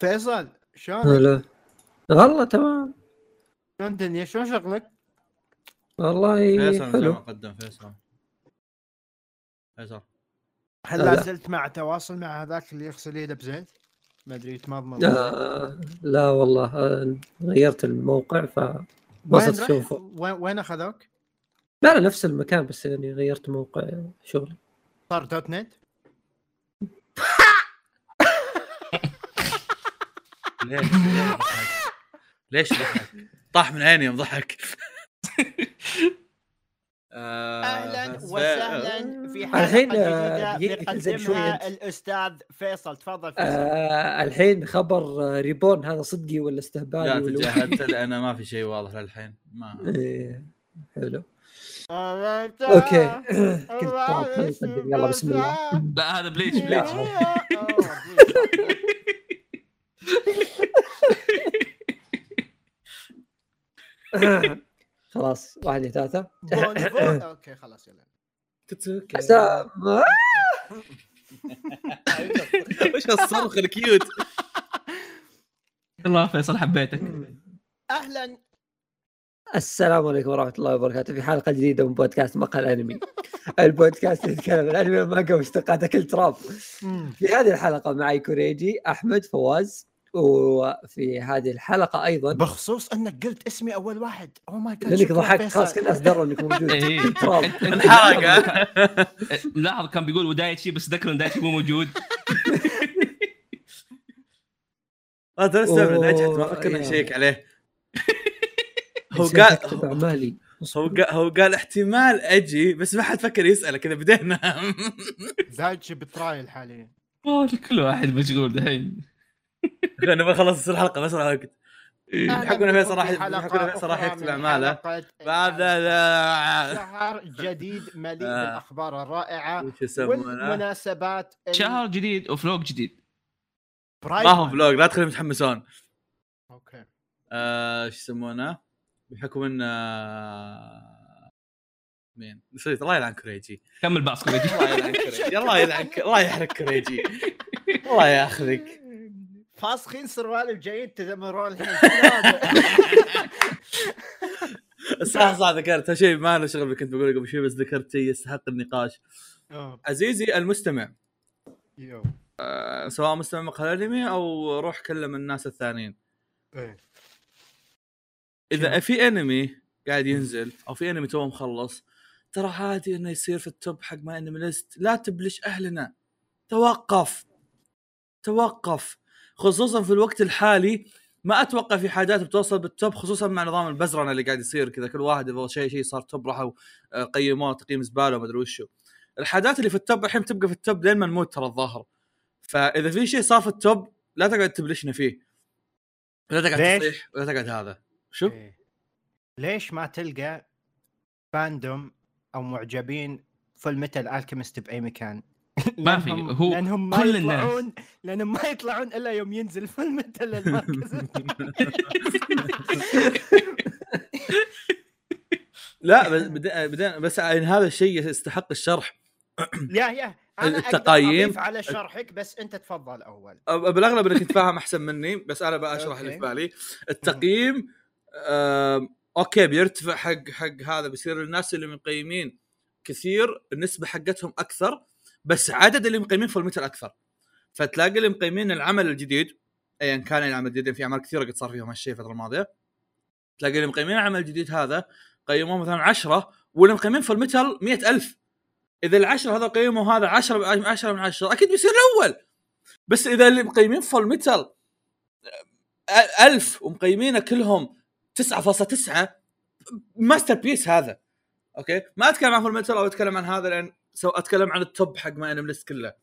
فيصل شلون؟ والله تمام. شلون الدنيا؟ شلون شغلك؟ والله فيصل حلو. قدم فيصل هل لا زلت مع تواصل مع هذاك اللي يغسل يده بزيت؟ ما ادري يتمضمض. لا والله غيرت الموقع فبسط اشوفه. وين اخذوك؟ لا نفس المكان بس يعني غيرت موقع شغلي. صار دوت نت؟ ليش ضحك؟ طاح من عيني ضحك. اهلا وسهلا في حلقه جديده يقدمها الاستاذ فيصل. تفضل فيصل. الحين خبر ريبورن هذا صدقي ولا استهبالي؟ لا تجاهلت لأن ما في شيء واضح للحين. ما حلو. اوكي يلا بسم الله. لا هذا بليتش. خلاص 1 2 3. اوكي خلاص يلا. حسام وش الصرخ الكيوت؟ الله فيصل حبيتك. اهلا. السلام عليكم ورحمه الله وبركاته في حلقه جديده من بودكاست مقهى الانمي. البودكاست اللي يتكلم عن الانمي ومانجا واشتقاقاته كل تراب. في هذه الحلقه معي كوريجي، احمد، فواز، وفي هذه الحلقه ايضا بخصوص انك قلت اسمي اول واحد. او ماي جاد لانك ضحكت خلاص كل الناس دروا انك موجود. الحلقه ملاحظ كان بيقول ودايتي بس ذكروا ان دايتي مو موجود. ادرسنا دايتي ما فكرنا نشيك عليه. هو قال احتمال اجي بس ما حد فكر يسأل كذا بدينا. دايتي بترايل حاليا. كل واحد مشغول دحين. انا بخلص الحلقه بس راح اقعد حقنا فيصل راح يكتب اعماله. هذا شهر جديد مليء بالاخبار الرائعه والمناسبات. شهر جديد وفلوق جديد. ما هو فلوق لا تخليهم يتحمسون. اوكي ايش يسمونه بحكم ان مين نسيت. الله يلعن كوريجي. كمل باص كوريجي. الله يلعنك الله يحرق كوريجي. الله ياخذك فاسخين سروال الجايين تدمرون الحين. الساعة صعب ذكرت شيء ما له شغل كنت بقول قبل شوي بس ذكرت شيء يستحق النقاش. عزيزي المستمع سواء مستمع مقهى الانمي او روح كلم الناس الثانيين. اذا في انمي قاعد ينزل او في انمي تو مخلص ترى عادي انه يصير في التوب حق ما انمي ليست. لا تبلش اهلنا. توقف خصوصا في الوقت الحالي. ما اتوقع في حاجات بتوصل بالتوب خصوصا مع نظام البزرنه اللي قاعد يصير كذا. كل واحد يبغى شيء صار توب راحوا قيموه تقييم زباله وما ادري وشو. الحاجات اللي في التوب الحين تبقى في التوب لين ما نموت ترى الظاهر. فاذا في شيء صار في التوب لا تقعد تبلشنا فيه ولا تقعد تصيح ولا تقعد هذا شو. ليش ما تلقى فاندوم او معجبين في الميتال الكيمست باي مكان؟ ما في هو لأنهم ما كل الناس لأنهم ما يطلعون إلا يوم ينزل فيلم تلا المركز. لا بس هذا الشيء يستحق الشرح. يا أنا التقييم أضيف على شرحك بس أنت تفضل أول. بالأغلب أنك تفهم أحسن مني بس أنا بأشرح اللي في بالي. التقييم أوكي بيرتفع حق هذا بيصير الناس اللي مقيمين كثير النسبة حقتهم أكثر بس عدد اللي مقيمين في الميتال اكثر. فتلاقي اللي مقيمين العمل الجديد ايا كان العمل الجديد. في اعمال كثيره قد صار فيهم هالشيء الفتره الماضيه. تلاقي اللي مقيمين العمل الجديد هذا قيموه مثلا 10 واللي مقيمين في الميتال 100,000. اذا ال10 هذا قيموا هذا 10 من 10 اكيد بيصير الاول. بس اذا اللي مقيمين في الميتال 1000 ومقيمينه كلهم 9.9 ماستر بيس هذا. اوكي ما اتكلم عن الميتال او اتكلم عن هذا لان سوف أتكلم عن التوب حق ما أنا ملست كله.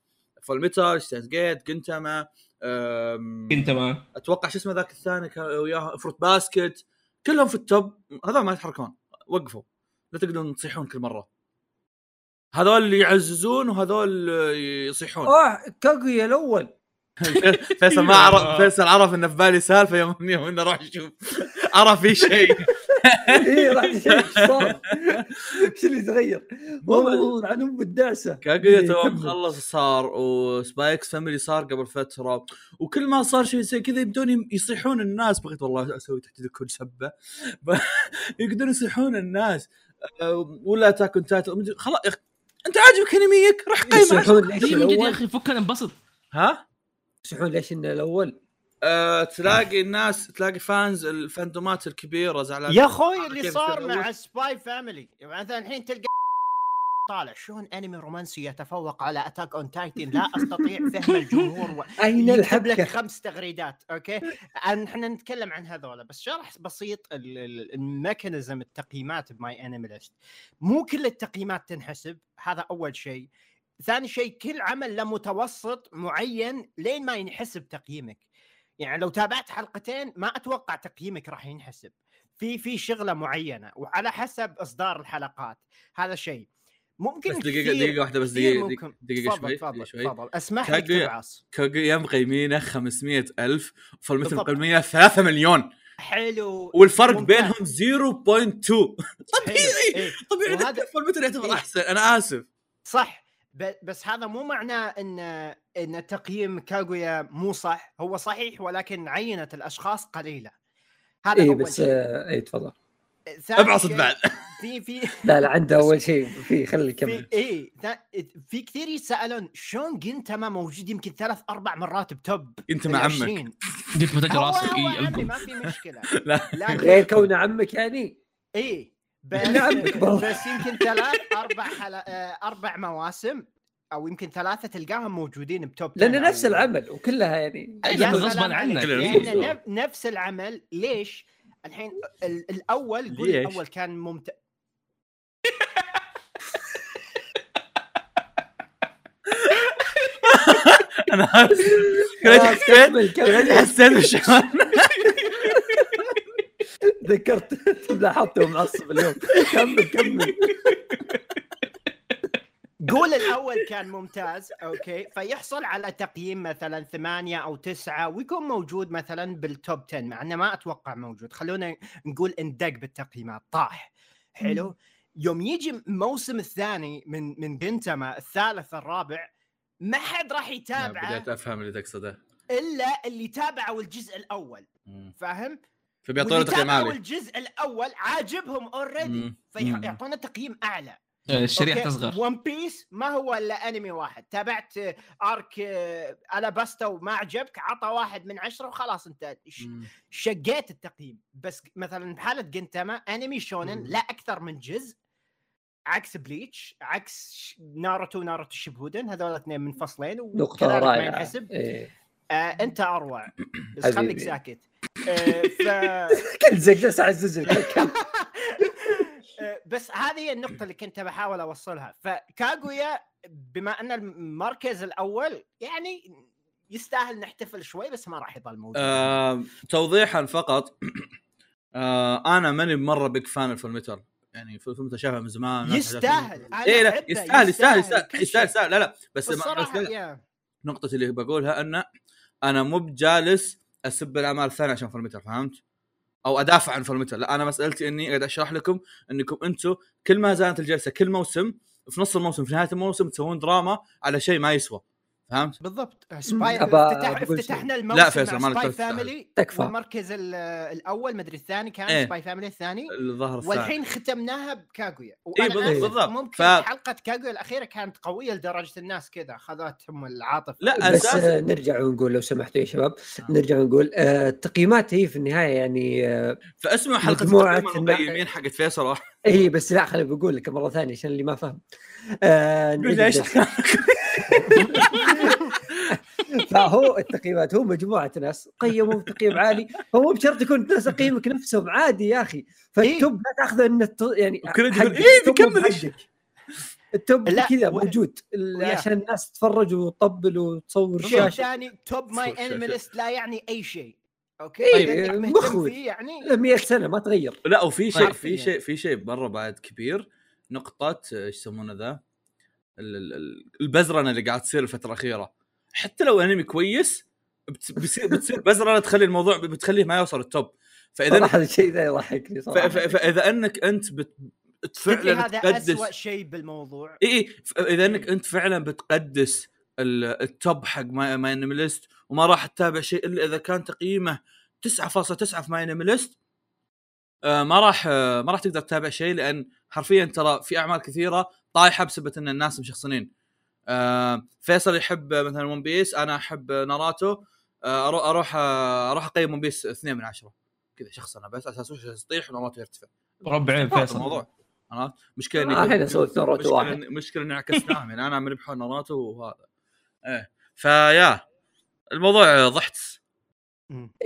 فالميتال، شتاز جيت، جنتما أتوقع شو اسمه ذاك الثاني وياه فروت باسكت كلهم في التوب. هذا ما يتحركون وقفوا لا تقدرون تصيحون كل مرة. هذول اللي يعززون وهذول يصيحون. كاغويا الأول. فيصل ما عرف. فيصل عرف إنه في بالي سالفة يوم إنه راح يشوف عرف في شيء. اي راح شيء صار ايش اللي تغير؟ والله عن ام الدعسه كاغويا خلص صار وسبايكس فاميلي صار قبل فتره، وكل ما صار شيء زي كذا يبدون يصيحون الناس. بغيت والله اسوي تحت كل سبه يقدرون يصيحون الناس ولا تاكون تايتل خلاص. انت عاجبك انميك راح قيمه جديد يا اخي، فكنا انبسط. ها يصيحون ليش ان الاول تلاقي الناس تلاقي فانز الفاندومات الكبيره زعلانه يا اخوي اللي صار مع سباي فاميلي. مثلا الحين تلقى طالع شلون انمي رومانسي يتفوق على اتاك اون تايتن، لا استطيع فهم الجمهور اين الحبكه 5 تغريدات. اوكي احنا نتكلم عن هذول بس شرح بسيط. الميكانيزم التقييمات بماي انمي ليست مو كل التقييمات تنحسب، هذا اول شيء. ثاني شيء كل عمل له متوسط معين لين ما ينحسب تقييمك، يعني لو تابعت حلقتين ما اتوقع تقييمك راح ينحسب في شغله معينه، وعلى حسب اصدار الحلقات. هذا شيء ممكن دقيقه واحده بس اسمح لي تبعص كم قيمينه 500,000 فالمثل قيمينه 3 مليون حلو، والفرق بينهم 0.2 طبيعي طبيعي فالمثل يعتبر احسن. انا اسف صح، بس هذا مو معنى ان تقييم كاغويا مو صح، هو صحيح ولكن عينة الاشخاص قليله. هذا إيه بس اي تفضل ابعص بعد في لا عنده اول شيء في خلي يكمل. اي في كثير يسالون شلون جنتما موجود يمكن 3-4 مرات بتوب. انت مع عمك جيت متجر راسك اي ما في مشكله لا غير كون عمك يعني اي بس يمكن 3-4 مواسم او يمكن 3 تلقاهم موجودين بتوب، لان نفس العمل وكلها يعني غصبا عنك نفس العمل. ليش الحين الاول قول الاول كان ممتع انا حسيت بالشعور ذكرت لاحظته معصب اليوم. كمل قول الأول كان ممتاز أوكي، فيحصل على تقييم مثلا 8 أو 9 ويكون موجود مثلا بالتوب 10 مع أنه ما أتوقع موجود. خلونا نقول اندق بالتقييمات طاح حلو. يوم يجي موسم الثاني من جنتما الثالث الرابع ما حد راح يتابعه. بدأت أفهم اللي تقصده إلا اللي تابعوا الجزء الأول فاهم؟ فبيعطونا تقييم عالي. الجزء الاول عاجبهم اوريدي فيعطونا تقييم اعلى. الشريحه تصغر. ون بيس ما هو الا انمي واحد، تابعت ارك الاباستا وما عجبك عطى 1 من 10 وخلاص انت شقيت التقييم. بس مثلا بحاله جنتاما انمي شونن لا اكثر من جزء، عكس بليتش عكس ناروتو شيبودن، هذول اثنين منفصلين وكذلك ما ينحسب. انت اروع بس خليك ساكت. كنت زجلس عززك بس هذه النقطة اللي كنت بحاول أوصلها. فكاغويا بما أن المركز الأول يعني يستاهل نحتفل شوي بس ما راح يضل موجود. توضيحا فقط أنا ماني مرة بيك فان الفولميتر، يعني الفولميتر شافها من زمان. يستاهل لا بس نقطة اللي بقولها أن أنا مو بجالس اسب الاعمال الثانيه عشان فورميتر فهمت، او ادافع عن فورميتر. لا انا مسالتي اني قاعد اشرح لكم انكم انتم كل ما زالت الجلسه كل موسم في نص الموسم في نهايه الموسم تسوون دراما على شيء ما يسوى فهمت بالضبط. افتتحنا الموسم لا فيصل مع سباي فاميلي المركز الاول مدري الثاني كان إيه؟ سباي فاميلي الثاني والحين ختمناها بكاغويا. إيه بالضبط. ممكن حلقه كاغويا الاخيره كانت قويه لدرجه الناس كذا اخذتهم العاطفه. لا بس نرجع ونقول لو سمحتوا يا شباب نرجع ونقول التقييمات هي في النهايه يعني فاسمعوا حلقه المقيمين حقت فيصل. اي بس لا خليني بقول لك مره ثانيه عشان اللي ما فهم فهو التقييمات هو مجموعة ناس قيموا بتقييم عالي، هو بشرط يكون ناس قيمك نفسهم عادي يا أخي. فالتوب لا تأخذه إن يعني بيكمل التوب كذا موجود عشان الناس تفرجوا وطبلوا وتصور شاشة. ثاني توب ماي انمي ليست لا يعني أي شيء أوكي يعني 100 سنة ما تغير. لا وفي شيء في شيء مرة بعد كبير نقطة إيش يسمونه ذا البزرنة اللي قاعد تصير الفترة الأخيرة. حتى لو انمي كويس بتصير بزرنه تخلي الموضوع بتخليه ما يوصل التوب. فاذا هذا الشيء ذا يضحكني صراحه. فاذا انك انت فعلا هذا أسوأ شيء بالموضوع. اي اذا انك انت فعلا بتقدس التوب حق ماي انمي ليست وما راح تتابع شيء الا اذا كان تقييمه 9.9 في ماي انمي ليست، ما راح تقدر تتابع شيء، لان حرفيا ترى في اعمال كثيره طايحه بسبب ان الناس مشخصنين. فيصل يحب مثلا ون بيس، انا احب ناروتو، اروح اقيم ون بيس 2/10 كذا شخص انا بس اساسا يطيح وناروتو يرتفع. ربعين فيصل الموضوع انا مشكله الحين سويت ناروتو واحد، مشكله اني عكسناهم يعني انا عمري بحول ناروتو وهذا ايه. فيا الموضوع ضحت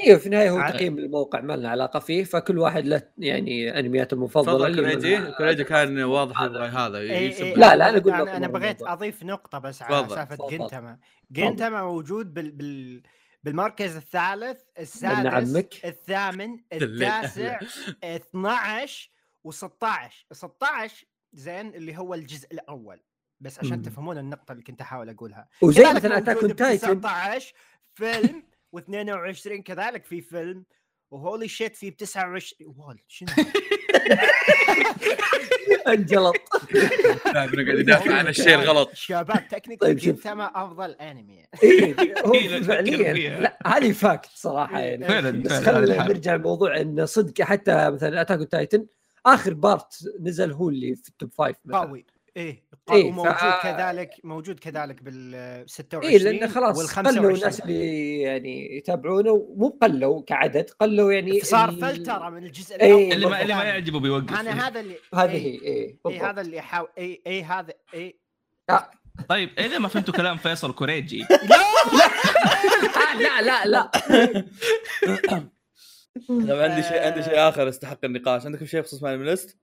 اي في النهايه هو تقييم الموقع ما لنا علاقه فيه، فكل واحد له يعني انمياته المفضله. كوريجي كان واضح هذا لا انا اقول لك انا بغيت اضيف نقطه بس على سالفه جنتما موجود بالمركز الثالث، السادس، الثامن، التاسع، 12 و16 16 زين اللي هو الجزء الاول، بس عشان تفهمون النقطه اللي كنت احاول اقولها. وزي مثلا اتاك اون تايتن 19 فيلم و22 كذلك في فيلم، وهولي شيت في 29 وال شنو انجلط انا قاعد ادافع عن الشيء الغلط. شباب تكنيكلي جنتما افضل انمي هو فعليا. لا هذه فاكت صراحه يعني فعلا. نرجع لموضوع ان صدق حتى مثلا اتاك اون تايتن اخر بارت نزل هو اللي في التوب 5 قوي إيه موجود كذلك بال26 إيه، لأن خلاص قلوا الناس اللي يعني يتابعونه، مو قلوا كعدد، قلوا يعني صار فلترة من الجزء الأول اللي ما يعجبه بيوقف. أنا هذا اللي هذا اللي حاول هذا طيب إذا ما فهمتوا كلام فيصل كوريجي لا عندي شيء آخر يستحق النقاش. عندكم شيء بخصوص مال الملست؟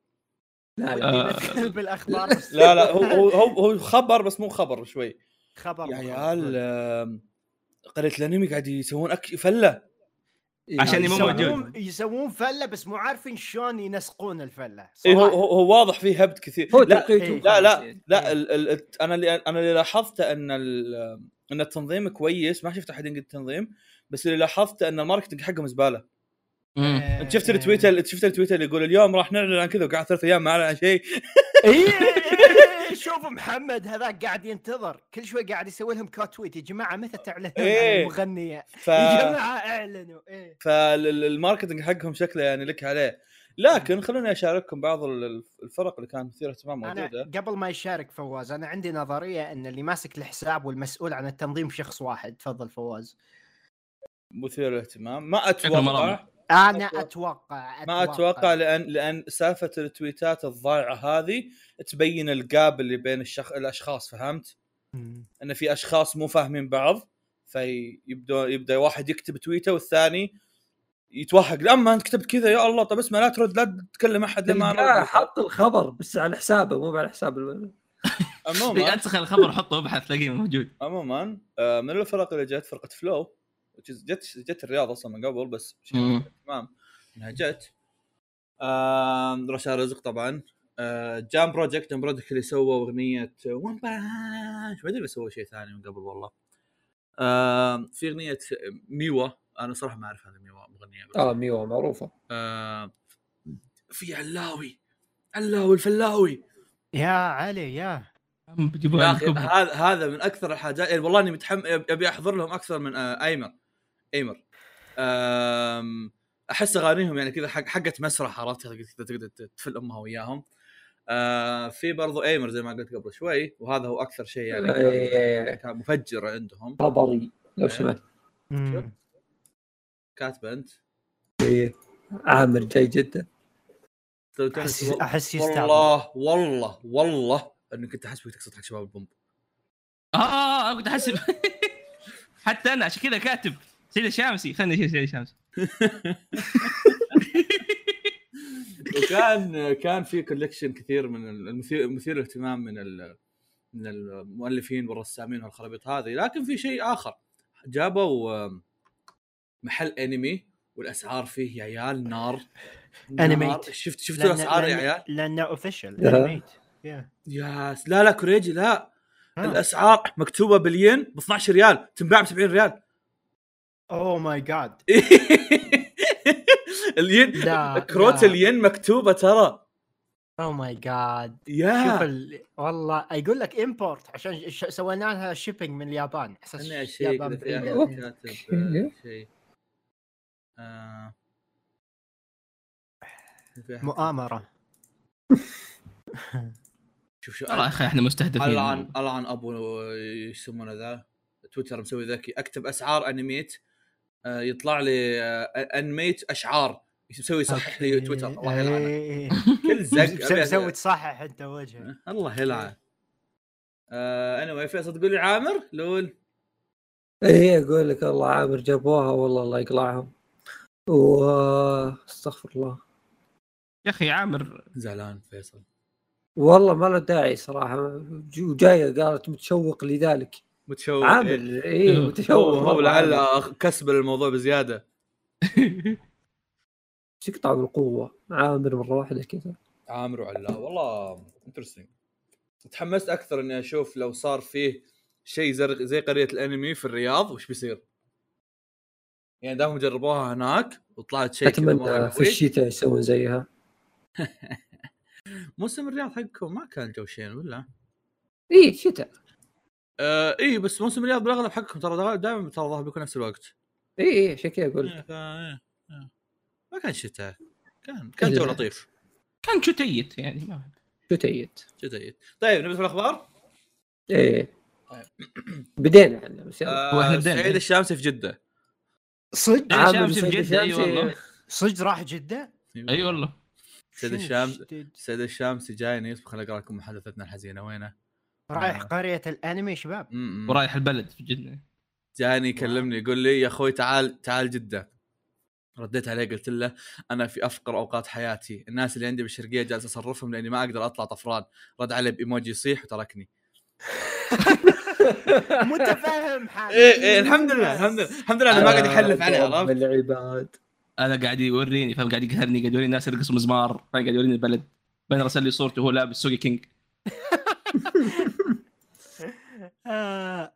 لا بالاخبار لا هو خبر بس مو خبر، شوي خبر يا عيال. قريت الانمي قاعد يسوون فله عشان مو موجود، يسوون فله بس مو عارفين شلون ينسقون الفله. هو واضح فيه هبد كثير. لا انا اللي لاحظته ان التنظيم كويس، ما شفت احد ينقد التنظيم، بس اللي لاحظته ان الماركتنج حقهم زباله. انت شفت التويتر اللي يقول اليوم راح نعلن عن كذا، وقعد 3 ايام ما اعلن عن شيء. شوف محمد هذاك قاعد ينتظر، كل شوي قاعد يسوي لهم كاتويت، يا جماعه متى تعلنون عن المغنيه يا جماعه اعلنوا. فالماركتنج حقهم شكله يعني لك عليه. لكن خلوني اشارككم بعض الفرق اللي كانت مثيره اهتمام موجوده. قبل ما يشارك فواز انا عندي نظريه ان اللي ماسك الحساب والمسؤول عن التنظيم شخص واحد. تفضل فواز. مثير للاهتمام ما اتوقع، ما أتوقع لأن سالفة التويتات الضائعة هذه تبين الجاب اللي بين الأشخاص. فهمت؟ أن في أشخاص مو فاهمين بعض، يبدأ واحد يكتب تويته والثاني يتوهق، لما أنت كتبت كذا يا الله، طب اسمع لا ترد، لا تتكلم أحد، لما أنا حط الخبر بس على حسابه مو على حساب عموما أنسخ الخبر حطه وابحث تلاقيه موجود. عموما من الفرق اللي جت فرقة فلو، جت الرياض أصلا من قبل، بس تمام إنها جت. رشا رزق طبعا، جام بروجكت اللي سووا أغنية ون بانش، ما أدري بسووا شيء ثاني من قبل والله. في أغنية ميوا، أنا صراحة ما أعرف هذا ميوا مغنية. ميوا معروفة. في علاوي الفلاوي يا علي يا أخي، هذا من أكثر الحاجات والله إني أبي أحضر لهم أكثر من أيمر. أحس أغانيهم يعني كذا حقت مسرح، عرفت تقدر تفل أمها وياهم. في برضو أيمر زي ما قلت قبل شوي، وهذا هو أكثر شيء يعني كان مفجر عندهم. طبري لو سمعت كاتبة أنت عامر جاي جدا، أحس يستعمل والله انك كنت احسب تقصد حق شباب البومب. انا كنت احسب حتى انا عشان كذا كاتب سيد الشامسي، خلني اشيل سيد الشامسي. وكان في كولكشن كثير من المثير الاهتمام من المؤلفين والرسامين والخرابيط هذه. لكن في شيء اخر، جابوا محل انمي والاسعار فيه يا عيال نار. انيميت شفتوا الاسعار يا عيال؟ لانه اوفيشال انيميت ياس. لا كوريجي لا الاسعار مكتوبه بالين ب 12 ريال تنباع ب 70 ريال. اوه ماي جاد. الين كروت الين مكتوبه ترى. او ماي جاد شوف والله يقول لك امبورت عشان سوينا لها شيبينج من اليابان. احسن اليابان شيء مؤامره. شوف شو احنا مستهدفين الان. الان ابو يسمونه ذا تويتر مسوي ذكي، اكتب اسعار انيميت يطلع لي انيميت اشعار يسوي صحح لي تويتر. الله يلعنك كل زق مسوي تصحح انت وجهك الله يلعن. انا ويا فيصل تقول لي عامر لول ايه اقول لك والله عامر جابوها والله الله يقلعهم واستغفر الله يا اخي. عامر زعلان فيصل والله ما له داعي صراحه. جايه قالت متشوق لذلك متشوق عامل ايه متشوق هو لعل كسب الموضوع بزياده يقطع بالقوه. عامر مره واحده كذا عامر وعلا والله انترستينج. تحمست اكثر اني اشوف لو صار فيه شيء زي قريه الانمي في الرياض وش بيصير. يعني داهم جربوها هناك وطلعت شيء اتمنى في الشتاء يسوون زيها. موسم الرياض حقكم ما كان جو شين ولا ايه شتاء؟ ايه بس موسم الرياض بالاغلب حقكم ترى دائما ترى بيكون نفس الوقت. ايه ايه شكله اقول ما كان شتاء، كان جو لطيف، كان شتيت يعني ما شتيت. طيب نبدأ في الأخبار؟ إيه طيب. بدينا احنا سيد الشامسي في جدة. صدق الشامسي في جدة؟ أي والله صدق راح جدة؟ أي والله سيد الشامسي جايني يصبح. خليني أقرأ لكم محادثتنا الحزينة. وينه؟ رايح قرية الأنمي شباب ورايح البلد في جدة. جاني يكلمني يقول لي يا أخوي تعال جدة. رديت عليه قلت له أنا في أفقر أوقات حياتي، الناس اللي عندي بالشرقية جالس أصرفهم لأني ما أقدر أطلع طفران. رد عليه بإيموجي يصيح وتركني. متفهم حالي. إيه الحمد لله أنا ما قاعد يحلف عليه. رب العباد أنا قاعد يوريني فهم، قاعد يقهرني، قاعد يوريني الناس يرقصوا مزمار، قاعد يوريني البلد، بين رسل لي صورته وهو لابس سوقي كينج.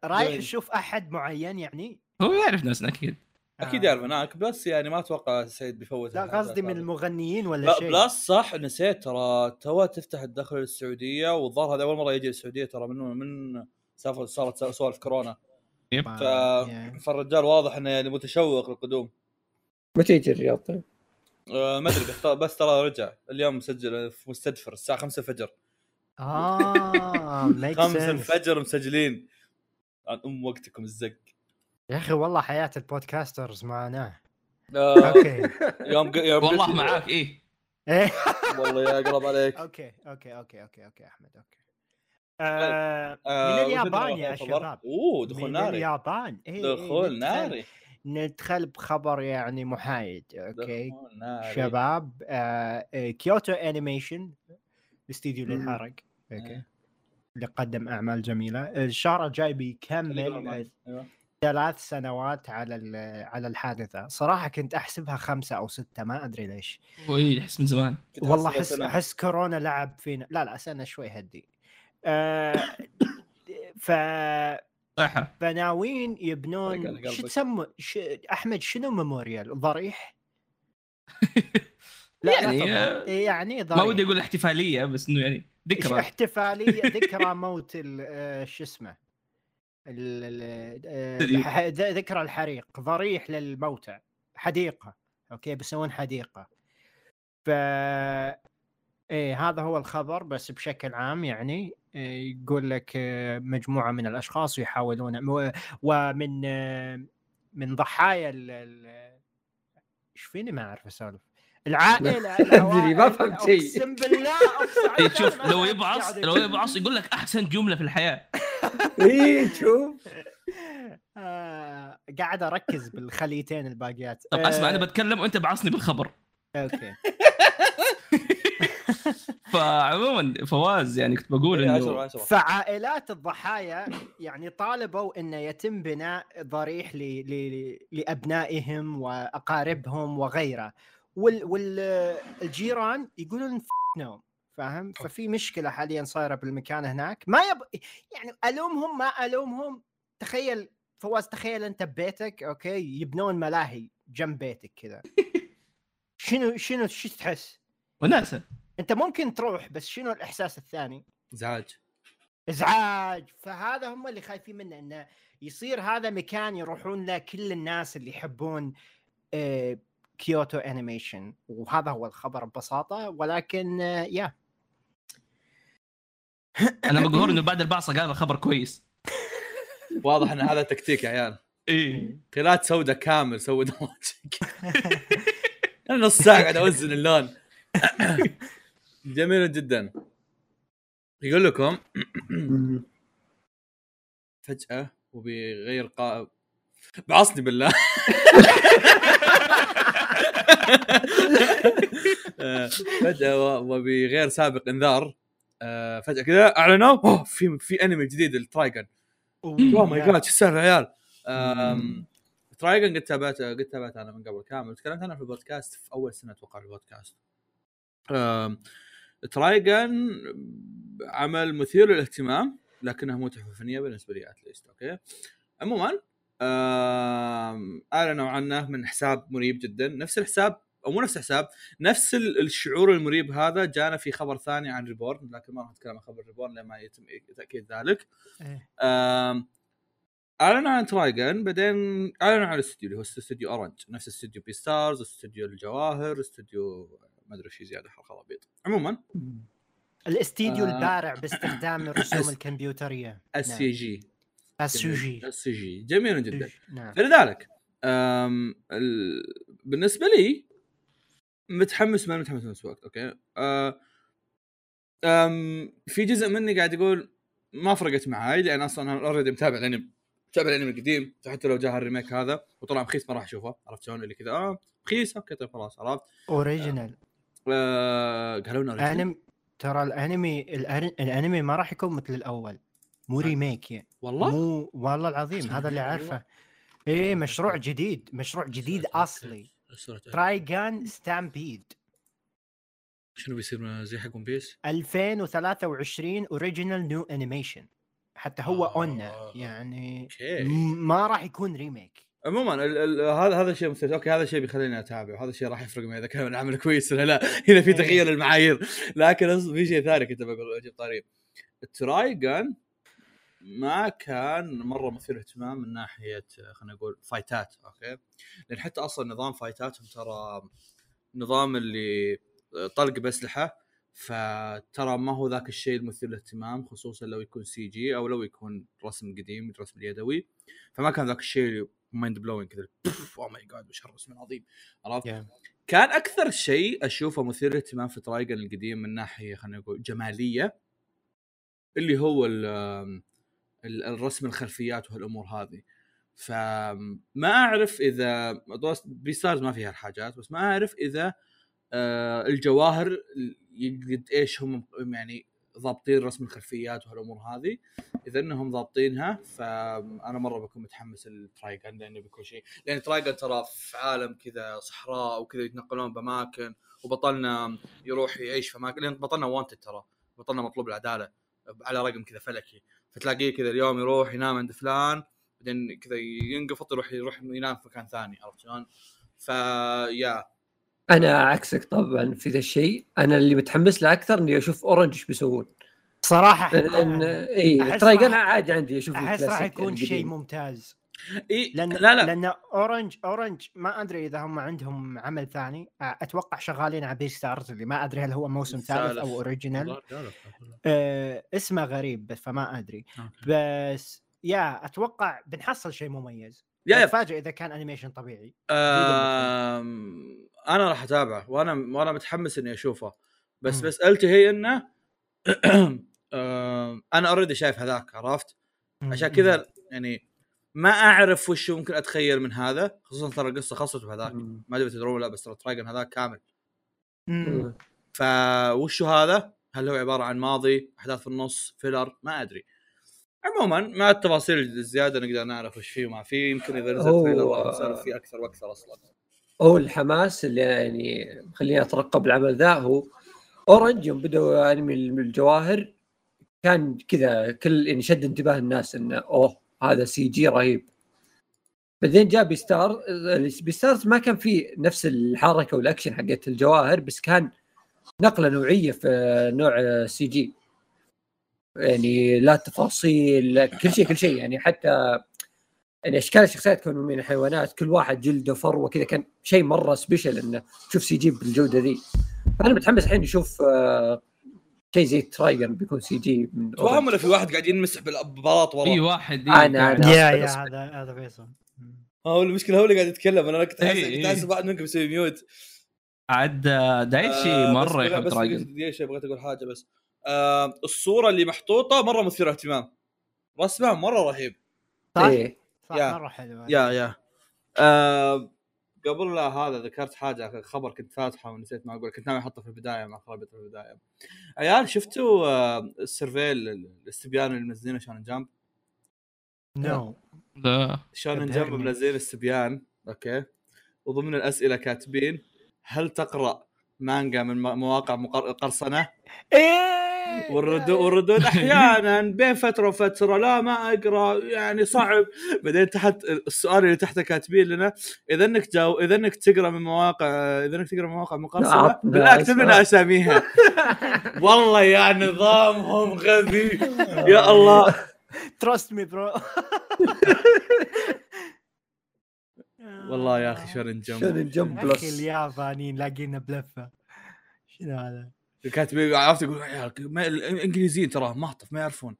رايح تشوف أحد معين يعني؟ هو يعرف ناسنا أكيد. اكيد يعرف هناك بلس يعني ما اتوقع سعيد بيفوت. لا قصدي من المغنيين ولا شيء. بلس صح نسيت ترى تو تفتح الدخل للسعوديه والظاهر هذا اول مره يجي السعوديه ترى من سافر صارت سوالف كورونا. فالرجال واضح انه يعني متشوق للقدوم. متى يجي الرياض؟ ما ادري بس ترى رجع اليوم مسجل في مستدفر الساعه 5 الفجر. 5 الفجر مسجلين عن وقتكم الزق يا اخي. والله حياة البودكاسترز معنا. اوكي يوم والله معاك ايه والله يا اقرب عليك. اوكي اوكي اوكي اوكي اوكي احمد اوكي. من اليابان يا شباب. دخول ناري من اليابان. دخول ناري. ندخل بخبر يعني محايد. اوكي شباب كيوتو انيميشن الاستديو للحرق اوكي اللي قدم اعمال جميلة الشهر الجاي بيكمل 3 سنوات على الحادثة. صراحة كنت أحسبها 5 أو 6 ما أدري ليش. وإيه أحس من زمان. والله أحس كورونا لعب فينا. لا أسألنا شوي هدي. فناوين يبنون شو تسمى أحمد شنو ميموريال ضريح؟ يعني ضريح. ما ودي أقول احتفالية بس إنه يعني ذكرى. احتفالية ذكرى موت شو اسمه؟ ذكرى الحريق ضريح للموتى حديقة. أوكي بيسوون حديقة. إيه هذا هو الخبر بس بشكل عام يعني يقول لك مجموعة من الأشخاص يحاولون ومن ضحايا شفيني ما أعرف أسولف العائلة. ما فهمت شيء أقسم بالله. شوف لو يبعص يقول لك أحسن جملة في الحياة. ايه شوف قاعد اركز بالخليتين الباقيات. طب اسمع انا بتكلم وانت بعصني بالخبر. اوكي فعموما فواز يعني كنت بقول انه فعائلات الضحايا يعني طالبوا انه يتم بناء ضريح لابنائهم واقاربهم وغيره والجيران يقولون نو فاهم. ففي مشكله حاليا صايره بالمكان هناك ما يعني الومهم ما الومهم. تخيل فواز تخيل انت ببيتك اوكي يبنون ملاهي جنب بيتك كذا شنو تحس؟ وناسه. انت ممكن تروح بس شنو الاحساس الثاني؟ ازعاج. فهذا هم اللي خايفين منه، انه يصير هذا مكان يروحون له كل الناس اللي يحبون كيوتو انيميشن، وهذا هو الخبر ببساطه. ولكن يا انا مقهور انه بعد البعصه قال خبر كويس. واضح ان هذا تكتيك يا عيال. ايه قلات سوداء كامل سوداء واجهك. انا نص ساعه قاعد اوزن اللون. جميل جدا. يقول لكم فجأة وبغير قائب بعصني بالله. فجأة وبغير سابق انذار فجأة كذا اعلنوا في انمي جديد الترايجن. اوه ماي جاد ايش السالفة يا عيال؟ ترايجن قد تابعت انا من قبل كامل، تكلمت انا في البودكاست في اول سنة اتوقع البودكاست. ترايجن عمل مثير للاهتمام لكنه مو تحفة فنية بالنسبة لي اتليست. اوكي عموما اعلنوا عنه من حساب مريب جدا، نفس الحساب او مو نفس الحساب، نفس الشعور المريب هذا جانا في خبر ثاني عن ريبورن، لكن ما راح نتكلم عن خبر ريبورن لما يتم تأكيد ذلك. اعلنوا عن ترايجن، بعدين اعلنوا عن الاستوديو اللي هو استوديو اورنج، نفس استوديو بي ستارز، استوديو الجواهر، استوديو ما ادري شيء زياده خرابيط. عموما الاستديو البارع باستخدام الرسوم الكمبيوتريه السي جي السي جي جميل جدا. فلذلك بالنسبه لي متحمس، ما متحمس نفس الوقت. اوكي في جزء مني قاعد يقول ما فرقت معاي، لان اصلا انا اوريدي متابع الانمي القديم، حتى لو جاء الريميك هذا وطلع رخيص ما راح اشوفه. عرفت شلون اللي كذا رخيص اوكي طيب خلاص عرفت اوريجينال. قالوا لنا الانمي ترى الانمي ما راح يكون مثل الاول، مو ريميك يعني. والله مو والله العظيم هذا اللي عارفه. ايه مشروع جديد اصلي. ترايجان ستامبيد شنو بيصير زي حق ون بيس 2023 اوريجينال نيو انيميشن، حتى هو اون يعني ما راح يكون ريميك. عموما هذا شيء مستفز. اوكي هذا الشيء بيخليني اتابع، وهذا الشيء راح يفرق معي اذا كان العمل كويس ولا لا. هنا في تغيير المعايير، لكن في شيء ثاني كنت بقول اجيب طريق. الترايجن ما كان مره مثير اهتمام من ناحيه خلينا نقول فايتات. اوكي لان حتى اصلا نظام فايتاتهم ترى نظام اللي طلق باسلحه، فترى ما هو ذاك الشيء المثير للاهتمام، خصوصا لو يكون سي جي او لو يكون رسم قديم رسم يدوي، فما كان ذاك الشيء مايند بلوينج كذا او ماي جاد وش هالرسم العظيم. عرفت yeah. كان اكثر شيء اشوفه مثير للاهتمام في ترايجن القديم من ناحيه خلينا نقول جماليه، اللي هو الرسم الخلفيات وهالامور هذه. فما اعرف اذا بيستارز ما فيها الحاجات، بس ما اعرف اذا الجواهر قد ايش هم يعني ضابطين رسم الخلفيات وهالامور هذه. اذا انهم ضابطينها فانا مره بكون متحمس للترايجن، لانه بيكون شيء، لان ترايجن ترى في عالم كذا صحراء وكذا يتنقلون باماكن، وبطلنا يروح يعيش في اماكن، لان بطلنا وانت ترى بطلنا مطلوب العداله على رقم كذا فلكي، فتلاقيه كذا اليوم يروح ينام عند فلان، بعدين كذا ينقفط يروح ينام في مكان ثاني. عرفت شلون؟ فيا انا عكسك طبعا في ذا الشيء، انا اللي متحمس له اكثر اني اشوف اورنج ايش بيسوون صراحه. لان اي ترايجن عادي عندي اشوف الكلاسيك، احس راح يكون شيء ممتاز. إيه؟ لان اورنج ما ادري اذا هم عندهم عمل ثاني، اتوقع شغالين على بي ستارز اللي ما ادري هل هو موسم ثالث او اوريجينال. اسمه غريب فما ادري، بس يا اتوقع بنحصل شيء مميز. فاجئ اذا كان انيميشن طبيعي انا راح اتابعه، وانا متحمس اني اشوفه. بس مسالتي هي انه انا اوريدي شايف هذاك. عرفت عشان كذا يعني ما اعرف وش ممكن اتخيل من هذا، خصوصا ترى القصه خاصه بهذاك ما ادري تدرون لا، بس ترى ترايجن هذاك كامل. فوشو هذا؟ هل هو عباره عن ماضي، احداث في النص، فيلر؟ ما ادري. عموما مع التفاصيل الزياده نقدر نعرف وش فيه وما فيه، يمكن اذا نزل تريلر صار فيه اكثر واكثر. اصلا هو الحماس اللي يعني خليني اترقب العمل ذا. هو اورنج يوم بدوا انمي الجواهر كان كذا كل يعني شد انتباه الناس انه اوه هذا سي جي رهيب، بعدين جاء بيستار. بيستارز ما كان فيه نفس الحركه والاكشن حقت الجواهر، بس كان نقله نوعيه في نوع سي جي، يعني لا تفاصيل، كل شيء يعني، حتى يعني اشكال الشخصيات كانوا من الحيوانات، كل واحد جلده فروه كذا، كان شيء مره سبيشل انه تشوف سي جي بالجوده ذي. فانا متحمس الحين نشوف شيء زي ترايجر بيكون سي جي من توهم، ولا في واحد قاعد ينمسح بالبلاط ورا في واحد. انا هذا فيصل، هو المشكله هو اللي قاعد يتكلم، انا كنت احس بعد منكم بيسوي ميوت عاد دايتي مره يحط ترايجر. ليش بغيت اقول حاجه بس، الصوره اللي محطوطه مره مثيره اهتمام، رسمها مره رهيب صح مره حلوه. قبل لا هذا ذكرت حاجه، خبر كنت فاتحه ونسيت ما اقول، كنت ناوي احطه في البدايه مع خرابيط في البدايه. عيال شفتوا السيرفيل الاستبيان اللي منزلينه شانن جامب؟ نو لا، شانن جامب منزلين الاستبيان اوكي، وضمن الاسئله كاتبين هل تقرا مانجا من مواقع قرصنه؟ والردود احيانا بين فتره وفتره لا ما اقرا يعني صعب. بعدين تحت السؤال اللي تحته كاتبين لنا اذا انك تقرا من مواقع مقرصنه بالاكتب لنا اساميها. والله يا نظامهم غبي يا الله. تراست مي برو. والله يا اخي شلون جنب بلس اليابانيين لاقينا بلفه. شنو هذا الكاتب؟ عرفت يقول الانجليزيين تراه مهطف ما يعرفون.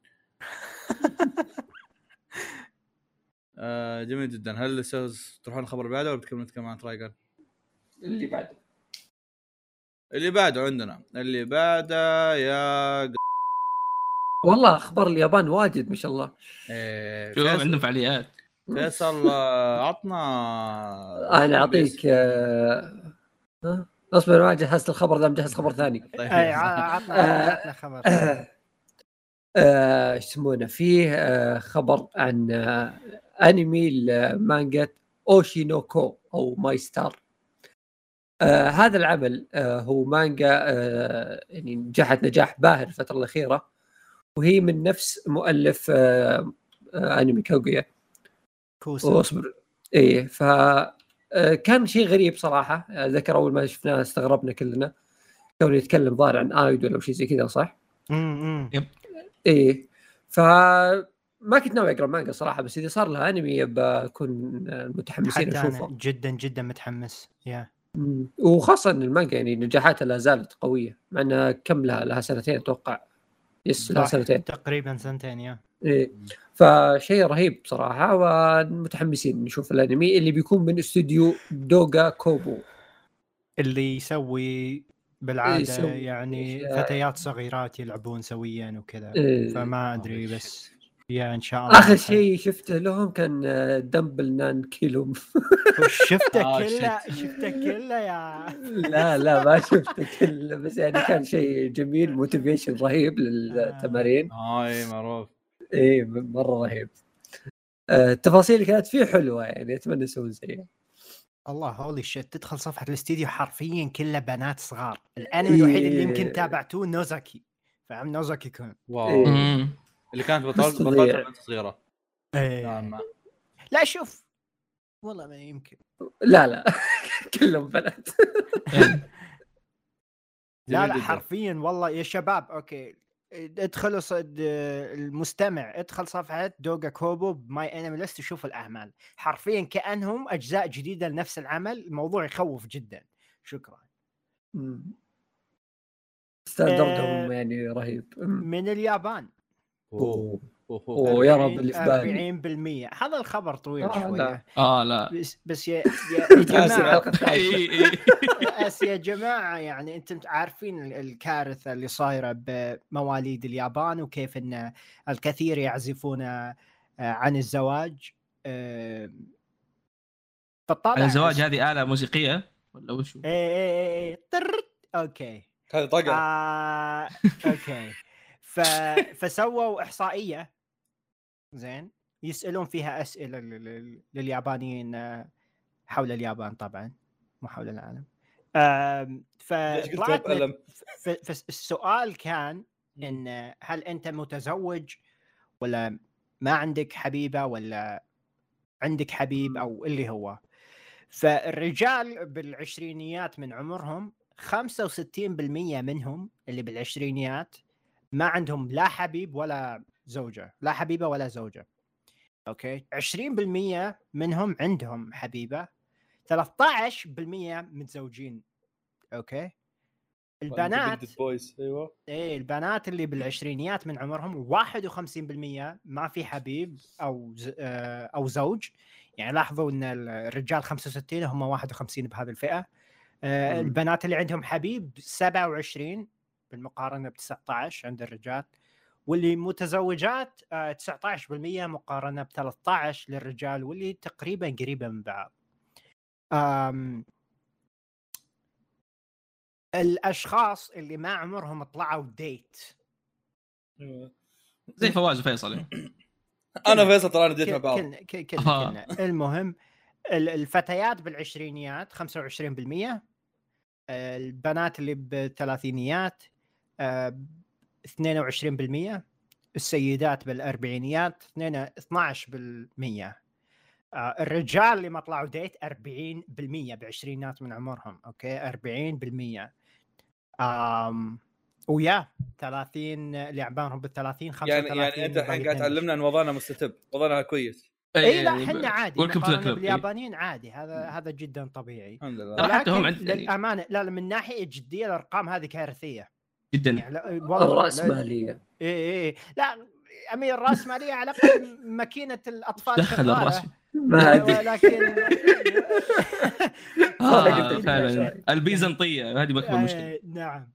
جميل جدا. هل تروحون الخبر بعد ولا بتكملون عن ترايجر؟ اللي بعده عندنا اللي بعده يا والله اخبار اليابان واجد ما شاء الله. شوف عندهم فعاليات فيصل، عطنا. انا اعطيك اصبر ما جهزت الخبر ذا، مجهز خبر ثاني. اي عطنا خبر يسمونه فيه خبر عن انمي المانجا اوشينوكو او ماي ستار. هذا العمل هو مانجا يعني نجحت نجاح باهر الفتره الاخيره، وهي من نفس مؤلف انمي كاغويا اصبر. ايه ف كان شيء غريب صراحه، ذكر اول ما شفناه استغربنا كلنا، كانوا يتكلم ظاهر عن ايدول او شيء زي كذا صح؟ ايه فما كنت ناوي اقرا مانجا صراحه، بس اذا صار لها انمي بكون متحمسين نشوفه. جدا جدا متحمس يا وخاصه ان المانجا يعني نجاحاتها لا زالت قويه، مع انها كم لها سنتين اتوقع. يس لها سنتين تقريبا، سنتين يا إيه. فشيء رهيب بصراحة، ومتحمسين نشوف الأنمي اللي بيكون من استوديو دوغا كوبو، اللي يسوي بالعادة يسوي يعني فتيات صغيرات يلعبون سويا وكذا إيه. فما أدري بس يا إن شاء الله. آخر شيء شفته لهم كان دمبل نان كيلوم. شفته كله يا لا ما شفته كله، بس يعني كان شيء جميل، موتيفيشن رهيب للتمارين. هاي معروف ايه مره رهيب. التفاصيل اللي كانت فيه حلوه، يعني اتمنى يسوون زيها. الله هولي شيت، تدخل صفحه الاستديو حرفيا كله بنات صغار. الانمي الوحيد اللي يمكن تابعتوه نوزاكي، فعم نوزاكي كان واو اللي كانت بطلت صغيره. لا شوف والله ما يمكن، لا كلهم بنات. لا حرفيا والله يا شباب. اوكي ادخلوا المستمع، ادخل صفحة دوغا كوبو بماي انمي ليست وشوف الأعمال، حرفيا كأنهم أجزاء جديدة لنفس العمل. الموضوع يخوف جدا. شكرا. استاندردهم يعني رهيب من اليابان. أوه يا رب اللي في بالي 40%. هذا الخبر طويل شوية. لا بس يا جماعة بس يا جماعة، يعني انتم عارفين الكارثة اللي صايرة بمواليد اليابان، وكيف ان الكثير يعزفون عن الزواج. فطبعا الزواج هذه آلة موسيقية ولا وش؟ اوكي هذا طقم. اوكي فسووا إحصائية زين يسألون فيها أسئلة لليابانيين حول اليابان، طبعا مو حول العالم. فالسؤال كان إن هل أنت متزوج ولا ما عندك حبيبة ولا عندك حبيب او اللي هو. فالرجال بالعشرينيات من عمرهم 65% منهم اللي بالعشرينيات ما عندهم لا حبيب ولا زوجة، لا حبيبة ولا زوجة. اوكي، 20% منهم عندهم حبيبة، 13% متزوجين. اوكي، البنات ايوه اي البنات اللي بالعشرينيات من عمرهم 51% ما في حبيب او زوج. يعني لاحظوا ان الرجال 65 هم 51 بهذه الفئة. البنات اللي عندهم حبيب 27 بالمقارنة ب 19 عند الرجال، واللي متزوجات 19% مقارنة ب 13 للرجال، واللي تقريبا قريبة من بعض. الأشخاص اللي ما عمرهم طلعوا ديت زي فواز وفيصل. أنا فيصل طلعنا ديت مع بعض. المهم الفتيات بالعشرينيات 25%، البنات اللي بالثلاثينيات 22%، السيدات بالأربعينيات 12%، الرجال اللي ما طلعوا ديت 40% بعشرينات من عمرهم. اوكي، 40%. ويا 30 اللي عمرهم بالثلاثين 35. يعني انت الحين قاعد تعلمنا ان وضعنا مستتب، وضعنا كويس. اي لا احنا عادي، اليابانيين عادي، هذا جدا طبيعي الحمد لله. حتى هم للامانه لا، من ناحيه جديه الارقام هذه كارثيه جدا. يعني والله راسماليه. اي لا، امير راسماليه على الاقل ماكينه الاطفال دخل الراس، ولكن فعلا البيزنطيه هذه بتكون مشكله. نعم،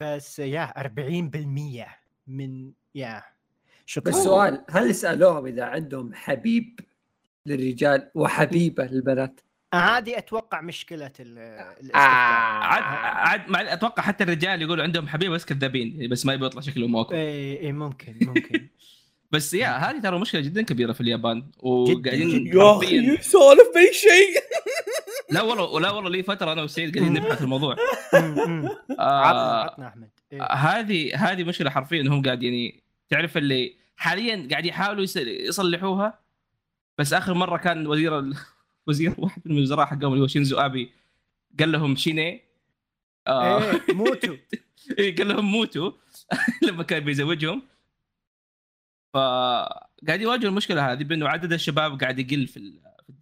بس يا 40% من يا شكرا. بس سؤال، هل سألوهم إذا عندهم حبيب للرجال وحبيبة للبنات؟ هذه أتوقع مشكلة أتوقع حتى الرجال يقولوا عندهم حبيبة بس كذابين، بس ما يبغى يطلع شكلهم واقع. إيه ممكن. بس يا هذه ترى مشكلة جدا كبيرة في اليابان، وقاعدين يا سولف بأي شيء. لا والله لي فترة أنا وسيد قاعدين نبحث الموضوع. عطنا أحمد. هذه مشكلة حرفيا، إنهم قاعدين تعرف اللي حاليا قاعد يحاولوا يصلحوها، بس اخر مره كان وزير واحد من الوزراء حقهم اللي هو شينزو ابي قال لهم شيني موتو. قال لهم موتو لما كان بيزوجهم. فقاعد يواجه المشكله هذه بانه عدد الشباب قاعد يقل في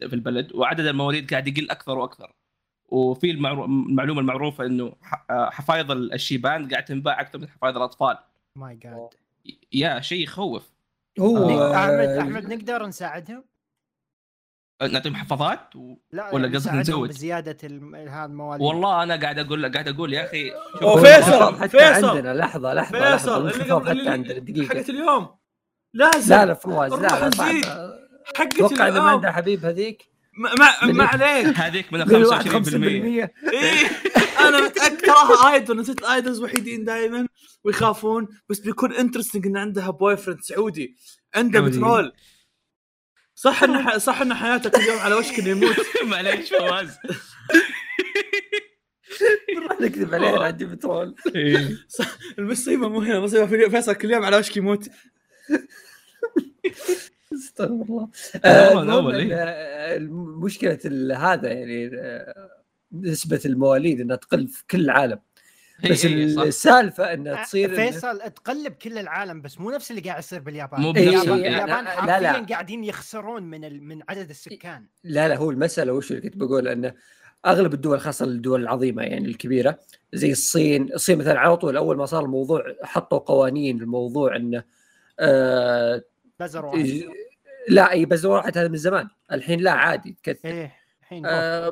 البلد، وعدد المواليد قاعد يقل اكثر واكثر. وفي المعلومه المعروفه انه حفايض الشيبان قاعد تنباع اكثر من حفايض الاطفال. ماي جاد، يا شيء يخوف. احمد نقدر نساعدهم؟ نعطيهم محفظات ولا قصدك نزود بزياده هذا المواد؟ والله انا قاعد اقول يا اخي. فيصل عندنا لحظه اللي حقه اليوم لازم. لا فواز، لا حقه اليوم اذا ما عنده حبيب هذيك ما عليك، هذيك من 25%. ايه انا متاكدها ايدولز، الايدولز وحيدين دائما ويخافون، بس بيكون انترستنج ان عندها بوي فريند سعودي عنده بترول. صح ان حياتك اليوم على وشك انه يموت. معليش فواز، راح نكذب عليه، عندي بترول. المصيبه مو هنا، المصيبه فيصل كل يوم على وشك يموت. استغفر الله. مشكله هذا يعني نسبه المواليد انها تقل في كل العالم. بس السالفه انها تصير فيصل تقلب كل العالم، بس مو نفس اللي قاعد يصير باليابان. اليابان حاليا قاعدين يخسرون من عدد السكان. لا هو المساله وش اللي كنت بقول، انه اغلب الدول خاصه الدول العظيمه يعني الكبيره زي الصين مثلا، على طول اول ما صار الموضوع حطوا قوانين الموضوع انه بزروا لا اي بزروا واحد. هذا من زمان، الحين لا عادي تكثر. الحين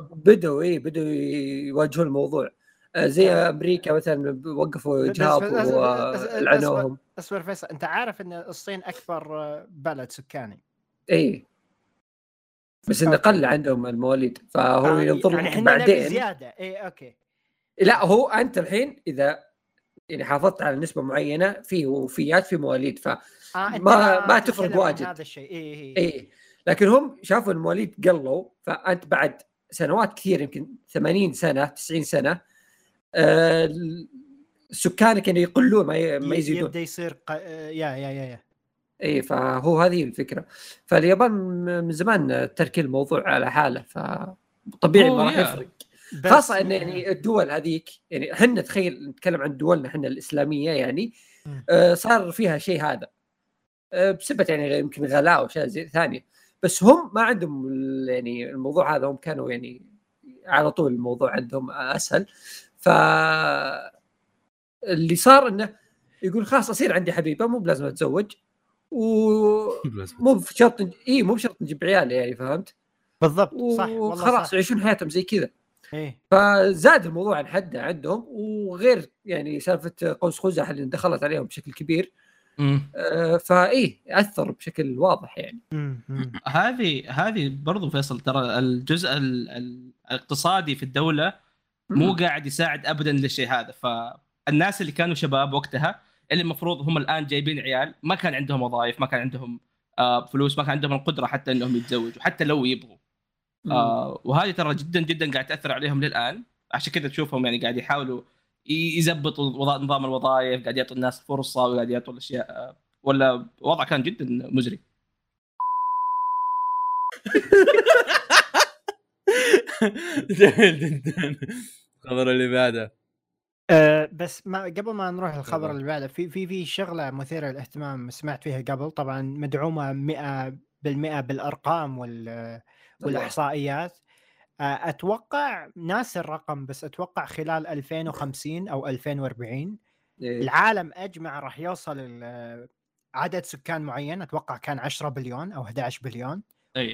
بدوا يواجهوا الموضوع. زي امريكا مثلا وقفوا اجهاض والعنوهم. اصبر فيصل، انت عارف ان الصين اكبر بلد سكاني. اي بس ان قل عندهم المواليد، فهو ينظر يعني بعدين زياده. اي اوكي، لا هو انت الحين اذا يعني حافظت على نسبه معينه في وفيات في مواليد، ف ما تفرق واجد هذا الشيء. إيه لكن هم شافوا المواليد قلوا، فأنت بعد سنوات كثير يمكن 80 سنة 90 سنة سكانك يعني يقلوا ما يزيدون. يبدأ يصير يا اي فهو هذه الفكره. فاليابان من زمان ترك الموضوع على حاله، فطبيعي ما راح يفرق، خاصه ان يعني الدول هذيك يعني احنا تخيل نتكلم عن دولنا احنا الاسلاميه يعني صار فيها شيء هذا بسبه يعني يمكن غلاء او شيء ثانيه، بس هم ما عندهم يعني الموضوع هذا، هم كانوا يعني على طول الموضوع عندهم اسهل. ف اللي صار انه يقول خلاص اصير عندي حبيبه مو بلازم اتزوج، ومو بشرط اي مو بشرط نجيب عيال يعني، فهمت بالضبط صح والله خلاص يعيشون حياتهم زي كذا. إيه؟ فزاد الموضوع عن حده عندهم، وغير يعني سالفه قوس قزح اللي دخلت عليهم بشكل كبير. فايه اثر بشكل واضح يعني. هذه برضو فيصل ترى الجزء الاقتصادي في الدوله مو قاعد يساعد ابدا للشيء هذا. فالناس اللي كانوا شباب وقتها اللي المفروض هم الان جايبين عيال ما كان عندهم وظائف، ما كان عندهم فلوس، ما كان عندهم القدره حتى انهم يتزوجوا حتى لو يبغوا. وهذه ترى جدا جدا قاعد تاثر عليهم للان، عشان كذا تشوفهم يعني قاعد يحاولوا يزبطوا نظام الوظائف، قاعد يعطوا الناس فرصه وقاعد يعطوا الاشياء، ولا وضع كان جدا مزري. جميل جدا. الخبر اللي بعده بس ما قبل ما نروح الخبر اللي بعده، في شغله مثيره للاهتمام سمعت فيها قبل، طبعا مدعومه 100% بالارقام والاحصائيات. اتوقع ناس الرقم، بس اتوقع خلال 2050 او 2040 العالم اجمع راح يوصل عدد سكان معين، اتوقع كان 10 بليون او 11 بليون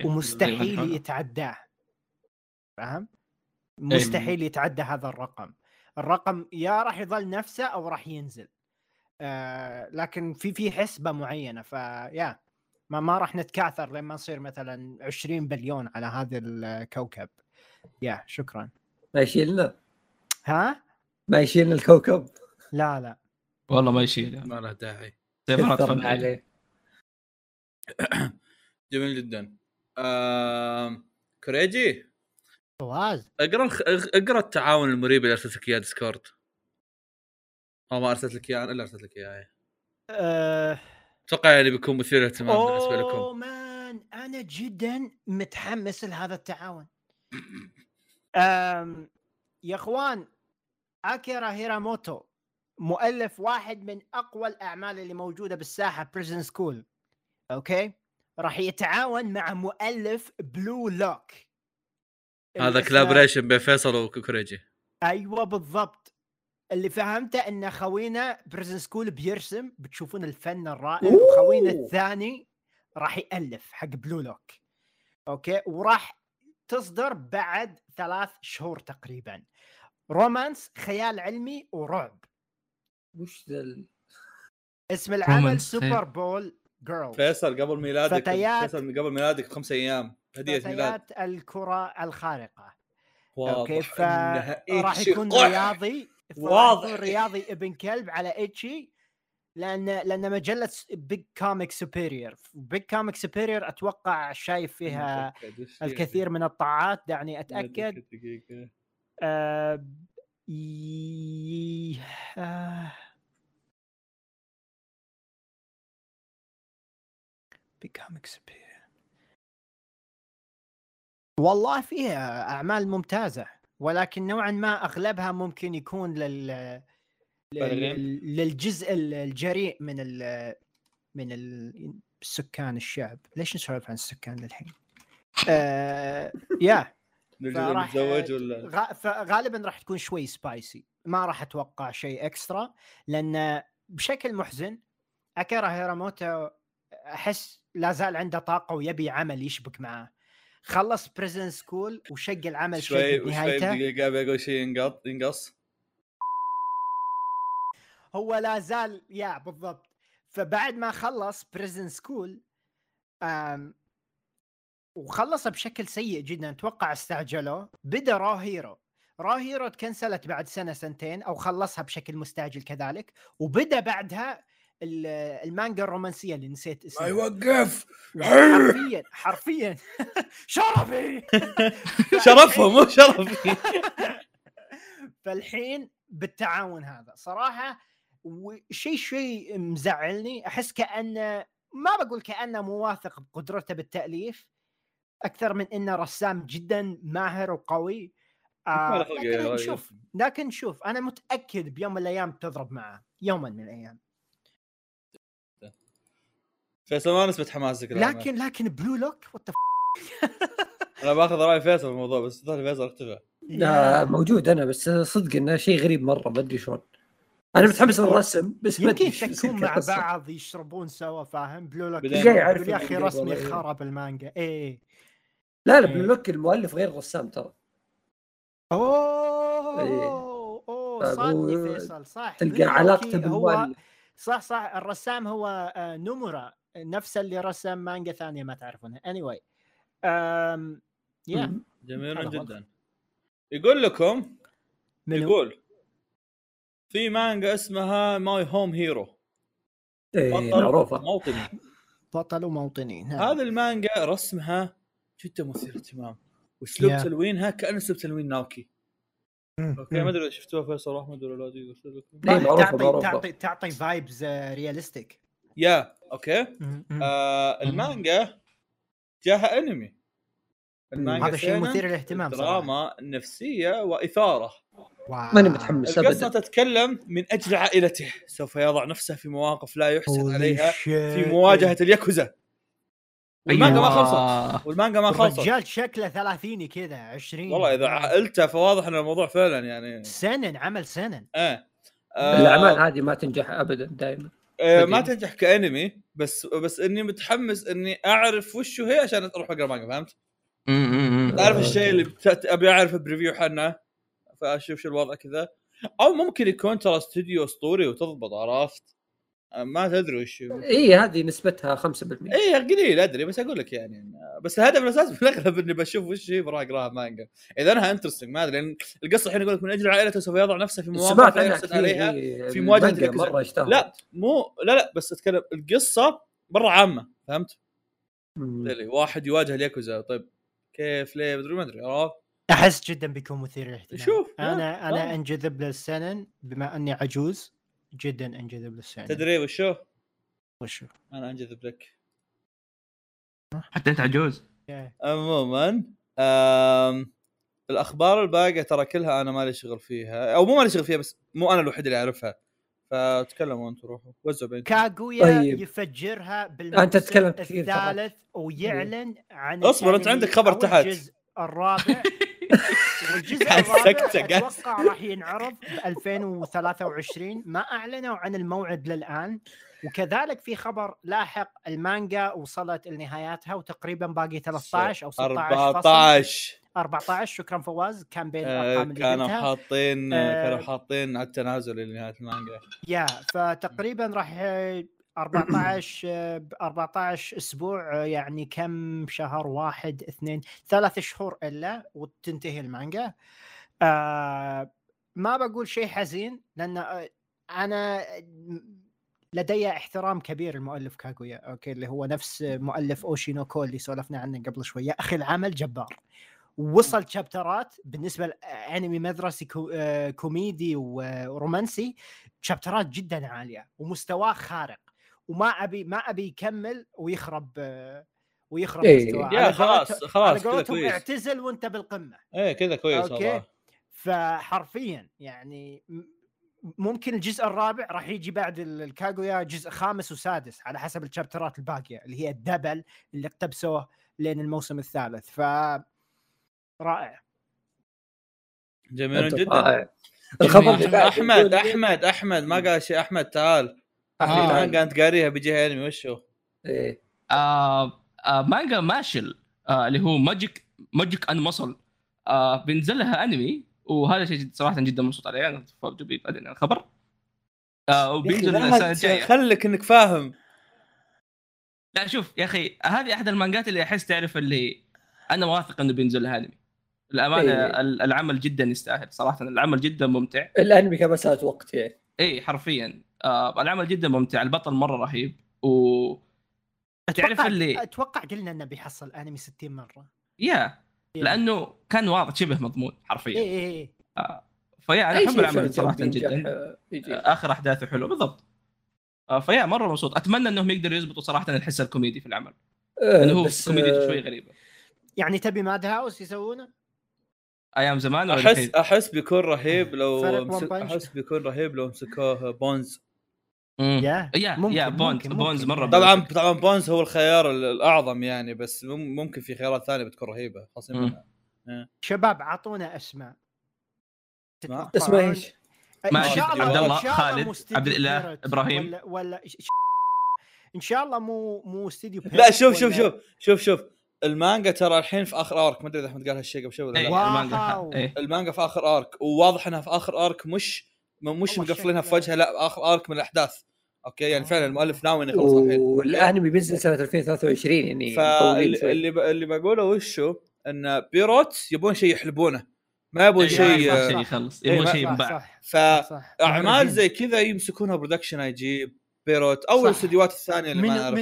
ومستحيل يتعداه. فاهم؟ مستحيل يتعدى هذا الرقم يا راح يظل نفسه او راح ينزل. لكن في حسبة معينة، فيا ما راح نتكاثر لما نصير مثلا 20 بليون على هذا الكوكب. يا شكرا. ما يشيلنا؟ ها؟ ما يشيلنا الكوكب؟ لا والله ما يشيل، ما له داعي. تفضل عليه. جميل جدا. كوريجي فواز اقرا التعاون المريب اللي ارسلت لك اياه ديسكورد، او ما ارسلت لك اياه الا ارسلت لك اياه. اتوقع يعني بيكون مثير للاهتمام بالنسبه لكم. اوه مان، انا جدا متحمس لهذا التعاون. يا اخوان، اكيرا هيراموتو مؤلف واحد من اقوى الاعمال اللي موجوده بالساحه، بريزن سكول، اوكي، راح يتعاون مع مؤلف بلو لوك. هذا كلابريشن بين فيصل وكوريجي. ايوه بالضبط. اللي فهمته ان خوينا بريزن سكول بيرسم، بتشوفون الفن الرائع، وخوينا الثاني راح يالف حق بلو لوك. اوكي، وراح تصدر بعد 3 شهور تقريبا. رومانس، خيال علمي، ورعب. وش ذا اسم العمل؟ سوبر بول جيرل. فيصل قبل ميلادك، فيصل قبل ميلادك ب5 ايام هدية ميلاد الكرة الخارقة. اوكي، فراح يكون رياضي واضح، رياضي ابن كلب على ايتشي، لان مجلة بيج كوميك سوبيريور. بيج كوميك سوبيريور اتوقع شايف فيها الكثير من الطاعات، دعني اتاكد. بيج كوميك سوبيريور والله فيها أعمال ممتازة، ولكن نوعا ما أغلبها ممكن يكون للجزء الجريء من السكان الشعب. ليش نسولف عن السكان للحين؟ يا متزوج ولا غالبا راح تكون شوي سبايسي، ما راح أتوقع شيء إكسترا، لأن بشكل محزن أكيرا هيراموتو أحس لا زال عنده طاقة ويبي عمل يشبك معه. خلص بريزن سكول وشق العمل شوي بنهايته. دقيقة بقول شيء ينقص، هو لا زال يا بالضبط. فبعد ما خلص بريزن سكول وخلص بشكل سيء جدا، اتوقع استعجلوا، بدا راهيرو تكنسلت بعد 1-2 او خلصها بشكل مستعجل كذلك، وبدا بعدها المانجا الرومانسيه اللي نسيت اسمها. يوقف حرفيا شرفي شرفه مو شرفي. فالحين بالتعاون هذا صراحه شيء مزعلني، احس كأنه ما بقول كأنه مواثق بقدرته بالتأليف أكثر من إنه رسام جدا ماهر وقوي. لكن شوف أنا متأكد بيوم من الأيام تضرب معه، يوما من الأيام. فيصل ما نسبة حماسك لكن بلو لوك وتف... أنا باخذ رأي فيصل بالموضوع، بس ظهر فيصل اختفى. لا موجود أنا، بس صدق إنه شيء غريب مرة، ما أدري شلون. أنا متحمس للرسم بس يمكن يشتكون مع بعض، يشربون سوا فاهم. بلو لوك يا أخي رسمي خرب المانجا. إيه لا لا، بلو لوك المؤلف غير الرسام ترى. أوه صادني فيصل، صح تلقى علاقته بالمؤلف. صح الرسام هو نومورا، نفس اللي رسم مانجا ثانية ما تعرفونها. anyway جميل جدا. يقول لكم يقول في مانجا اسمها ماي هوم هيرو، معروفة، موطني، بطل وموطنين. هذا المانجا رسمها جدا مثير اهتمام، واسلوب تلوينها كأنه اسلوب تلوين ناوكي. اوكي ما ادري شفتوها فيصل احمد ولا لا؟ تعطي فايبز رياليستيك. يا اوكي المانجا جاها انمي. هذا شيء مثير للاهتمام، دراما نفسية وإثارة. ماني متحمس أبدا. القصة تتكلم من أجل عائلته، سوف يضع نفسه في مواقف لا يحسن عليها في مواجهة اليكوزا. والمانجا ما خلصت، الرجال شكله 30 كذا 20 والله إذا عائلته، فواضح أن الموضوع فعلا يعني سنن، عمل سنن. الأعمال هذه ما تنجح أبدا، دائما ما تنجح كأنمي، بس إني متحمس إني أعرف وش هي عشان أروح أقرأ مانجا، فهمت؟ تعرف الشيء اللي ابي اعرف بريفيو حنا، فاشوف شو الوضع كذا. او ممكن يكون ترى استوديو اسطوري وتضبط، عرفت؟ ما تدري وش اي هذه نسبتها 5%. اي قليل ادري، بس اقول لك يعني، بس الهدف الاساس في الاغلب اني بشوف وش هي، براق اقراها مانجا اذا انا انترستنج. ما ادري لان القصه الحين يقول لك من اجل عائلته سوف يضع نفسه في مواقف يحصل عليها في مواجهه الكوزا. لا بس اتكلم القصه مره عامه، فهمت؟ واحد يواجه اليكوزا، طيب كيف ليه بدري ما أدري. أحس جدا بيكون مثير للاهتمام. شوف أنا أنجذب للسنن بما أني عجوز جدا، أنجذب للسنن. تدري وشو أنا أنجذب لك، حتى أنت عجوز. عموما الأخبار الباقية ترى كلها أنا ما لي شغل فيها، أو مو ما لي شغل فيها، بس مو أنا الوحيد اللي أعرفها، فتكلموا أنتوا روحوا وزعوا بينكم. كاغويا يفجرها بالموسم الثالث ويعلن عن اصبر، أنت عندك خبر تحت. الجزء الرابع أتوقع راح ينعرض ب 2023، ما أعلنوا عن الموعد للآن. وكذلك في خبر لاحق، المانجا وصلت لنهاياتها وتقريبا باقي 13 أو 14. شكرا فواز، كان بين الارقام اللي كانوا حاطين على التنازل لنهايه المانجا. فتقريبا راح 14 اسبوع، يعني كم شهر، 1 2 3 شهور الا وتنتهي المانجا. ما بقول شيء حزين لان انا لدي احترام كبير المؤلف كاغويا، اوكي، اللي هو نفس مؤلف اوشينوكو اللي سولفنا عنه قبل شويه. اخي العمل جبار، وصل شابترات بالنسبه لانمي مدرسي كوميدي ورومانسي، شابترات جدا عاليه ومستواه خارق، وما ابي يكمل ويخرب مستواه. إيه خلاص كذا كويس، اعتزل وانت بالقمه. ايه كذا كويس والله. فحرفيا يعني ممكن الجزء الرابع راح يجي بعد الكاغويا جزء خامس وسادس على حسب الشابترات الباقيه اللي هي الدبل اللي اقتبسوه لين الموسم الثالث. ف رائع، جميل جدا. الخبر احمد ما قال شيء. احمد تعال، مانجا انت قاريها بجهه انمي، وشو؟ ايه مانجا ماشل اللي هو ماجيك اند ماسل، بينزل لها انمي، وهذا شيء صراحه جدا مبسوط عليه. انا فوجئت بعدين الخبر، وبينزل السنه الجايه. خليك انك فاهم. لا شوف يا اخي، هذه احد المانجات اللي احس، تعرف، اللي انا واثق انه بينزل لها انمي. الامانه العمل جدا يستاهل صراحه، العمل جدا ممتع. الانمي كبسات وقت يعني. اي حرفيا العمل جدا ممتع، البطل مره رهيب، تعرف اللي اتوقع قلنا انه بيحصل انمي 60 مره. لانه كان واضح شبه مضمون حرفيا. فيعني احب العمل صراحه جدا. اخر احداثه حلو بالضبط. فيا مره مبسوط. اتمنى انهم يقدروا يزبطوا صراحه الحس الكوميدي في العمل لانه هو كوميدي شوي غريبه. يعني تبي ماد هاوس يسوونه ايام زمان ولا الحين؟ احس بيكون رهيب لو احس بيكون رهيب لو مسكوه بونز. يا بونز مره طبعا طبعا بونز هو الخيار الاعظم يعني، بس ممكن في خيارات ثانيه بتكون رهيبه خاصه. شباب عطونا اسماء. اسماء ايش؟ ماشي عبد الله، خالد، عبد الاله، ابراهيم، ولا ان شاء الله مو استديو. لا شوف شوف شوف شوف شوف المانجا ترى الحين في اخر ارك، ما ادري اذا احمد قال هالشيء قبل شوي ولا لا. المانجا في اخر ارك، وواضح انها في اخر ارك مش مقفلينها في وجهها، لا اخر ارك من الاحداث. اوكي يعني فعلا المؤلف ناوي يخلص الحين، والانمي بينزل سنه 2023 يعني. اللي بقوله وشو ان بيروت يبون شيء يحلبونه، ما يبون شيء يخلص، يبون شيء ينباع. فاعمال زي كذا يمسكونها برودكشن اي جي. بيروت اول الاستديوهات الثانيه اللي ما اعرف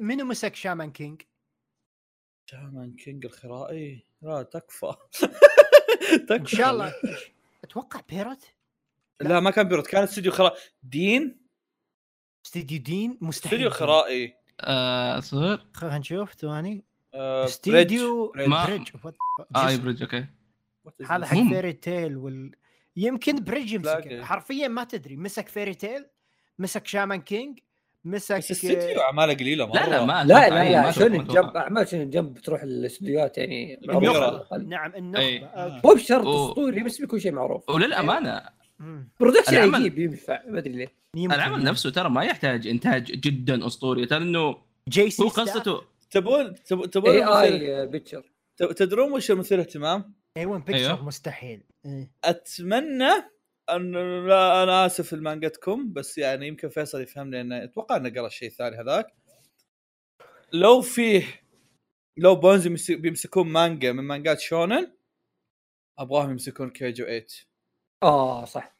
منو مسك شامان كينج. شامان كينج الخرائي لا تكفى. ان شاء الله اتوقع بيروت. لا ما كان بيروت، كان استوديو خرائي دين. استوديو دين مستحيل. استوديو خرائي صغير، خلينا نشوف ثواني. استوديو بريدج. بريدج اوكي. هذا حق فيري تيل يمكن بريدج يمسك. حرفيا ما تدري، مسك فيري تيل، مسك شامان كينج، مسك استديو. اعماله قليله مره. لا شلون جنب اعمال شلون جنب تروح الاستديوهات يعني. نعم النخبه مو بشرط اسطوري، بس بيكون شيء معروف. وللامانه برودكشن يجيب ينفع، ما ادري ليه. العمل نفسه ترى ما يحتاج انتاج جدا اسطوري، ترى انه هو قصته. تبون اي بيتشر تدرون وش مثير اهتمام؟ ايوان بيتشر مستحيل. اتمنى ان انا اسف المانجتكم، بس يعني يمكن فيصل يفهمني، انه اتوقع انه قرا شيء ثاني هذاك. لو بونز بيمسكون مانجا من مانجات شونن، ابغاهم يمسكون كيجو 8. صح،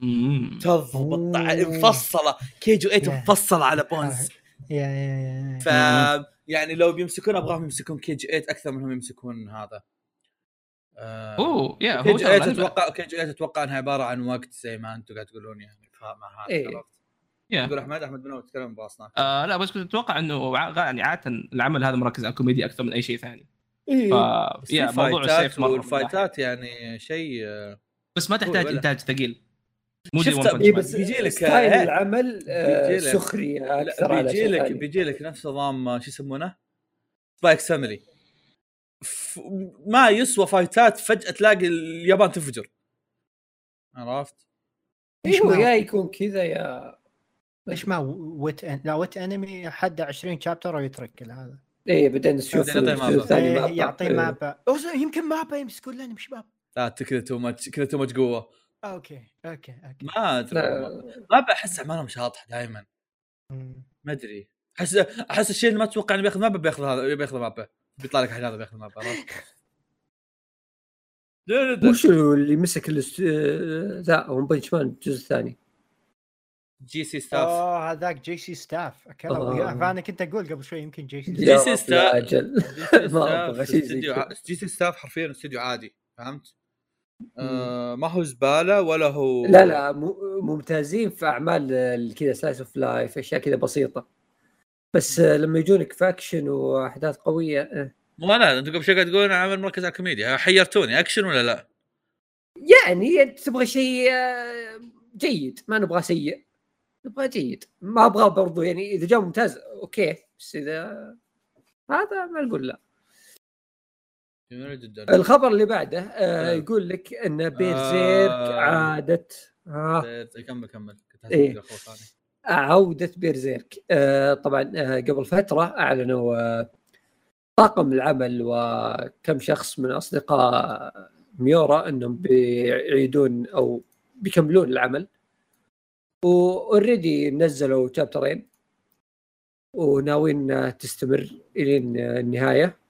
تضبط مفصله. كيجو 8 مفصله على بونز. ف يعني لو بيمسكون ابغاهم يمسكون كيجو 8 اكثر منهم يمسكون هذا. هو اتوقع انها عباره عن وقت زي ما انتم قاعد تقولون يعني. فما هذا يقول احمد بنو تتكلم باصنا. لا بس كنت اتوقع انه يعني عاده العمل هذا مركز على الكوميديا اكثر من اي شيء ثاني. موضوع السيف والفايتات يعني شيء، بس ما تحتاج انتاج ثقيل. مو زي بس يجي لك العمل سخري اكثر، على بيجي لك نفس نظام شو يسمونه سبايك فاميلي. ما يسوى فايتات، فجأة تلاقي اليابان تنفجر. عرفت؟ ايش ما يكون كذا يا ايش ما وات انمي حد 20 شابتر ويترك هذا. بعدين نشوف يعطي مابا. يمكن مابا يمسكون لنا شباب. لا كذا تو ماتش قوه. اوكي ما بحس اعمالهم شاطحه دائما. ما ادري، احس الشيء اللي ما اتوقع انه بياخذ مابا بياخذ هذا، بياخذ مابا بيطلع لك حاجه. هذا بياخذ مابا. وش اللي مسك ذا ون بيس مان الجزء الثاني؟ جي سي ستاف. هذاك جي سي ستاف اكلم وياه. فانا كنت اقول قبل شوي يمكن جي سي ستاف. جي سي ستاف حرفيا استوديو عادي، فهمت؟ ما هو زباله ولا هو لا ممتازين في اعمال كذا سلايس اوف لايف، اشياء كذا بسيطه، بس لما يجونك فاكشن واحداث قويه. مو انا انتم قبل شوي قاعد تقولون عامل مركز على الكوميديا، حيرتوني اكشن ولا لا؟ يعني تبغى شيء جيد، ما نبغى سيء، نبغى جيد. ما ابغى برضو يعني اذا جاء ممتاز اوكي، بس اذا هذا ما نقول لا. الخبر اللي بعده يقول لك ان بيرزيرك عادت. كمل عودة بيرزيرك. طبعا قبل فترة أعلنوا طاقم العمل وكم شخص من أصدقاء ميورا أنهم بيعيدون أو بيكملون العمل، وأوريدي نزلوا شابترين وناويين تستمر إلى النهاية.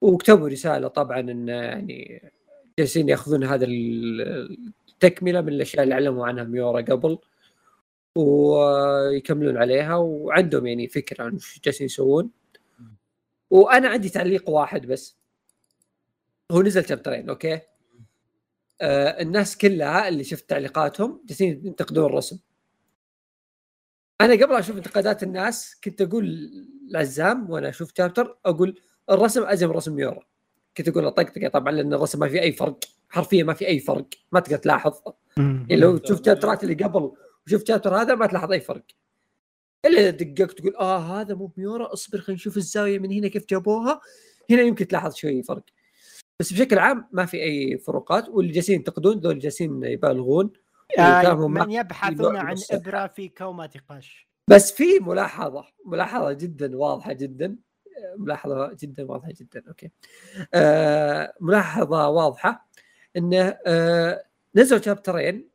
وكتبوا رسالة طبعا أن يعني جالسين يأخذون هذا التكملة من الأشياء اللي علموا عنها ميورا قبل ويكملون عليها، وعندهم يعني فكرة عن وش جالسين يسوون. وأنا عندي تعليق واحد بس، هو نزل شابترين أوكي. الناس كلها اللي شفت تعليقاتهم جالسين ينتقدون الرسم. انا قبل اشوف انتقادات الناس كنت اقول العزام وانا اشوف تشابتر اقول الرسم ازم رسم يورو، كنت اقول اطقطقه طبعا لان الرسم ما في اي فرق، حرفيا ما في اي فرق، ما تقدر تلاحظ يعني لو شفت تشابترات اللي قبل وشفت تشابتر هذا ما تلاحظ اي فرق الا دققت تقول هذا مو ميورا، اصبر خلينا نشوف الزاويه من هنا كيف جابوها، هنا يمكن تلاحظ شويه فرق، بس بشكل عام ما في اي فروقات. واللي جالسين ينتقدون ذول جالسين يبالغون من يبحثون عن إبرة في كومة قش. بس في ملاحظة جدا واضحة جدا، أوكي، ملاحظة واضحة إنه نزلوا شابترين،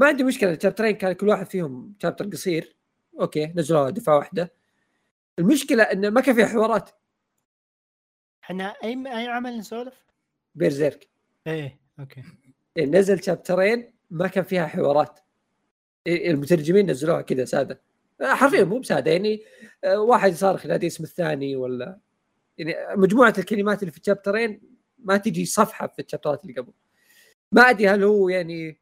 ما عندي مشكلة شابترين كان كل واحد فيهم شابتر قصير، أوكي نزلوا دفعة واحدة، المشكلة إنه ما كان في حوارات. إحنا أي عمل نسولف؟ بيرزيرك. إيه أوكي. نزل شابترين ما كان فيها حوارات، المترجمين نزلوها كذا ساده، حرفيا مو بساده يعني، واحد صارخ ينادي اسم الثاني، ولا يعني مجموعه الكلمات اللي في الشابترين ما تجي صفحه في الشابترات اللي قبل. ما ادري هل هو يعني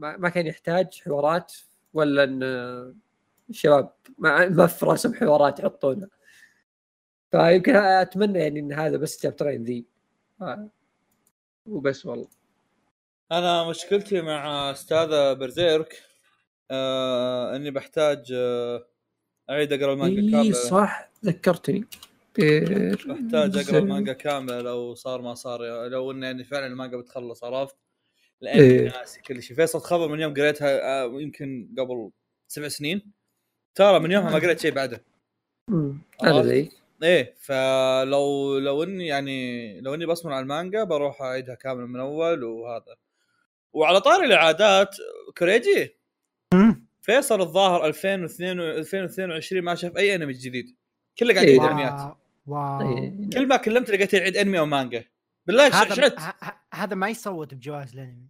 ما كان يحتاج حوارات، ولا ان الشباب ما في راسهم حوارات يحطونها، فيمكن اتمنى يعني ان هذا بس الشابترين ذي وبس. والله أنا مشكلتي مع أستاذة برزيرك أني بحتاج أعيد أقرأ المانجا كاملة. إيه صح ذكرتني، بحتاج أقرأ المانجا كاملة لو صار ما صار، لو أني فعلا المانجا بتخلص، عرفت؟ لأني ناسي كل شيء. فيصل خبر من يوم قريتها يمكن قبل 7 سنين، ترى من يومها ما قريت شيء بعده. أنا زي ايه، فلو أني يعني لو أني بصمر على المانجا بروح أعيدها كاملة من أول. وهذا وعلى طاري العادات كوريجي، فيصل الظاهر 2022 ما شاف اي انمي جديد، كله قاعد يعيد انميات. كل ما كلمت لقيت يعيد انمي او مانجا، بالله شعرت هذا ما يصوت بجواز الانمي،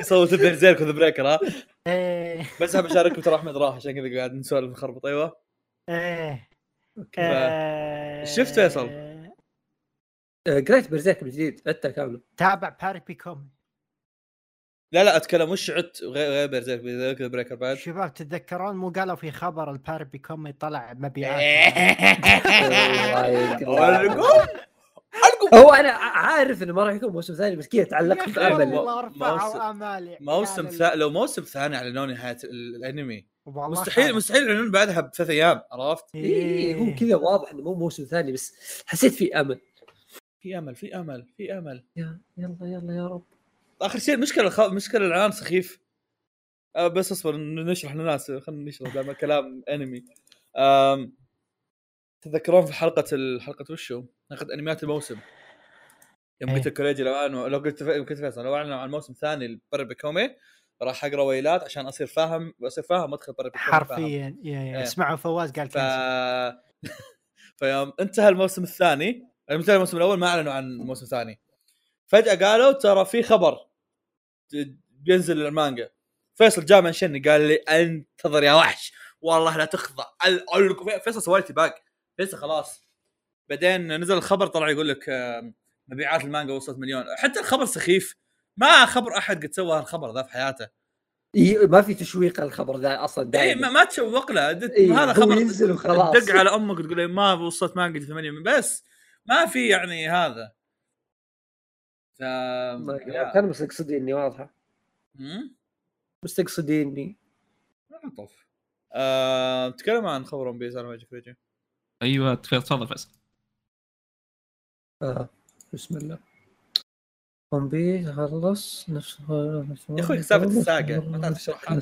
يصوت بنزيرك وذا بريكر. ها ايه بس ابى اشارككم، ترى احمد راح عشان كذا قاعد نسولف نخربط. ايوه ايه اوكي. شفت فيصل قريت برزيرك الجديد حتى كامله، تابع باري بيكوم. لا اتكلم وش عدت غير برزيرك بريكر بعد. شباب تتذكرون مو قالوا في خبر الباري بيكوم يطلع مبيعات؟ هو انا عارف انه ما راح يكون موسم ثاني، بس كذا تعلقت بامل. موسم لو موسم ثاني اعلنوا نهايه الانمي مستحيل يعلنون بعدها ب3 ايام، عرفت؟ ايه هو كذا واضح انه مو موسم ثاني، بس حسيت في امل في امل. يلا يا رب. اخر شيء مشكله العام سخيف، بس اصبر نشرح للناس، خلينا نشرح دائما كلام انمي. تذكرون في حلقه وشو ناخذ انميات الموسم، يوم قلت الكوريجي لو قلت فيصل لو اعلنوا عن موسم ثاني البربيكومي راح اقرا ويلات عشان اصير فاهم، وادخل بربيكومي حرفيا. اسمعوا فواز قال كذا. فيوم انتهى الموسم الثاني، الموسم الأول ما أعلنوا عن موسم ثاني، فجأة قالوا ترى في خبر بينزل المانجا. فيصل جاء منشني قال لي انتظر يا وحش، والله لا تخضع. فيصل سوالتي باق، فيصل خلاص. بعدين نزل الخبر طلع يقول لك مبيعات المانجا وصلت 1,000,000. حتى الخبر سخيف، ما خبر أحد قد سوى هالخبر ذا في حياته. ما في تشويق الخبر ذا أصلا دائما. ما تشوق له هذا خبر ينزل وخلاص، دق على أمك وتقول لي ما وصلت مانجا 8,000,000 بس. ما في يعني هذا كان مستقصديني واضحة، مستقصديني عطف. تكلم عن خبر ون بيس. أنا ما أجي. أيوة تفضل فيصل. بسم الله. ون بيس خلص نفسه يا أخوي، كتابة الساقة ما تعرف شرحها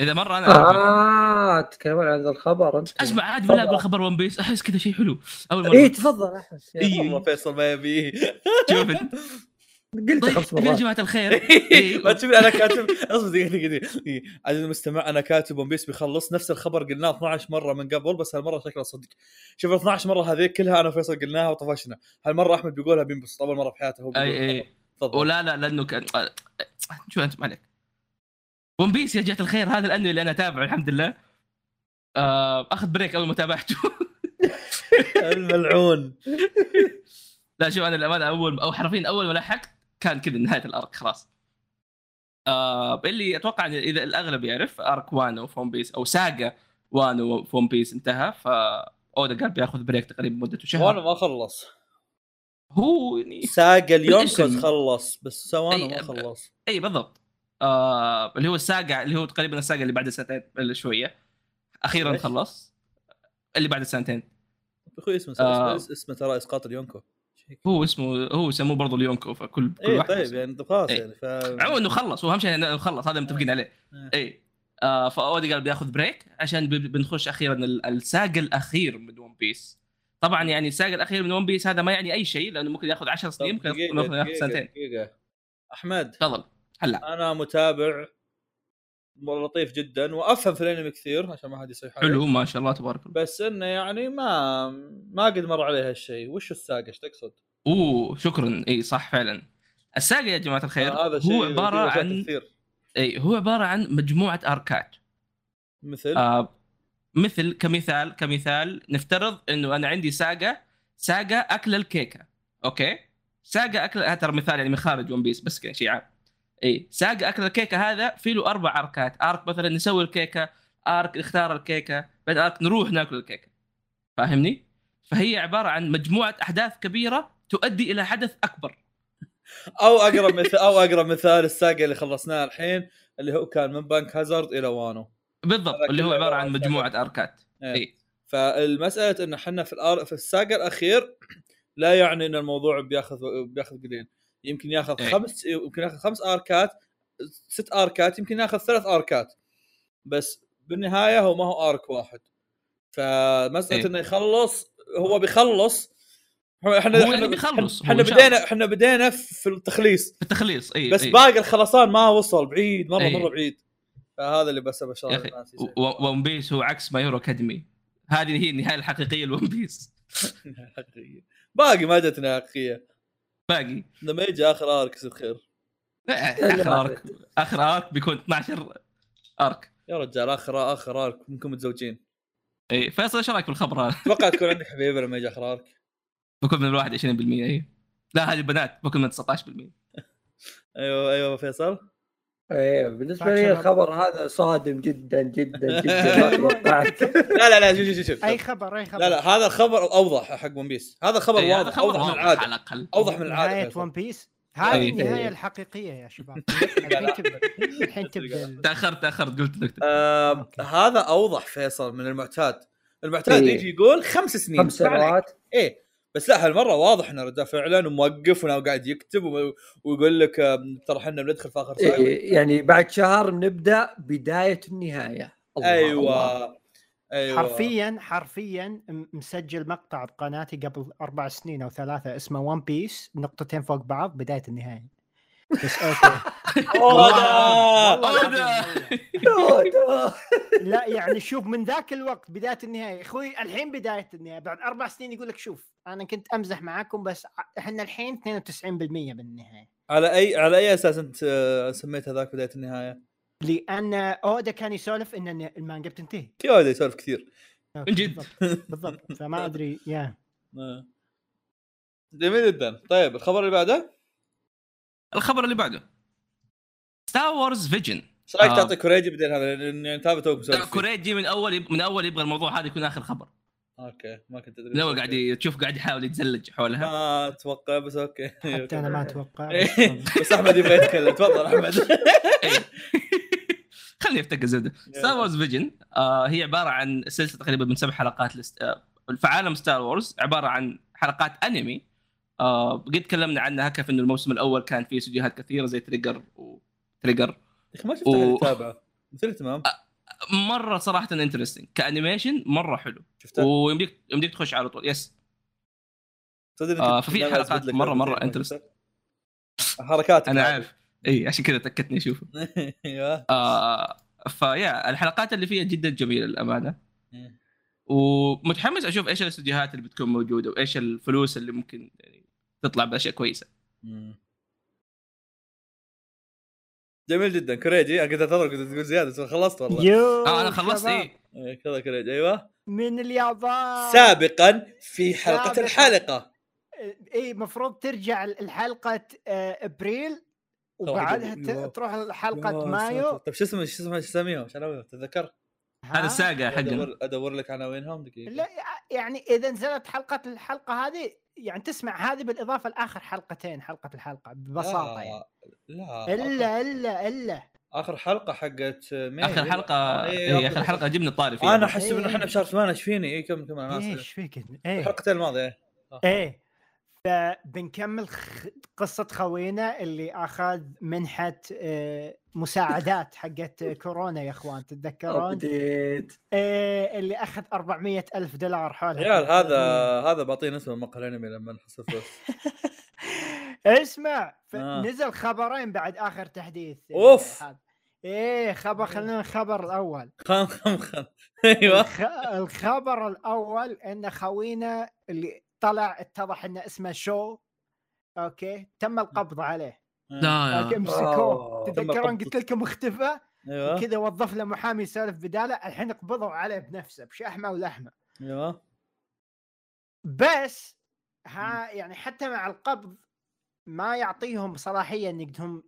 إذا مرة. أنا تكلم عن هذا الخبر. أسمع عاد ولا أقول خبر ون بيس، أحس كذا شيء حلو أول مرة. إيه تفضل أحمد. والله فيصل ما يبيه. شوف قلت خلاص والله. جماعة الخير. ما تشوف أنا كاتب أصبر دقيقة. عاد المستمع أنا كاتب ون بيس بيخلص نفس الخبر قلناه 12 مرة من قبل، بس هالمرة شكله صدق. شوف 12 مرة هذيك كلها أنا فيصل قلناها وطفشنا، هالمرة أحمد بيقولها بينبسط أول مرة بحياته هو. أي تفضل. ولا لأنه كان شو أنت مالك. ون بيس يا جهة الخير هذا الأنمي اللي أنا تابعه الحمد لله. أخذ بريك أول ما تابعته. الملعون. لا شوف أنا الأمانة أول أو حرفين أول ما لحقت كان كذا نهاية الأرك خلاص. اللي اتوقع اذا الاغلب يعرف ارك وانو فون بيس او ساقه وانو فون بيس انتهى، فاودا قال بياخذ بريك تقريبا مده شهر. وانو ما خلص هو يعني ساقه اليوم خلص بس سوانو ما خلص. اي بالضبط. اللي هو الساقه اللي هو تقريبا الساقه اللي بعد سنتين شويه اخيرا خلص، اللي بعد سنتين اخوي اسمه اسمه ترى اسقاط اليونكو، هو اسمه هو سموه برضه اليونكو، فكل كل واحد طيب يعني خلاص يعني عموما انه خلص، واهم شيء انه خلص، هذا متفقين عليه. اي فاودي قال بياخذ بريك عشان بنخش اخيرا الساق الاخير من ون بيس. طبعا يعني الساق الاخير من ون بيس هذا ما يعني اي شيء لانه ممكن ياخذ 10 سنين، ممكن ياخذ سنتين. احمد تفضل. هلا انا متابع لطيف جدا وافهم في الانمي كثير عشان ما حد يصيح عليه. حلو ما شاء الله تبارك الله، بس انه يعني ما قد مر عليه هالشيء. وش الساقه ايش تقصد؟ اوه شكرا. اي صح فعلا الساقه يا جماعه الخير هو عباره عن هو عباره عن مجموعه اركات مثل مثل كمثال نفترض انه انا عندي ساقه اكل الكيكه. اوكي ساقه اكل، هذا مثال يعني من خارج ون بيس بس كشيء عام. اي ساق اكل الكيكه هذا في له 4 اركات، ارك مثلا نسوي الكيكه، ارك نختار الكيكه، بعد ارك نروح ناكل الكيكه، فاهمني؟ فهي عباره عن مجموعه احداث كبيره تؤدي الى حدث اكبر. او اقرب مثال الساقه اللي خلصناها الحين اللي هو كان من بنك هازارد الى وانو بالضبط، اللي هو عباره عن مجموعه اركات. اي فالمساله ان احنا في الساق الاخير لا يعني ان الموضوع بياخذ قليل، يمكن ياخذ خمس اركات، 6 اركات، يمكن ياخذ 3 اركات، بس بالنهايه هو ما هو ارك واحد. فمساله انه يخلص، هو بيخلص، احنا بدينا في التخليص. اي بس باقي الخلصان ما وصل، بعيد مره بعيد. فهذا اللي بس ابشر الناس. ون بيس هو عكس ما يورو اكاديمي، هذه هي النهايه الحقيقيه لون بيس. باقي ما جتنا حقيقيه، باقي لما يجي اخر ارك يصير خير. اخر ارك بيكون 12 ارك يا رجال. اخر ارك منكم متزوجين. اي فيصل ايش رايك بالخبر هذا؟ اتوقع تكون عندك حبيبه لما يجي اخر ارك. بكون من الواحد 20%. اي لا هذه البنات بكون من 19%. ايوه فيصل. ايه بالنسبه لي الخبر هذا صادم جدا جدا جدا. توقعت. لا شوف اي خبر لا هذا الخبر اوضح حق ون بيس، هذا خبر واضح، اوضح من العاده على الاقل، اوضح من العاده. نهايه ون بيس هذه النهايه الحقيقيه يا شباب. الحين تبدا. تاخرت قلت لك. هذا اوضح فيصل من المعتاد يجي يقول 5 سنين 5 سنوات. ايه بس لا هالمره واضح انه رد فعلا وموقف وقاعد يكتب ويقول لك ترى احنا بندخل في اخر ساعه، يعني بعد شهر بنبدا بدايه النهايه. ايوه حرفيا مسجل مقطع بقناتي قبل 4 سنين او 3 اسمه ون بيس نقطتين فوق بعض بدايه النهايه. بس اوكي. لا يعني شوف من ذاك الوقت بداية النهاية. اخوي الحين بداية النهاية، بعد 4 سنين يقول لك شوف انا كنت امزح معاكم بس احنا الحين 92% بالنهاية. على اي اساس انت سميت هذاك بداية النهاية؟ لان اودا كان يسولف ان المانجا بتنتهي. اودا يسولف كثير من جد بالضبط، فما ادري يا جميل جدا. طيب الخبر اللي بعده ستار وورز فيجن. ايش رايك تعطي كوريجي بدل هذا؟ لان تابعته بسرعه كوريجي من اول يبغى الموضوع هذا يكون اخر خبر. اوكي ما كنت ادري لو قاعد تشوف قاعد يحاول يتزلج حولها. ما اتوقع بس اوكي. حتى انا ما اتوقع. بس احمد يبغى يتكلم، تفضل احمد. خليني افتكر زبده. ستار وورز فيجن هي عباره عن سلسله تقريبا من 7 حلقات فعالم ستار وورز، عباره عن حلقات انمي. قد تكلمنا عنها كيف انه الموسم الاول كان فيه استديوهات كثيره زي تريجر اخي ما شفت تتابعه مثل تمام. مره صراحه انترستينج كانيميشن، مره حلو ويمديك تخش على طول. يس ففي حلقات مره انترستينج حركات انا عارف. اي عشان كذا تاكدتني اشوفه. ايوه فيا الحلقات اللي فيها جدا جميله للامانه، ومتحمس اشوف ايش الاستديوهات اللي بتكون موجوده وايش الفلوس اللي ممكن يعني تطلع باشياء كويسه. جميل جدا كوريجي. انا كنت اتذكر كنت تقول زياده خلصت والله. انا خلصت. ايه كذا كوريجي. ايوه من اليابان سابقا في حلقه الحلقه. اي مفروض ترجع الحلقه ابريل وبعدها تروح لحلقه مايو. طيب شو اسمه عشان تذكر هذا الساقه حقه ادور لك عناوينهم دقيقه. لا يعني اذا نزلت الحلقه هذه يعني تسمع هذه بالاضافه لاخر حلقتين الحلقه ببساطه. لا يعني لا الا الا الا اخر حلقه حقت مين؟ اخر حلقه جبنا الطاري فيها. انا احسب ان احنا بشهر 8. ايش فيني؟ اي كم انا ايش فيك؟ الحلقتين الماضيه ايه. فبنكمل قصة خوينا اللي أخذ منحة مساعدات حقت كورونا يا إخوان تتذكرون؟ اللي أخذ 400,000 دولار حوالي. هذا بعطيه اسمه مقهى الانيمي لما نحصل فلوس. اسمع نزل خبرين بعد آخر تحديث. أوف. إيه خبر خلينا الخبر الأول. أيوة. الخبر الأول إن خوينا اللي طلع اتضح ان اسمه شو اوكي تم القبض عليه. لا مسكوه تذكرون قلت لكم اختفى كذا وظف له محامي يسالف بداله. الحين قبضوا عليه بنفسه بشحمه ولحمه. ايوه بس ها يعني حتى مع القبض ما يعطيهم صلاحيه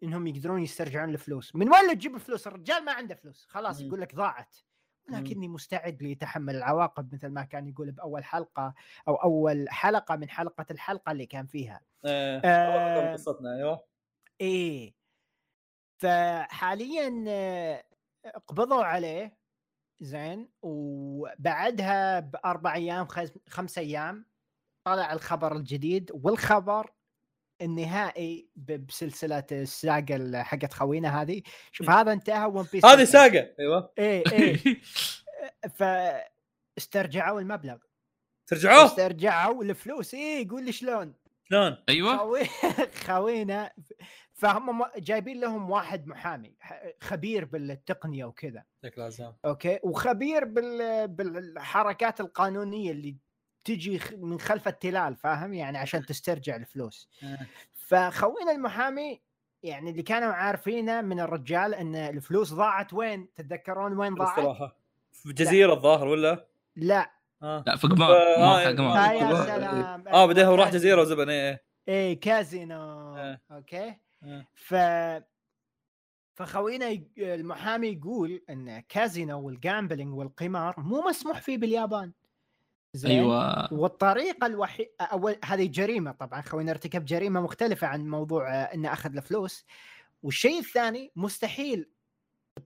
انهم يقدرون يسترجعون الفلوس. من وين تجيب الفلوس؟ الرجال ما عنده فلوس خلاص. يقول لك ضاعت لكني مستعد ليتحمل العواقب مثل ما كان يقول بأول حلقة أو أول حلقة من الحلقة اللي كان فيها. قصتنا أيوة. إيه فحاليا قبضوا عليه زين. وبعدها ب4 أيام 5 أيام طلع الخبر الجديد والخبر النهائي بسلسله الساقه حقت خوينا هذه. شوف هذا انتهى ون بيس هذه ساقه. ايوه اي فاسترجعوا المبلغ. استرجعوا الفلوس. اي قول لي شلون ايوه خوينا. فهم جايبين لهم واحد محامي خبير بالتقنيه وكذا اوكي وخبير بالحركات القانونيه اللي تجي من خلف التلال فاهم يعني عشان تسترجع الفلوس. فخوينا المحامي يعني اللي كانوا عارفينه من الرجال ان الفلوس ضاعت. وين تتذكرون وين ضاعت؟ في جزيرة الظاهر ولا لا؟ لا في قمار. يا سلام. بدأه وراح جزيرة وزبن ايه كازينو اوكي. فخوينا المحامي يقول ان كازينو والجامبلينج والقمار مو مسموح فيه باليابان. ايوه والطريقه الوحيده هذه جريمه طبعا. خوينا ارتكب جريمه مختلفه عن موضوع انه اخذ الفلوس. والشيء الثاني مستحيل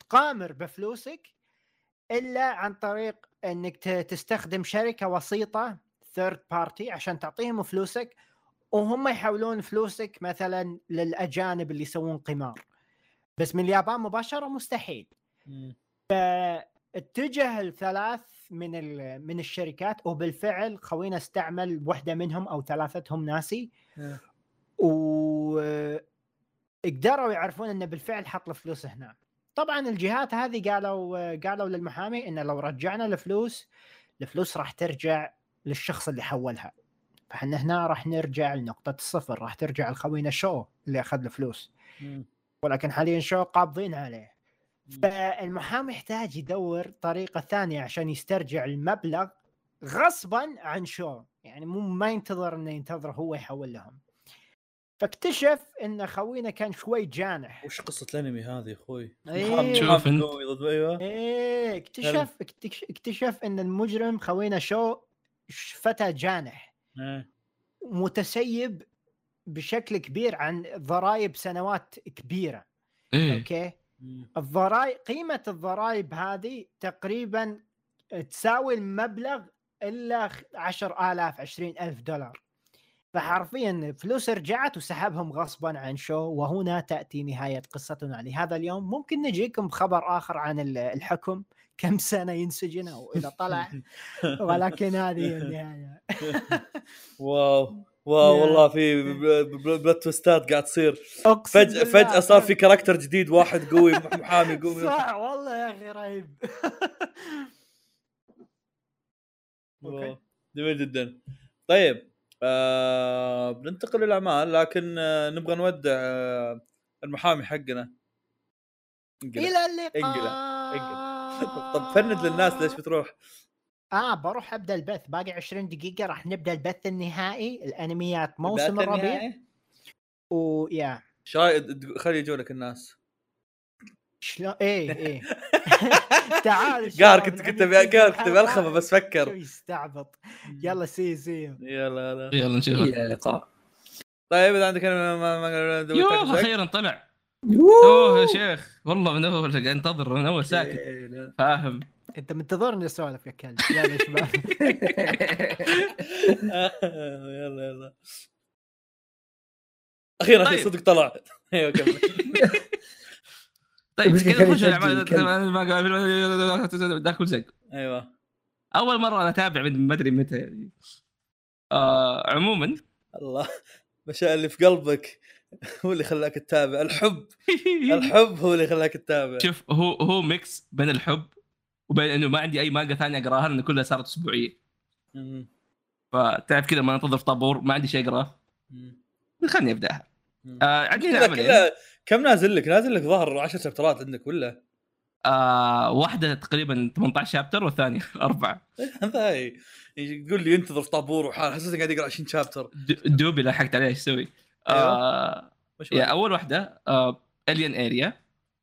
تقامر بفلوسك الا عن طريق انك تستخدم شركه وسيطه ثيرد بارتي عشان تعطيهم فلوسك وهم يحولون فلوسك مثلا للاجانب اللي يسوون قمار. بس من اليابان مباشره مستحيل. فاتجه الثلاث من الشركات وبالفعل خوينا استعمل واحدة منهم أو ثلاثتهم ناسي وقدروا يعرفون أنه بالفعل حط الفلوس هنا. طبعا الجهات هذه قالوا للمحامي أنه لو رجعنا الفلوس راح ترجع للشخص اللي حولها. فحنا هنا راح نرجع لنقطة الصفر. راح ترجع لخوينا شو اللي أخذ الفلوس ولكن حاليا شو قابضين عليه. فالمحامي يحتاج يدور طريقة ثانية عشان يسترجع المبلغ غصبا عن شو يعني مو ما ينتظر انه ينتظر هو يحول لهم. فاكتشف ان خوينا كان شوي جانح. وش قصة الانمي هذه اخوي؟ شوف ايه اكتشف ان المجرم خوينا شو فتى جانح متسيب بشكل كبير عن ضرائب سنوات كبيرة. اوكي الضرائب قيمة الضرائب هذه تقريبا تساوي المبلغ إلا 10,000-20,000 دولار. فحرفيا فلوس رجعت وسحبهم غصبا عن شو. وهنا تأتي نهاية قصتنا لهذا اليوم. ممكن نجيكم بخبر آخر عن الحكم كم سنة ينسجن أو إذا طلع ولكن هذه النهاية. واو والله في بلوت تويستات قاعد تصير. فجأة صار في كاركتر جديد واحد قوي محامي قوي. صح والله يا أخي رهيب. جميل جدا. طيب بننتقل للأعمال لكن نبغى نودع المحامي حقنا. إلى اللقاء. طب فند للناس ليش بتروح؟ بروح ابدا البث باقي 20 دقيقه. راح نبدا البث النهائي الانميات موسم الربيع ويا شايد خلي يجونك الناس شلون. ايه ايه تعال قار كنت ابي الخفه بس فكر يستعبط. يلا سي يلا يلا نشوف اللقاء. طيب اذا عندك ما اخيرا طلع. اوه يا شيخ والله من اول انتظر من اول ساكت فاهم انت منتظرني اسولف يا كلب. يلا يا شباب يلا اخيرا طيب. صدق طلع. ايوه كمل. طيب كذا خش الاعمال ما قبل داخل زق. ايوه اول مره انا اتابع ما ادري متى يعني. عموما الله مشاء اللي في قلبك هو اللي خلاك تتابع. الحب هو اللي خلاك تتابع. شوف هو ميكس بين الحب وبين انه ما عندي اي مانجا ثانيه اقراها لان كلها صارت اسبوعيه. فتعرف كذا ما انتظر في طابور ما عندي شيء اقراه خلني ابداها. عندنا عملين كم نازل لك ظهر 10 شابترات عندك ولا واحده تقريبا 18 شابتر والثانيه 4. هاي تقول لي انتظر في طابور وحال حسيت قاعد اقرا 20 شابتر دوبي لحقت عليه ايش اسوي. اول واحده Alien Area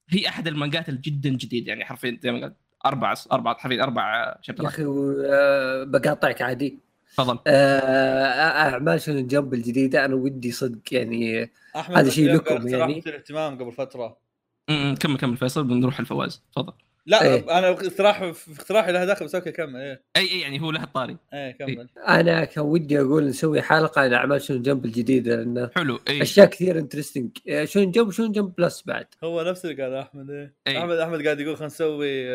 هي احد المانجات الجدا جديد يعني حرفيا زي ما قلت 4 حرفيا 4 شابترات. يا اخي بقاطعك عادي تفضل. اعمال شنو جنب الجديده انا ودي صدق يعني هذا شيء لكم يعني اهتمام قبل فتره. كمل فيصل بنروح الفواز تفضل. لا ايه. انا اقتراحي له داخل بسوي كمل. ايه. اي يعني هو له الطاري. اي كمل. انا كان ودي اقول نسوي حلقه عن اعمال شنو جنب الجديده لانه حلو ايه. اشياء كثير انترستنج. شنو جنب بلس بعد هو نفس اللي قال احمد. ايه. احمد قاعد يقول خلينا نسوي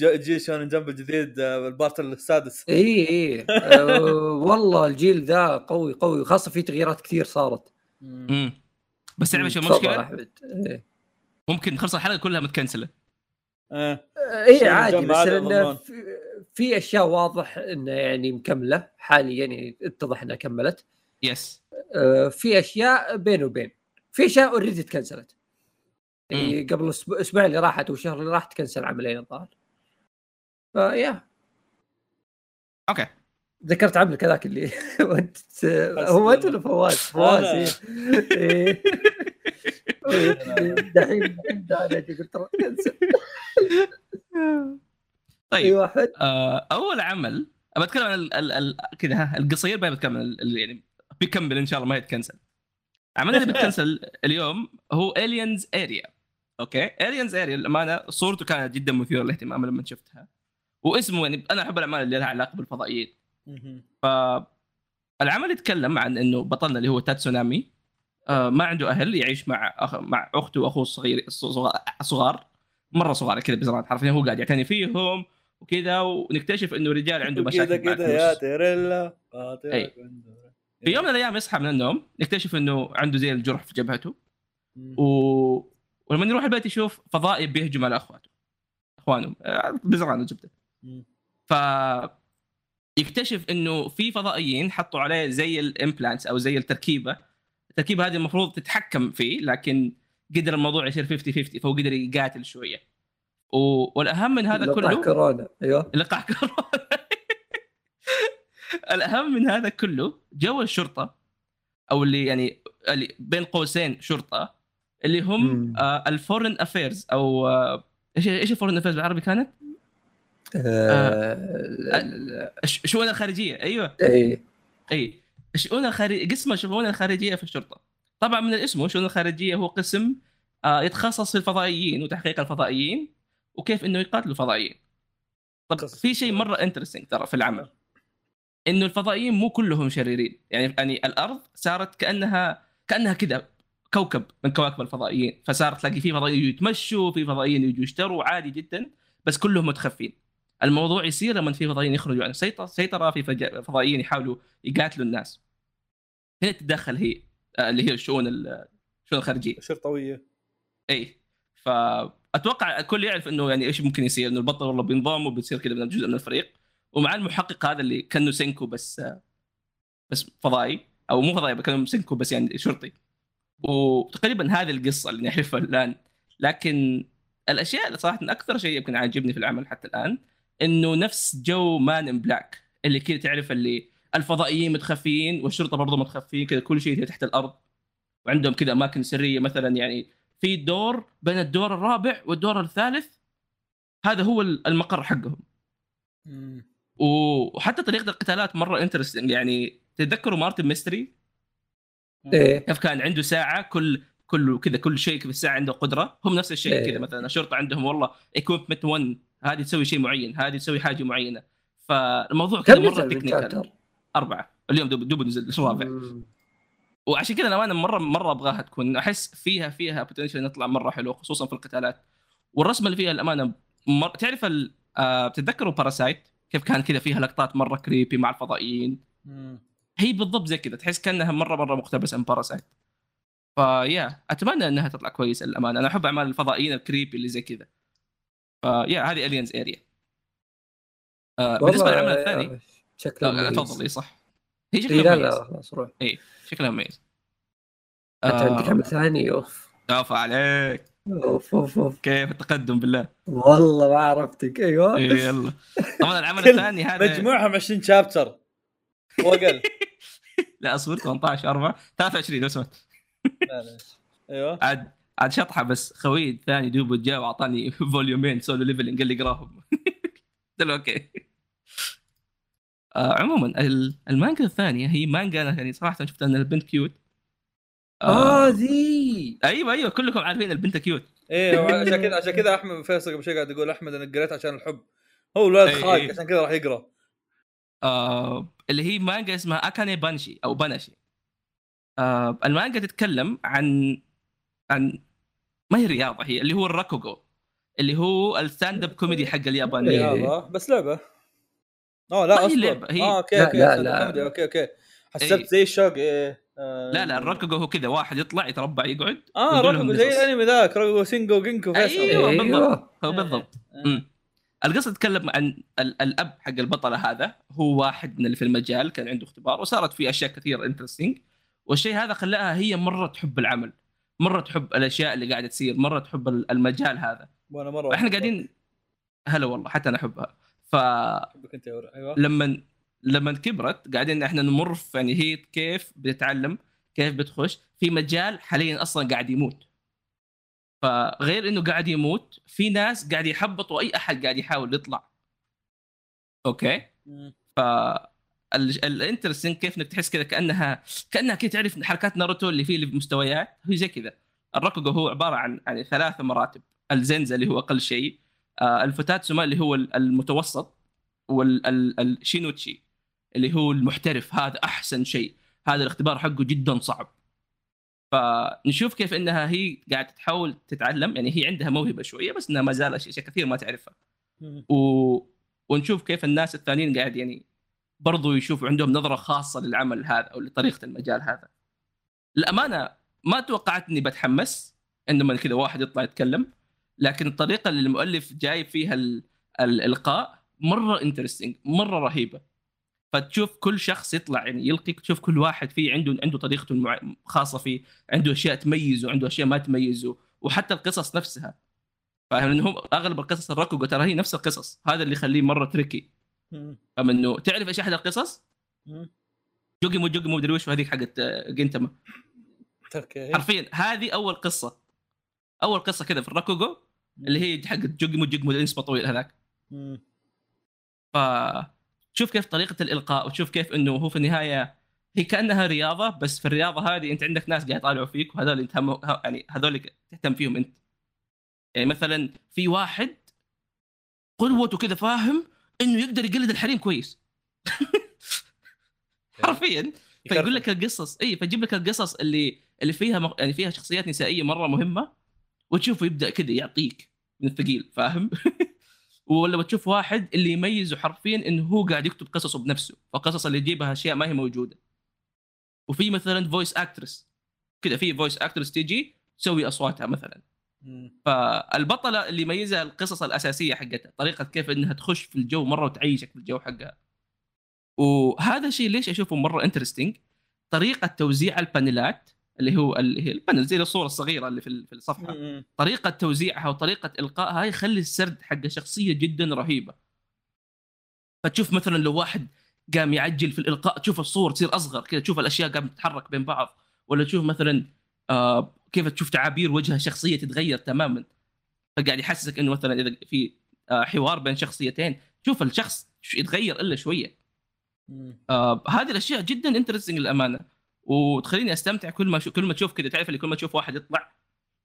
جيل شون جنب الجديد البارت السادس. اي والله الجيل ذا قوي خاصه في تغييرات كثير صارت. بس اعمل شو مشكله ممكن نخلص الحلقه كلها متكنسله. اي عادي بس في اشياء واضح انه يعني مكمله حاليا يعني اتضح انها كملت. يس في اشياء بين وبين في اشياء اوريدي تكنسلت يعني قبل اسبوع اللي راحت والشهر اللي راح تكنسل عملين الظاهر. يا اوكي ذكرت عملك هذاك اللي هو انت ولا فواز ايه دحين انا قلت راح كنسل. طيب واحد اول عمل بتكلم عن كذا القصير باي بتكمل يعني بيكمل ان شاء الله ما يتكنسل. عملنا اللي بتكنسل اليوم هو Aliens Area. اوكي Aliens Area الامانه صورته كانت جدا مثيره للاهتمام لما شفتها واسمه يعني انا احب الاعمال اللي لها علاقه بالفضائيين. فالعمل يتكلم عن انه بطلنا اللي هو تاتسونامي ما عنده اهل يعيش مع اخته واخوه الصغار مره صغار كذا بزران حرفيا هو قاعد يعتني فيهم وكذا ونكتشف انه رجال عنده مشاكل كذا يا تيريلا قاطعك. في يوم من الايام يصحى من النوم يكتشف انه عنده زي الجرح في جبهته ولما يروح البيت يشوف فضائي بيهجم على اخوانه بزران جبته. فيكتشف انه في فضائيين حطوا عليه زي الامبلانتس او زي التركيبه هذه المفروض تتحكم فيه لكن قدر الموضوع يصير 50-50 فهو قدر يقاتل شويه والاهم من هذا كله لقاح كورونا. ايوه لقاح كورونا. الاهم من هذا كله جو الشرطه او اللي يعني اللي بين قوسين شرطه اللي هم الفورن افيرز او ايش الفورن افيرز بالعربي كانت الشؤون الخارجيه. ايوه اي الشؤون الخارجيه قسم الشؤون الخارجيه في الشرطه. طبعا من الاسم الشؤون الخارجيه هو قسم يتخصص في الفضائيين وتحقيق الفضائيين وكيف انه يقاتلوا الفضائيين. طب في شيء مره انترستنج ترى في العمل انه الفضائيين مو كلهم شريرين يعني الارض صارت كانها كذا كوكب من كواكب الفضائيين. فصار تلاقي فيه فضائيين يتمشوا في فضائيين يجوا يشتروا عادي جدا بس كلهم متخفين. الموضوع يصير لما في فضائيين يخرجوا عن السيطرة في فضائيين يحاولوا يقاتلوا الناس. هنا تتدخل هي اللي هي الشؤون الخارجية الشرطوية. اي فأتوقع الكل يعرف انه يعني ايش ممكن يصير انه البطل والله بينضم وبتصير كده من جزء من الفريق ومع المحقق هذا اللي كانه سينكو بس فضائي او مو فضائي كانه سينكو بس يعني شرطي. وتقريبا هذه القصة اللي نعرفها الآن. لكن الاشياء اللي صراحه اكثر شيء يمكن عاجبني في العمل حتى الان انه نفس جو مان ان بلاك اللي كذا تعرف اللي الفضائيين متخفين والشرطه برضه متخفين كذا كل شيء تحت الارض وعندهم كذا اماكن سريه مثلا، يعني في دور بين الدور الرابع والدور الثالث هذا هو المقر حقهم. وحتى طريقه القتالات مره انترستنج، يعني تتذكروا مارتن ميستري كيف كان عنده ساعه كل كذا كل شيء في الساعه عنده قدره، هم نفس الشيء كذا مثلا الشرطه عندهم والله equipment 1 هذه تسوي شيء معين، هذه تسوي حاجه معينه، فالموضوع كذا مره تكنيكال. 4 اليوم دوب نزل الرابع، وعشان كذا انا مره ابغاها تكون، احس فيها بوتنشل نطلع مره حلو خصوصا في القتالات والرسم اللي فيها الامانه. تعرف بتتذكروا باراسايت كيف كان كذا فيها لقطات مره كريبي مع الفضائيين؟ هي بالضبط زي كذا، تحس كانها مره مقتبسه من باراسايت. فيا اتمنى انها تطلع كويسه الامانه، انا احب اعمال الفضائيين الكريبي اللي زي كذا. فيا هذه الينز اريا. بالنسبه للعمل الثاني شكلها تفضل اي صح، هي شكلها مميز اي شكلها مميز. عندك عمل ثاني اوف اوف عليك اوف اوف اوف كيف التقدم بالله والله ما عرفتك. ايوه يلا طبعا العمل الثاني هذا مجموعهم 20 شابتر وقل لا اصبر 18 4 23 لو سمحت. ايوه عاد شطحه بس خويد ثاني دوبه جاء واعطاني فوليومين سولو ليفلنج قال لي اقراهم قلت له اوكي. عموما المانجا الثانية هي مانجا يعني صراحة شفت أن البنت كيوت. ذي أيوة كلكم عارفين البنت كيوت. إيه عشان كذا أحمد فيصل قبل شوي قاعد يقول أحمد أنا قريت عشان الحب، هو الولد خايف عشان كذا راح يقرأ. اللي هي مانجا اسمها أكاني بانشي أو باناشي. المانجا تتكلم عن ما هي رياضة، هي اللي هو الراكوغو اللي هو الستاند اب كوميدي حق اليابانيين. بس لعبة. لا اصلا هي... اوكي لا لا. اوكي حسبت زي الشوق ايه. لا الراكوغو هو كذا واحد يطلع يتربع يقعد راكوغو زي الانمي ذاك راكوغو سينجو جينكو فيصل. ايوه بالضبط هو بالضبط. القصه تتكلم عن الاب حق البطله، هذا هو واحد من اللي في المجال كان عنده اختبار وصارت فيه اشياء كثير انترستينج، والشيء هذا خلاها هي مره تحب العمل، مره تحب الاشياء اللي قاعده تصير، مره تحب المجال هذا. وانا مره احنا قاعدين هلا والله حتى انا احبها. ف أيوة. لما كبرت قاعدين احنا نمر في يعني هي كيف بتتعلم، كيف بتخش في مجال حاليا اصلا قاعد يموت، فغير انه قاعد يموت في ناس قاعد يحبطوا اي احد قاعد يحاول يطلع. اوكي ف الانترستنج كيف انك تحس كذا كانها كي تعرف حركات ناروتو اللي فيه المستويات، هو زي كذا. الراكوغو هو عباره عن يعني 3 مراتب، الزنزة اللي هو اقل شيء، الفتاتسوما اللي هو المتوسط، والشينوتشي اللي هو المحترف، هذا أحسن شيء، هذا الاختبار حقه جدا صعب. فنشوف كيف أنها هي قاعدة تحاول تتعلم، يعني هي عندها موهبة شوية بس أنها ما زال أشياء كثير ما تعرفها. ونشوف كيف الناس الثانيين قاعد يعني برضو يشوفوا عندهم نظرة خاصة للعمل هذا أو لطريقة المجال هذا. الأمانة ما توقعت أني بتحمس عندما كذا واحد يطلع يتكلم، لكن الطريقه اللي المؤلف جايب فيها الالقاء مره انترستينج، مره رهيبه. فتشوف كل شخص يطلع يعني يلقي، تشوف كل واحد فيه عنده طريقته الخاصه فيه، عنده اشياء تميزه وعنده اشياء ما تميزه، وحتى القصص نفسها فاهم، لانهم اغلب القصص الراكوغو ترى هي نفس القصص، هذا اللي يخليه مره تريكي. فمن انه تعرف ايش احد القصص جوجو مو درويش، وهذيك حقت جنتما حرفيا هذه اول قصه كذا في الراكوغو اللي هي حق جوجو الانسبا طويل هذاك. فشوف كيف طريقه الالقاء، وتشوف كيف انه هو في النهايه هي كانها رياضه، بس في الرياضه هذه انت عندك ناس قاعد يطالعوا فيك، وهذول انت يعني هذول تهتم فيهم انت. يعني مثلا في واحد قوته كذا فاهم انه يقدر يقلد الحريم كويس حرفيا، فيقول لك القصص فيجيب لك القصص اللي فيها يعني فيها شخصيات نسائيه مره مهمه، وتشوفه يبدا كذا يعطيك من الثقيل فاهم ولا بتشوف واحد اللي يميزه حرفيا انه هو قاعد يكتب قصصه بنفسه، فقصص اللي يجيبها اشياء ما هي موجوده. وفي مثلا فويس اكترس كذا، في فويس اكترس تيجي تسوي اصواتها مثلا. فالبطله اللي يميزها القصص الاساسيه حقتها، طريقه كيف انها تخش في الجو مره وتعيشك في الجو حقها، وهذا شيء ليش اشوفه مره انترستينج. طريقه توزيع البانيلات اللي هو البانل زي الصوره الصغيره اللي في الصفحه، طريقه توزيعها وطريقه القائها يخلي السرد حق شخصيه جدا رهيبه. فتشوف مثلا لو واحد قام يعجل في الالقاء تشوف الصور تصير اصغر كذا، تشوف الاشياء قام تتحرك بين بعض، ولا تشوف مثلا كيف تشوف تعابير وجهه شخصية تتغير تماما. فقاعد يحسسك انه مثلا اذا في حوار بين شخصيتين شوف الشخص يتغير الا شوية. هذه الاشياء جدا انترستنج للامانة، وتخليني استمتع كل ما تشوف كده. تعرف اللي كل ما تشوف واحد يطلع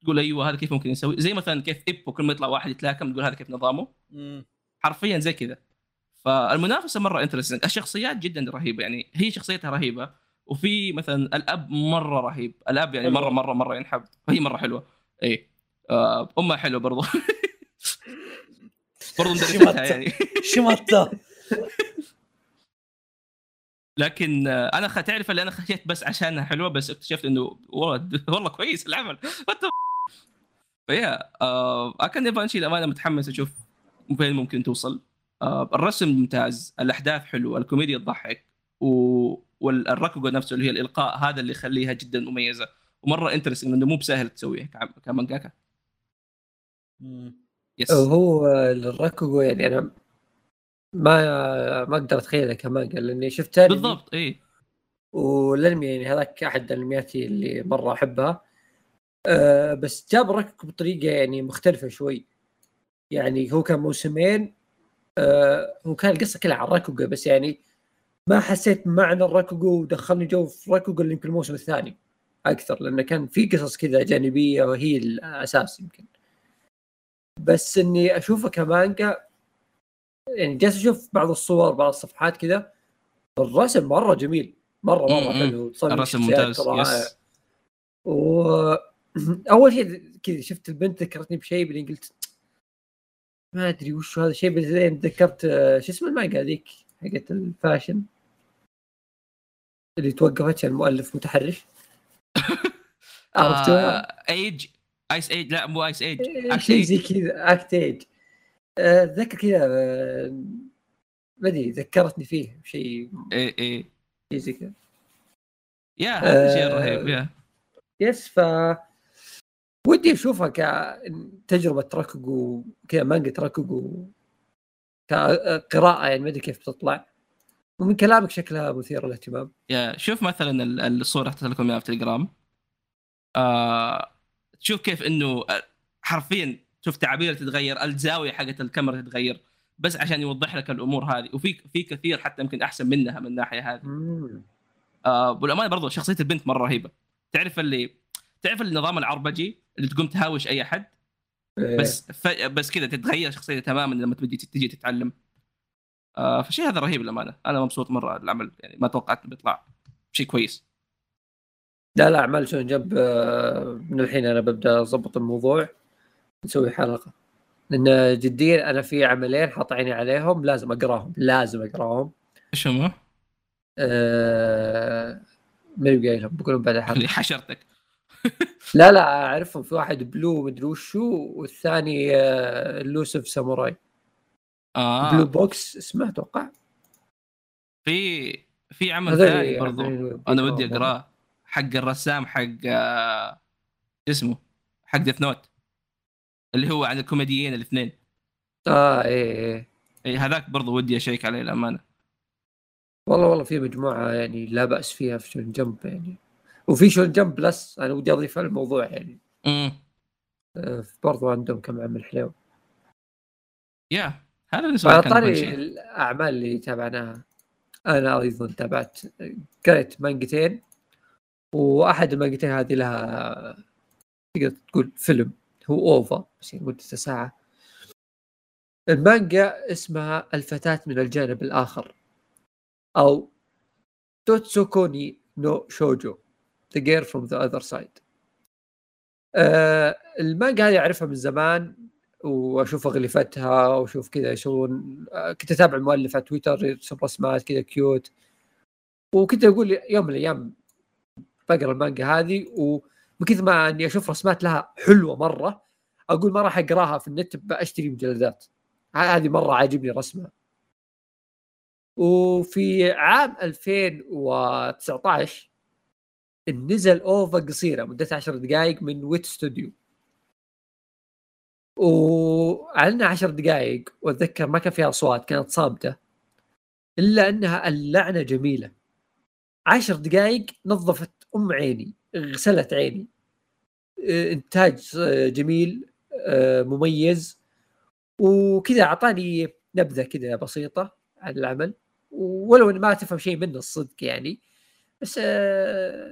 تقول ايوه هذا كيف ممكن يسوي، زي مثلا كيف ايبو كل ما يطلع واحد يتلاكم تقول هذا كيف نظامه. حرفيا زي كذا. فالمنافسه مره انترستنج، الشخصيات جدا رهيبه، يعني هي شخصيتها رهيبه. وفي مثلا الاب مره رهيب، الاب يعني مره مره مره ينحب، هي مره حلوه. اي امها حلوه برضو برضو مدرستها يعني شمطه لكن انا تعرف اللي انا خشيت بس عشانها حلوه، بس اكتشفت انه والله كويس العمل. فيا اكن بانشي الامانه متحمس اشوف وين ممكن توصل. الرسم ممتاز، الاحداث حلوه، الكوميديا تضحك، والركوجو نفسه اللي هي الالقاء هذا اللي يخليها جدا مميزه ومره انترستنج، انه مو بسهل تسويه كمانجاكا. هو الركوجو يعني انا ما اقدر اتخيله كمانجا لاني شفتها بالضبط. اي والانمي يعني هذاك احد الانمياتي اللي مره احبها، بس جاب ركوجو بطريقه يعني مختلفه شوي. يعني هو كان موسمين، وكان القصه كلها على الركوجو، بس يعني ما حسيت معنى الركوجو ودخلني جو في ركوجو اللي يمكن الموسم الثاني اكثر، لانه كان في قصص كذا جانبيه وهي الاساس يمكن. بس اني اشوفه كمانجا يعني جالس اشوف بعض الصور بعض الصفحات كذا، الرسم مره جميل مره حلو، الرسم ممتاز. يس اول شيء كذا شفت البنت ذكرتني بشيء بعدين قلت ما ادري وش هذا الشيء، بعدين تذكرت شو اسم المانجا هذيك حقت الفاشن اللي توقفت المؤلف متحرش عرفتوها؟ ايج ايس ايج، لا مو ايس ايج، زي كذا اكت ايج. اتذكر كذا ما ادري ذكرتني فيه شيء. اي زي كذا يا شيء رهيب يا يس. ف ودي اشوفها كتجربه ركوجو كمانجا ركوجو كقراءه، يعني ما ادري كيف بتطلع، ومن كلامك شكلها مثيره للاهتمام. يا شوف مثلا الصوره حطيت لكم اياها في تليجرام، تشوف كيف انه حرفيا شوف تعابير تتغير، الزاويه حقه الكاميرا تتغير بس عشان يوضح لك الامور هذه. وفي كثير حتى يمكن احسن منها من الناحيه هذه. والامانه برضو شخصيه البنت مره رهيبه. تعرف النظام العربجي اللي تقوم تهاوش اي احد بس كذا تتغير شخصيته تماما لما تجي تتعلم. فشيء هذا رهيب للامانه، انا مبسوط مره العمل، يعني ما توقعت بيطلع شيء كويس. لا اعمل شلون جنب من الحين، انا ببدا اضبط الموضوع نسوي حلقه، لان جديا انا في عملين حاط عيني عليهم لازم اقراهم. ايش هم؟ ما بقايلهم، بقولهم بعد الحلقه. حشرتك لا اعرفهم. في واحد بلو مدري وشو، والثاني اللوسف ساموراي. بلو بوكس اسمه اتوقع. في عمل ثاني برضو انا ودي اقراه، حق الرسام حق اسمه حق ديث نوت، اللي هو عن الكوميديين الاثنين. اي هذاك برضو ودي اشيك عليه الامانه. والله في مجموعه يعني لا باس فيها في شون جمب، يعني وفي شون جمب بلس انا ودي اضيف على الموضوع يعني. برضو عندهم كم عمل حلو. هذا اللي سوى الاعمال اللي تابعناها. انا ايضا تابعت قريت مانجتين، واحد المانجتين هذه لها تقدر تقول فيلم، هو اوفا بس مدة ساعة. المانجا اسمها الفتاة من الجانب الآخر أو توتسوكوني نو شوجو The Girl from the Other Side. المانجا هذه أعرفها من زمان، وأشوف غلفتها وأشوف كذا يسوون، كنت أتابع المؤلف على تويتر يرسم رسمات كذا كيوت، وكنت أقول يوم من الأيام بقرأ المانجا هذه، وكذا ما اني اشوف رسمات لها حلوه مره اقول ما راح اقراها في النت، باشتري مجلدات، هذه مره عاجبني رسمها. وفي عام 2019 نزل اوفا قصيره مدتها 10 دقائق من ويت ستوديو، وعلنا 10 دقائق، واتذكر ما كان فيها اصوات، كانت صامته، الا انها اللعنه جميله. 10 دقائق نظفت عيني، غسلت عيني، انتاج جميل مميز وكذا، اعطاني نبذه كذا بسيطه عن العمل، ولو ان ما تفهم شيء منه الصدق يعني، بس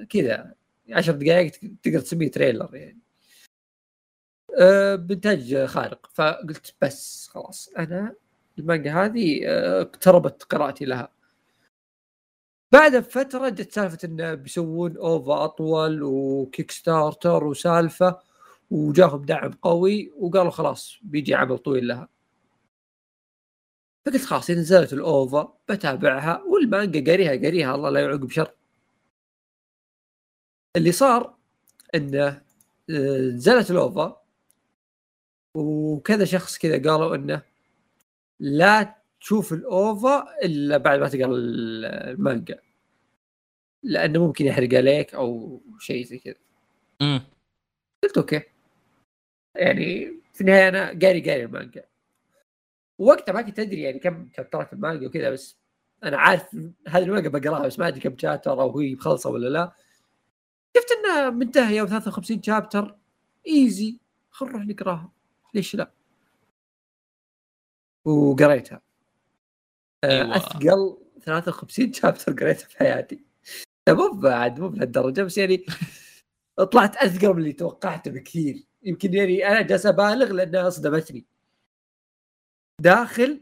كذا 10 دقائق تقدر تسميه تريلر يعني، بإنتاج خارق. فقلت بس خلاص انا المانجا هذه اقتربت قراءتي لها. بعد فتره جت سالفه انه بيسوون اوفا اطول وكيك ستارتر وسالفه، وجاهم دعم قوي وقالوا خلاص بيجي عمل طويل لها. فقلت خلاص اذا نزلت الاوفا بتابعها، والمانجا قريها الله لا يعقب شر. اللي صار انه نزلت الاوفا وكذا شخص كذا قالوا انه لا تشوف الاوفا الا بعد ما تقرا المانجا، لانه ممكن يحرق عليك او شيء زي كذا. قلت اوكي، يعني في النهايه انا قاري المانجا، وقتها ما كنت ادري يعني كم شابترات المانجا وكذا، بس انا عارف هذه المانجا بقراها، بس ما ادري كم شابتر او هي مخلصه ولا لا. شفت انها منتهيه و53 شابتر ايزي، خلينا نروح نقراها ليش لا. وقريتها. أيوة. اثقل 53 شابتر قريتها في حياتي. مو بهالدرجه، بس يعني طلعت اثقل من اللي توقعته بكثير. يمكن يعني انا جالس ابالغ لانها اصدمتني. داخل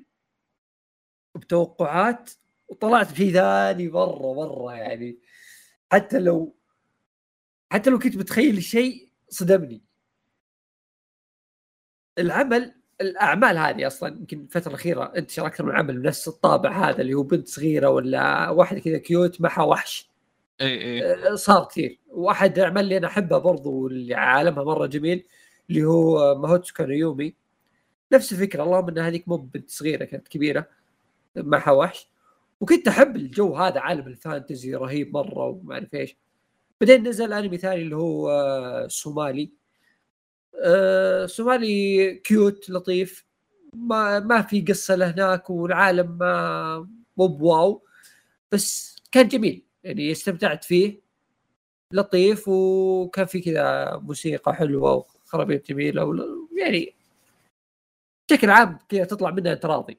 بتوقعات وطلعت بشيء ثاني مره يعني، حتى لو كنت متخيل شيء صدمني. الأعمال هذه أصلاً يمكن الفترة الأخيرة انتشر أكثر من عمل بنفس الطابع هذا، اللي هو بنت صغيرة ولا واحدة كذا كيوت معها وحش. أي. صار كثير. واحد الأعمال اللي أنا أحبها برضو واللي عالمها مرة جميل اللي هو ماهوتسوكا نيومي، نفس الفكرة، اللهم أن هذيك مو بنت صغيرة، كانت كبيرة معها وحش، وكنت أحب الجو هذا، عالم الفانتزي رهيب مرة وما أعرف إيش. بعدين نزل أنمي ثاني اللي هو سومالي، سومالي كيوت لطيف، ما في قصة لهناك والعالم مو بواو، بس كان جميل يعني، استمتعت فيه، لطيف، وكان في كذا موسيقى حلوة وخرابيط جميلة، يعني بشكل عام كذا تطلع منها أنت راضي.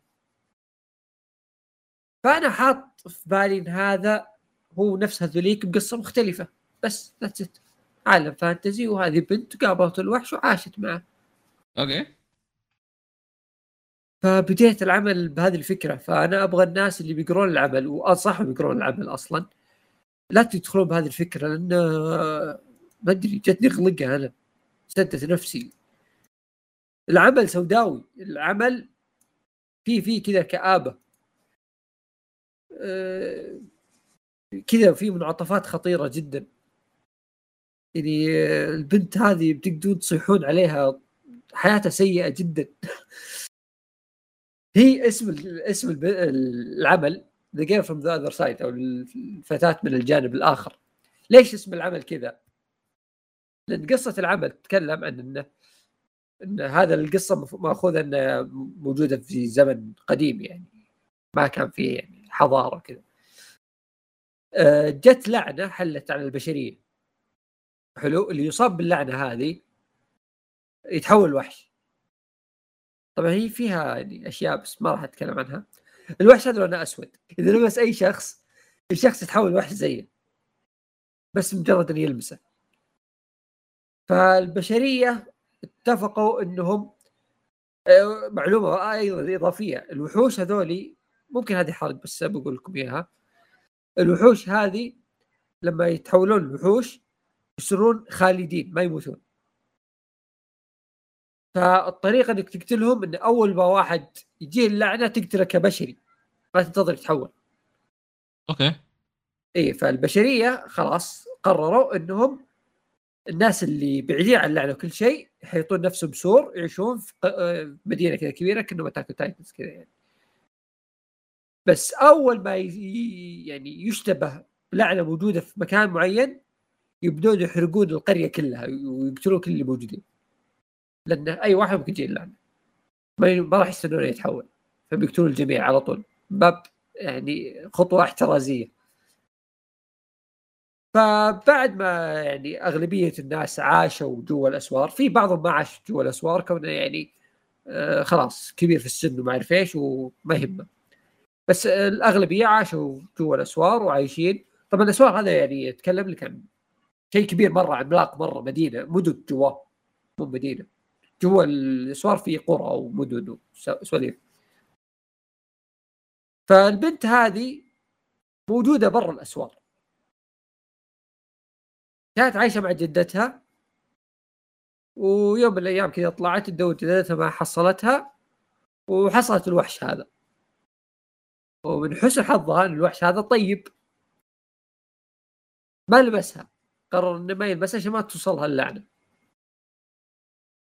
فأنا حاط في بالي إن هذا هو نفس هذوليك بقصة مختلفة، بس that's it، عالم فانتزي، وهذه بنت قابلت الوحش وعاشت معه. اوكي. فبديت العمل بهذه الفكره. فانا ابغى الناس اللي بيقرون العمل، وانصحهم يقرون العمل اصلا، لا تدخلون بهذه الفكره، لان ما ادري جتني غلقه، انا سدت نفسي. العمل سوداوي، العمل فيه كذا كآبه، كذا في منعطفات خطيره جدا يعني. البنت هذه بتقدرون تصيحون عليها، حياتها سيئة جدا. هي اسم العمل The Girl from the Other Side، أو الفتاة من الجانب الآخر. ليش اسم العمل كذا؟ لأن قصة العمل تتكلم عن أن هذا القصة مأخوذة أنها موجودة في زمن قديم يعني، ما كان فيه يعني حضارة كذا. جت لعنة حلت على البشرية، حلو، اللي يصاب باللعنه هذه يتحول وحش. طبعا هي فيها يعني اشياء بس ما راح اتكلم عنها. الوحش هذا لونه اسود، اذا لمس اي شخص الشخص يتحول وحش زيه، بس مجرد ان يلمسه. فالبشريه اتفقوا انهم، معلومه ايضا اضافيه، الوحوش هذولي ممكن، هذه حرق بس بقول لكم اياها، الوحوش هذه لما يتحولون الوحوش يصيرون خالدين ما يموتون. فالطريقه انك تقتلهم ان اول ما واحد يجي اللعنه تقتله كبشري، ما تنتظر يتحول. اوكي. اي، فالبشريه خلاص قرروا انهم الناس اللي بعيدين عن اللعنه وكل شيء يحيطون نفسهم سور، يعيشون في مدينه كذا كبيره كأنه أتاك أون تايتنز كذا يعني. بس اول ما يعني يشتبه لعنه موجوده في مكان معين يبدون يحرقون القرية كلها ويقتلون كل اللي موجودين، لأن أي واحد ممكن يجي اللعنة، ما راح يستنون يتحول، فبيقتلون الجميع على طول، باب يعني خطوة احترازية. فبعد ما يعني اغلبيه الناس عاشوا جوا الاسوار، في بعضهم ما عاش جوا الاسوار كونه يعني خلاص كبير في السن وما عارف ايش وما يهمه، بس الاغلبيه عاشوا جوا الاسوار وعايشين. طبعا الاسوار هذا يعني اتكلم لك عن شيء كبير مره، عملاق مره، مدينه مدن جوا، مو مدينه جوا الاسوار، في قرى ومدن وسواليف. فالبنت هذه موجوده برا الاسوار، كانت عايشه مع جدتها، ويوم من الايام كذا طلعت تدور جدتها ما حصلتها، وحصلت الوحش هذا. ومن حسن حظها ان الوحش هذا طيب، ما لبسها، قرر انه ما يلبسها عشان ما توصلها اللعنه.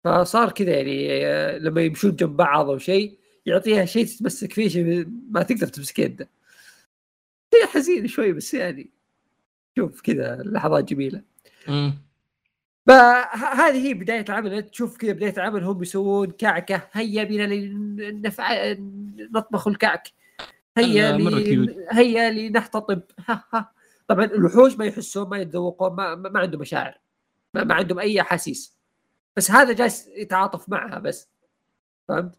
فصار كذا يعني لما يمشون جنب بعض او شيء يعطيها شيء تتمسك فيه، شيء ما تقدر تمسك يده. هي حزينه شوي بس يعني شوف كذا لحظات جميله. هذه هي بدايه العمل، تشوف كذا بدايه العمل هم يسوون كعكه، هيا بنا نطبخ الكعك، هيا لنحتطب. طبعا الوحوش ما يحسون، ما يتذوقون، ما عندهم مشاعر، ما عندهم اي احاسيس، بس هذا جالس يتعاطف معها بس، فهمت؟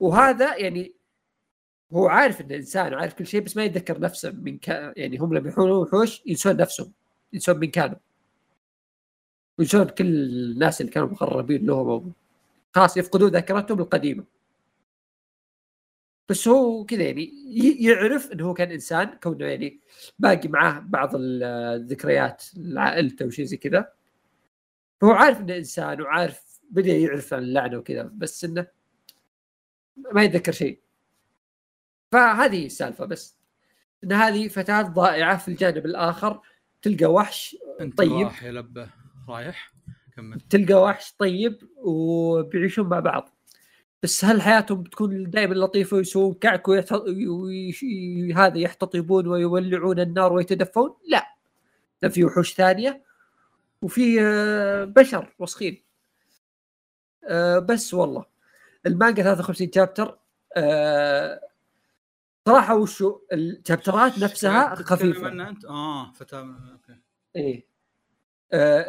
وهذا يعني هو عارف انه انسان عارف كل شيء، بس ما يتذكر نفسه من يعني هم لما يحولون وحوش ينسون نفسهم، ينسون من كانوا، وينسون كل الناس اللي كانوا مقربين لهم، خاص يفقدون ذاكرتهم القديمه. بس هو كذا يعني يعرف انه هو كان انسان، كونه يعني باقي معاه بعض الذكريات لعائلته وشيء زي كذا، هو عارف انه انسان وعارف بدا يعرف عن اللعنه وكذا، بس انه ما يتذكر شيء. فهذه السالفه، بس ان هذه فتاه ضائعه. في الجانب الاخر تلقى وحش طيب، راح يلبه رايح كمل، تلقى وحش طيب وبيعيشون مع بعض، بس هل حياتهم بتكون دائما لطيفه ويسوون كعك هذا يحتطبون ويولعون النار ويتدفون؟ لا، ده في وحوش ثانيه وفي بشر وسخين. بس والله المانجا 53 شابتر صراحه. وشو الشابترات نفسها خفيفه انت اوكي ايه،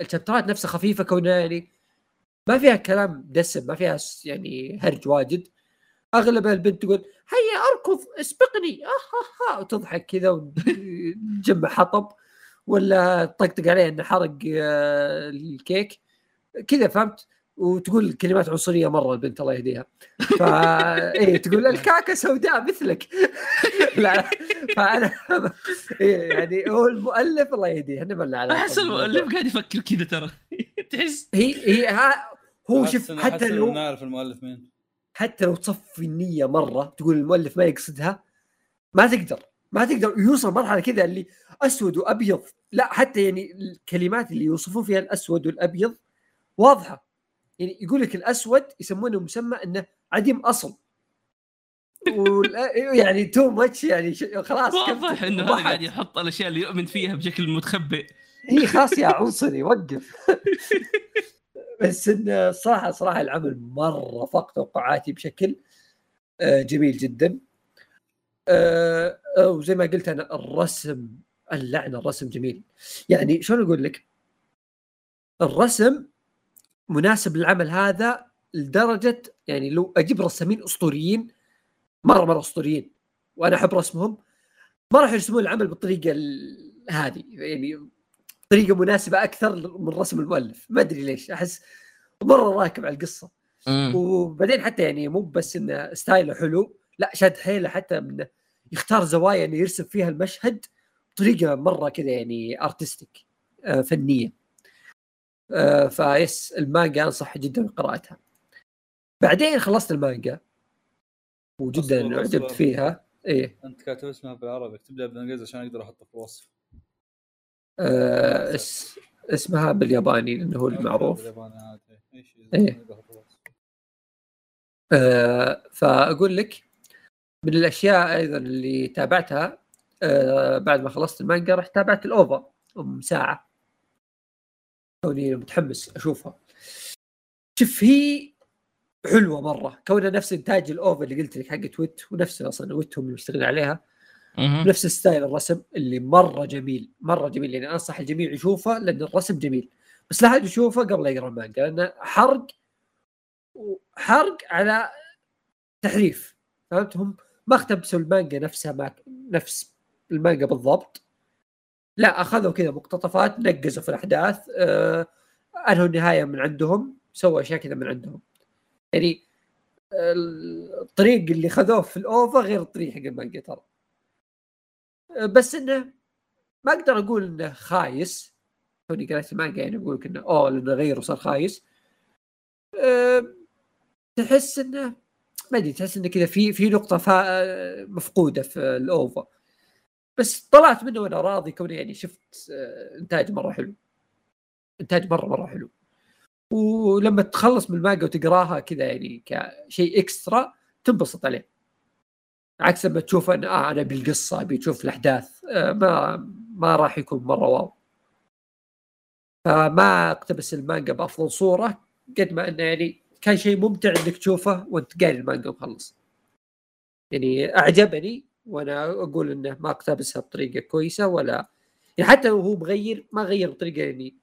الشابترات نفسها خفيفه كونها يعني ما فيها كلام دسم، ما فيها يعني هرج واجد. اغلب البنت تقول هيا اركض اسبقني وتضحك كذا وتجمع حطب، ولا تطقطق عليه انه حرق الكيك كذا، فهمت؟ وتقول كلمات عنصريه مره البنت الله يهديها. فاي تقول الكعكه سوداء مثلك. لا فانا يعني هو المؤلف الله يهديه انا ما على احس المؤلف قاعد يفكر كذا ترى. تحس هي هو شوف، حتى لو نعرف المؤلف مين، حتى لو تصفي النيه مره تقول المؤلف ما يقصدها، ما تقدر يوصل مرحله كذا اللي اسود وابيض. لا حتى يعني الكلمات اللي يوصفون فيها الاسود والابيض واضحه، يعني يقول لك الاسود يسمونه مسمى انه عديم اصل، يعني تو ماتش، يعني خلاص واضح انه قاعد يحط الاشياء اللي يؤمن فيها بشكل متخبئ. هي خاص يا عنصري وقف. بس انه صراحه العمل مره فاق توقعاتي بشكل جميل جدا. وزي ما قلت انا الرسم، اللعنه الرسم جميل، يعني شلون اقول لك، الرسم مناسب للعمل هذا لدرجه يعني لو اجيب رسامين اسطوريين مره اسطوريين وانا احب رسمهم ما راح يرسمون العمل بالطريقه هذه، يعني طريقه مناسبه اكثر من رسم المؤلف. ما ادري ليش احس مره راكب على القصه. وبعدين حتى يعني مو بس انه ستايله حلو، لا شد حيله حتى من يختار زوايا انه يرسم فيها المشهد بطريقه مره كذا يعني ارتستيك فنيه. فايس المانجا انصح جدا بقراءتها. بعدين خلصت المانجا وجدا عجبت فيها. ايه انت كاتب اسمها بالعربي، تبدا بالانجليزي عشان اقدر احطه في الوصف. اسمها بالياباني لانه هو المعروف. ايه فاقول لك من الاشياء ايضا اللي تابعتها بعد ما خلصت المانجا، رحت تابعت الاوفا ساعه، كوني متحمس اشوفها. شوف هي حلوه مره، كونها نفس انتاج الاوفر اللي قلت لك حق تويت، ونفس اصلا ويتهم اللي مشتغلين عليها. نفس ستايل الرسم اللي مره جميل مره جميل، يعني انصح الجميع يشوفه لان الرسم جميل، بس لا احد يشوفه قبل يقرا المانجا لانه حرق وحرق على تحريف، فهمتهم؟ ما اختبسوا المانجا نفسها مع نفس المانجا بالضبط، لا اخذوا كذا مقتطفات، نقزوا في الاحداث، انهوا النهايه من عندهم، سووا اشياء كذا من عندهم. يعني الطريق اللي خذوه في الاوفا غير الطريق حق المانجا ترى. بس انه ما اقدر اقول انه خايس، توني قريت المانجا يعني بقول لك انه اوه لانه غير وصار خايس. تحس انه ما ادري، تحس انه كذا في نقطه مفقوده في الاوفا، بس طلعت منه وانا راضي كوني يعني شفت انتاج مره حلو، انتاج مره مره حلو. ولما تخلص من المانجا وتقراها كذا يعني كشيء اكسترا تنبسط عليه، عكس لما تشوف ان انا بالقصه بتشوف الاحداث ما راح يكون مره واو. فما اقتبس المانجا بافضل صوره قد ما انه يعني كان شيء ممتع انك تشوفه وانت قاري المانجا وخلص، يعني اعجبني وانا اقول انه ما اقتبسها بطريقه كويسه ولا يعني حتى وهو مغير ما غير بطريقه يعني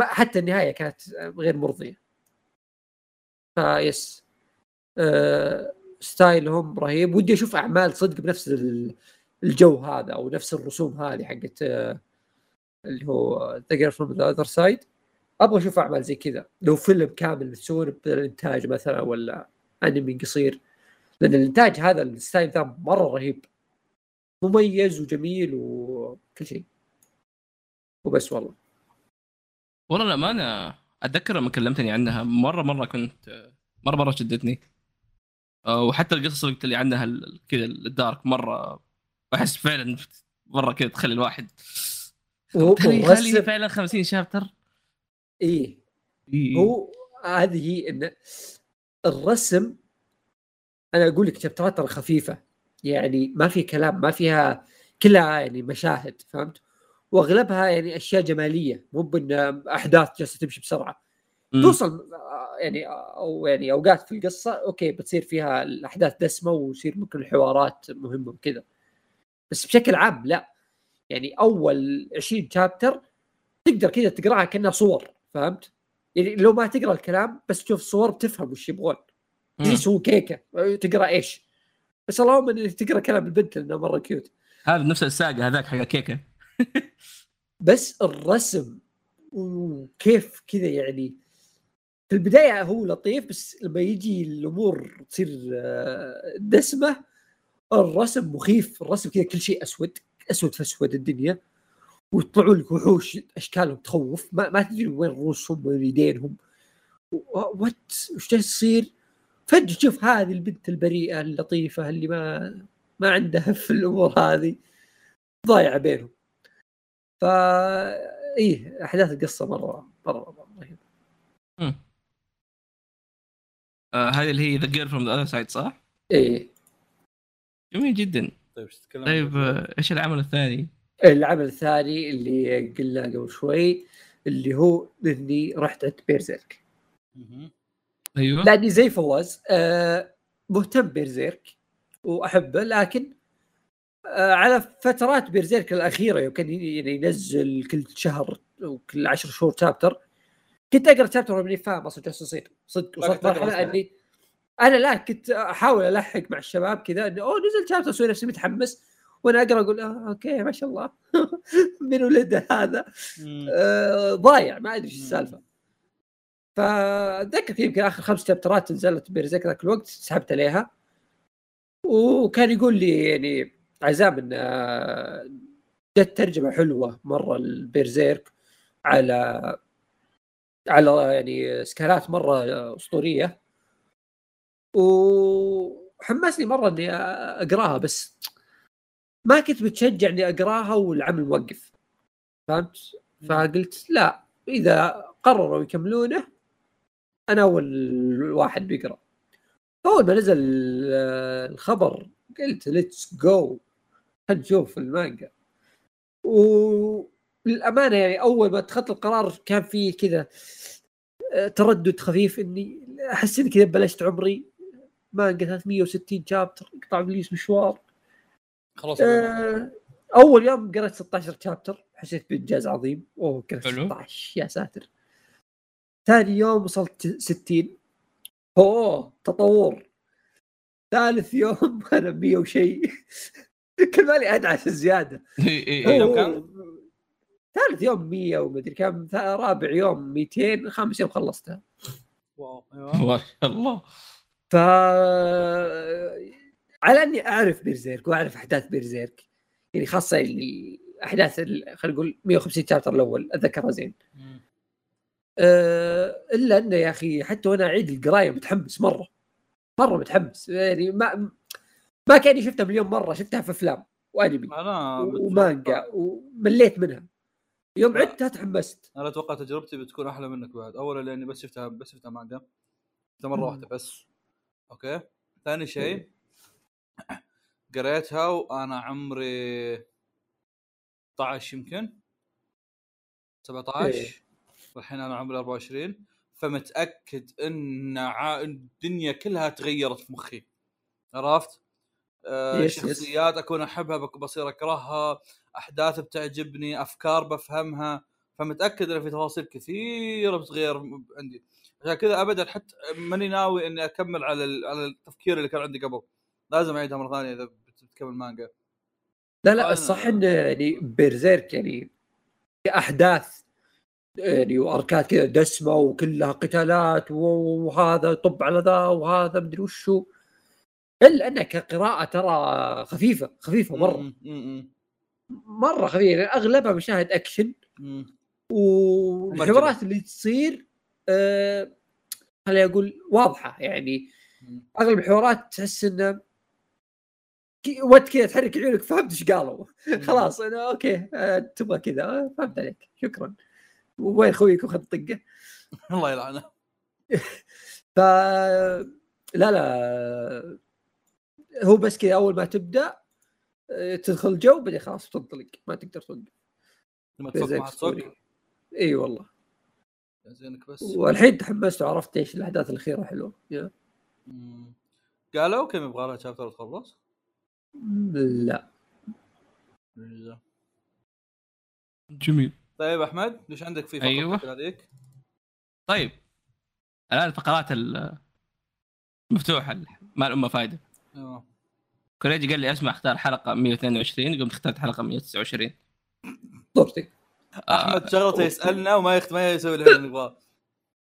حتى النهايه كانت غير مرضيه. فيس ستايلهم رهيب، ودي اشوف اعمال صدق بنفس الجو هذا او نفس الرسوم هذه حقت اللي هو The Girl From The Other Side. ابغى اشوف اعمال زي كذا، لو فيلم كامل مسوي بالانتاج مثلا ولا انمي قصير، لان الانتاج هذا الستايل ذا مره رهيب، مميز وجميل وكل شيء. وبس والله لا، ما انا اتذكر لما كلمتني عنها مره كنت مره شدتني، وحتى القصص اللي قلت لي عنها كذا الدارك مره احس فعلا مره كذا تخلي الواحد تخلي فعلا 50 شابتر. إيه. هو هذه ان الرسم انا اقول لك شابترات خفيفه، يعني ما في كلام، ما فيها كلها يعني مشاهد، فهمت؟ واغلبها يعني اشياء جماليه، مو بان احداث جالسه تمشي بسرعه. توصل يعني او يعني اوقات في القصه اوكي بتصير فيها الاحداث دسمه ويصير ممكن الحوارات مهمه وكذا، بس بشكل عام لا، يعني اول 20 شابتر تقدر كذا تقراها كأنها صور، فهمت؟ يعني لو ما تقرا الكلام بس تشوف الصور بتفهم وش يبغون، يسووا كيكه تقرا ايش، بس اللهم انك تقرا كلام البنت لانه مره كيوت. هذا نفس الساقه هذاك حق كيكه. بس الرسم وكيف كذا يعني في البدايه هو لطيف، بس لما يجي الامور تصير دسمه الرسم مخيف. الرسم كذا كل شيء اسود اسود فاسود الدنيا، ويطلعوا لك وحوش اشكالهم تخوف، ما تدري وين رؤوسهم وين يدينهم وات وش يصير. فجاه تشوف هذه البنت البريئه اللطيفه اللي ما عندها في الامور هذه، ضايعه بينهم. فايه احداث القصه مره رهيبه. هذه اللي هي The Girl From The Other Side صح؟ ايه جميل جدا. طيب ايش العمل الثاني؟ العمل الثاني اللي قلنا قبل شوي اللي هو اني رحت عند بيرزيرك. ايوه لاني زي فواز مهتم بيرزيرك واحبه، لكن على فترات بيرزيرك الاخيره يمكن يعني ينزل كل شهر وكل 10 شهور شابتر، كنت اقرا شابتر وماني فاهم اصلا ايش يصير صدق. وصلت مرحله اني انا لا كنت احاول الحق مع الشباب كذا انه اوه نزل شابتر، اسوي نفسي متحمس وانا اقرا اقول اوكي ما شاء الله من ولده هذا ضايع ما ادري ايش السالفه. فذكرت يمكن اخر 5 شابترات نزلت بيرزيرك ذاك الوقت سحبت عليها، وكان يقول لي يعني عزام ان جت ترجمه حلوه مره البيرزيرك على يعني سكالات مره اسطوريه، وحمسني مره اني اقراها، بس ما كنت متشجع اني اقراها والعمل موقف، فهمت؟ فقلت لا اذا قرروا يكملونه انا اول واحد بيقرا. اول ما نزل الخبر قلت ليتس جو هنشوف المانجا. والأمانة يعني أول ما اتخذت القرار كان فيه كذا تردد خفيف، إني أحس إني كذا بلشت عمري مانجا 360 شابتر، يقطع بليس مشوار خلاص اول يوم قرأت 16 تشابتر حسيت بانجاز عظيم. اوه قرأت 16 يا ساتر. ثاني يوم وصلت 60. اوه تطور. ثالث يوم انا 100 وشيء. كل مالي ادعس الزياده. ثالث يوم 100 ومدري كم، رابع يوم 200، خامس يوم خلصتها. واو ما شاء الله. ف على اني اعرف بيرزيرك واعرف احداث بيرزيرك يعني، خاصه الاحداث خلينا نقول 150 شابتر الاول اتذكرها زين. الا انه يا اخي حتى وانا اعيد القرايه متحمس مره مره متحمس يعني، ما كاني شفتها مليون مره، شفتها في افلام وانمي ومانجا ومليت منها، يوم عدتها تحمست. انا اتوقع تجربتي بتكون احلى منك بعد. اولا لاني بس شفتها مانجا مره واحده بس. اوكي ثاني شيء قريتها وانا عمري 16 يمكن 17 والحين انا عمري 24، فمتاكد ان الدنيا كلها تغيرت في مخي، عرفت؟ شخصيات اكون احبها بصير اكرهها، احداث بتعجبني، افكار بفهمها، فمتاكد ان في تفاصيل كثيره بتغير عندي. عشان كذا ابدا حتى ماني ناوي اني اكمل على التفكير اللي كان عندي قبل، لازم اعيدها مره ثانيه اذا بتكمل مانجا. لا الصح ان يعني بيرزيرك يعني احداث يعني واركات كذا دسمه وكلها قتالات وهذا طب على ذا وهذا مدري وشو، الا انها كقراءه ترى خفيفه خفيفه مره مره خفيفه، اغلبها مشاهد اكشن والحوارات اللي تصير خليني اقول واضحه يعني. اغلب الحوارات تحس انه وقت كذا تحرك عيونك فهمت ايش قالوا. خلاص انا اوكي تبغى كذا، فهمت عليك شكرا، وين خويك وخذ طقه الله يلعنه. ف لا هو بس كذا اول ما تبدا تدخل جو بدي خلاص تنطلق، ما تقدر توقف لما تصير. اي والله زينك بس. والحين تحمست وعرفت ايش الاحداث الاخيره حلوه. قالوا كم يبغى لها شابتر تخلص؟ لا جميل. طيب احمد ايش عندك في فقرات هذيك؟ طيب الان الفقرات المفتوحه ما الامه فايده. كوريجي قال لي اسمع اختار حلقه 122، قمت اخترت حلقه 129. طبطي احمد شغلته يسالنا وما يسوي له اللي نبغاه.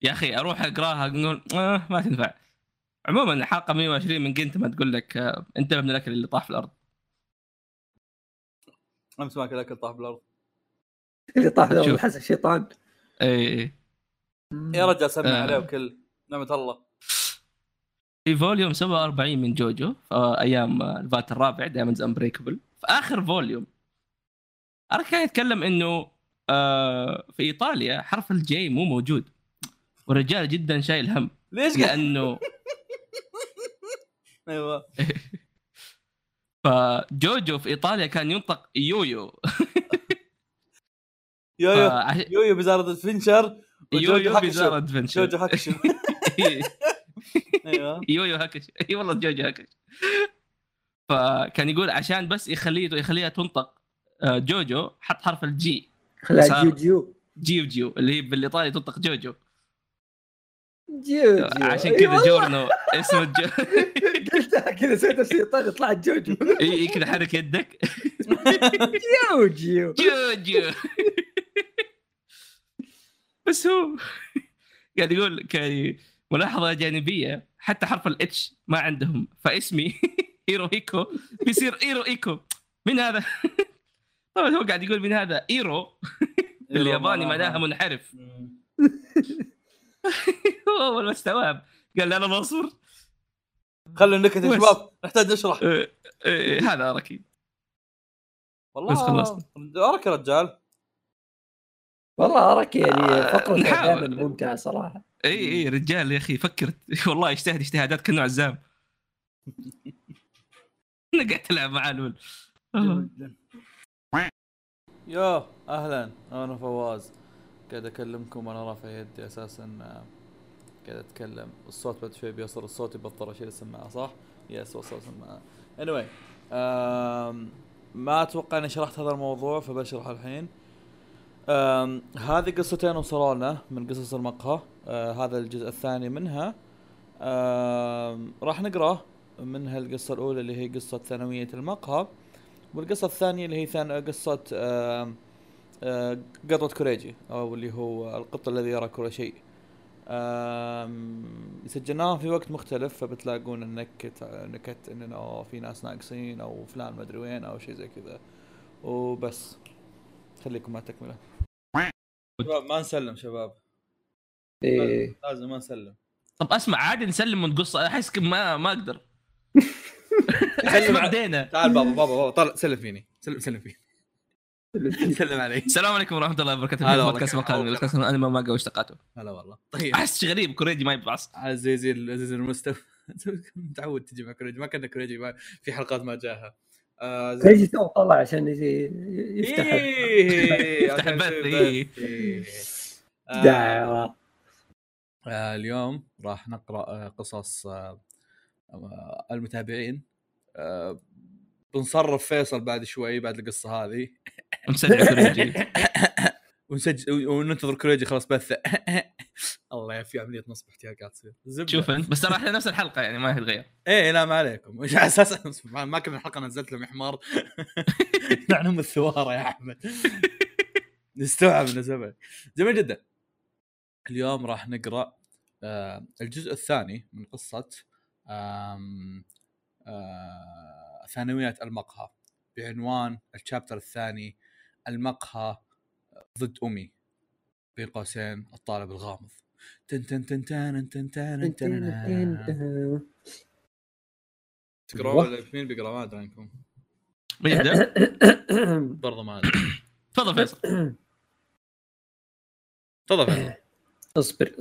يا اخي اروح اقراها نقول ما تنفع. عموما حلقه 120 من جنتما تقول لك انت من الاكل اللي طاح في الارض. امس ما اكل طاح في الارض، اللي طاح في الارض حسن شيطان. اي يا رجال سمع عليه وكل نعمه الله. في فوليوم 47 من جوجو ايام الفات الرابع دايموندز امبريكبل، في اخر فوليوم كان يتكلم انه في ايطاليا حرف الجي مو موجود، والرجال جدا شايل هم. ليش؟ لانه ايوه فجوجو في ايطاليا كان ينطق يويو يويو بزارة الفينشر، يويو بزارة الفينشر، جوجو هاكشو. ايوه يويو هاكشو، اي والله جوجو هاكشو. فكان يقول عشان بس يخليها تنطق جوجو حط حرف الجي، خليها جوجو جيوجيو اللي هي بالايطالي تنطق جوجو جوجو، عشان كذا جورنو اسمه جو. قلتها كذا سويت نفسي طاغي طلعت جوجو. اي كذا حرك يدك جوجو جوجو. بس هو قاعد يقول ملاحظة جانبية، حتى حرف الاتش ما عندهم، فاسمي ايرو ايكو بيصير ايرو ايكو. من هذا؟ طبعا هو قاعد يقول من هذا ايرو بالياباني معناها منحرف. هو المستوعب قال لي انا مصور خلوا النكت يا شباب نحتاج نشرح. هذا أركي والله. بس خلصنا أركي رجال والله أركي يعني فقرة كانت ممتعة صراحة. اي رجال يا اخي فكرت والله يجتهد اجتهادات كأنه عزام. انا قاعد العب مع الول. يا اهلا انا فواز قاعد اكلمكم وانا رافع يدي اساسا قاعد اتكلم. الصوت بعد شوي بيوصل، الصوت يبطل اشيل السماعه صح؟ يس وصل السماعه. anyway ما اتوقع اني شرحت هذا الموضوع فبشرح الحين. هذه قصتين وصلوا لنا من قصص المقهى. هذا الجزء الثاني منها. راح نقراه منها القصة الأولى اللي هي قصة ثانوية المقهى، والقصة الثانية اللي هي قصة قطة كوريجي، أو اللي هو القط الذي يرى كل شيء. سجلناها في وقت مختلف، فبتلاقون النكت إنه في ناس ناقصين أو فلان مدري وين أو شيء زي كذا وبس. خليكم مع تكملة. شباب ما نسلم، شباب إيه لازم ما نسلم. طب اسمع عادي نسلم ونقص، احس ما اقدر. بعدين تعال بابا طلع سلم فيني، سلم فيني، سلم علي. السلام عليكم ورحمه الله وبركاته. هلا والله بودكاست مقهى الانيمي، انا ما قوي اشتقاته. هلا والله. طيب احس غريب كوريجي ما يبعص. عزيزي المستمع متعود تجي مع كوريجي، ما كنا كوريجي في حلقات ما جاها. كوريجي تو طلع عشان يفتح بث. دعوه اليوم راح نقرأ قصص المتابعين. بنصرف فيصل بعد شوي، بعد القصة هذه ونسجل كوريجي وننتظر كوريجي خلاص بث. الله يا في عملية نصب احتياجات تصير. شوف انت بس راح نفس الحلقة، يعني ما هتغير. ايه لا ما عليكم، مش اساس ما كنا الحلقة نزلت لهم حمار نعنهم الثوارة يا احمد. نستوعب انه زبل. جميل جدا. اليوم راح نقرأ الجزء الثاني من قصة ثانوية المقهى بعنوان الشابتر الثاني المقهى ضد أمي بين قوسين الطالب الغامض. تن تن تن تن تن تن تن. تقرأوا ولا مين بيقرأ؟ ما أدري عنكم مين يبدأ؟ برضه ما أدري. تفضل فيصل، تفضل فيصل. اصبر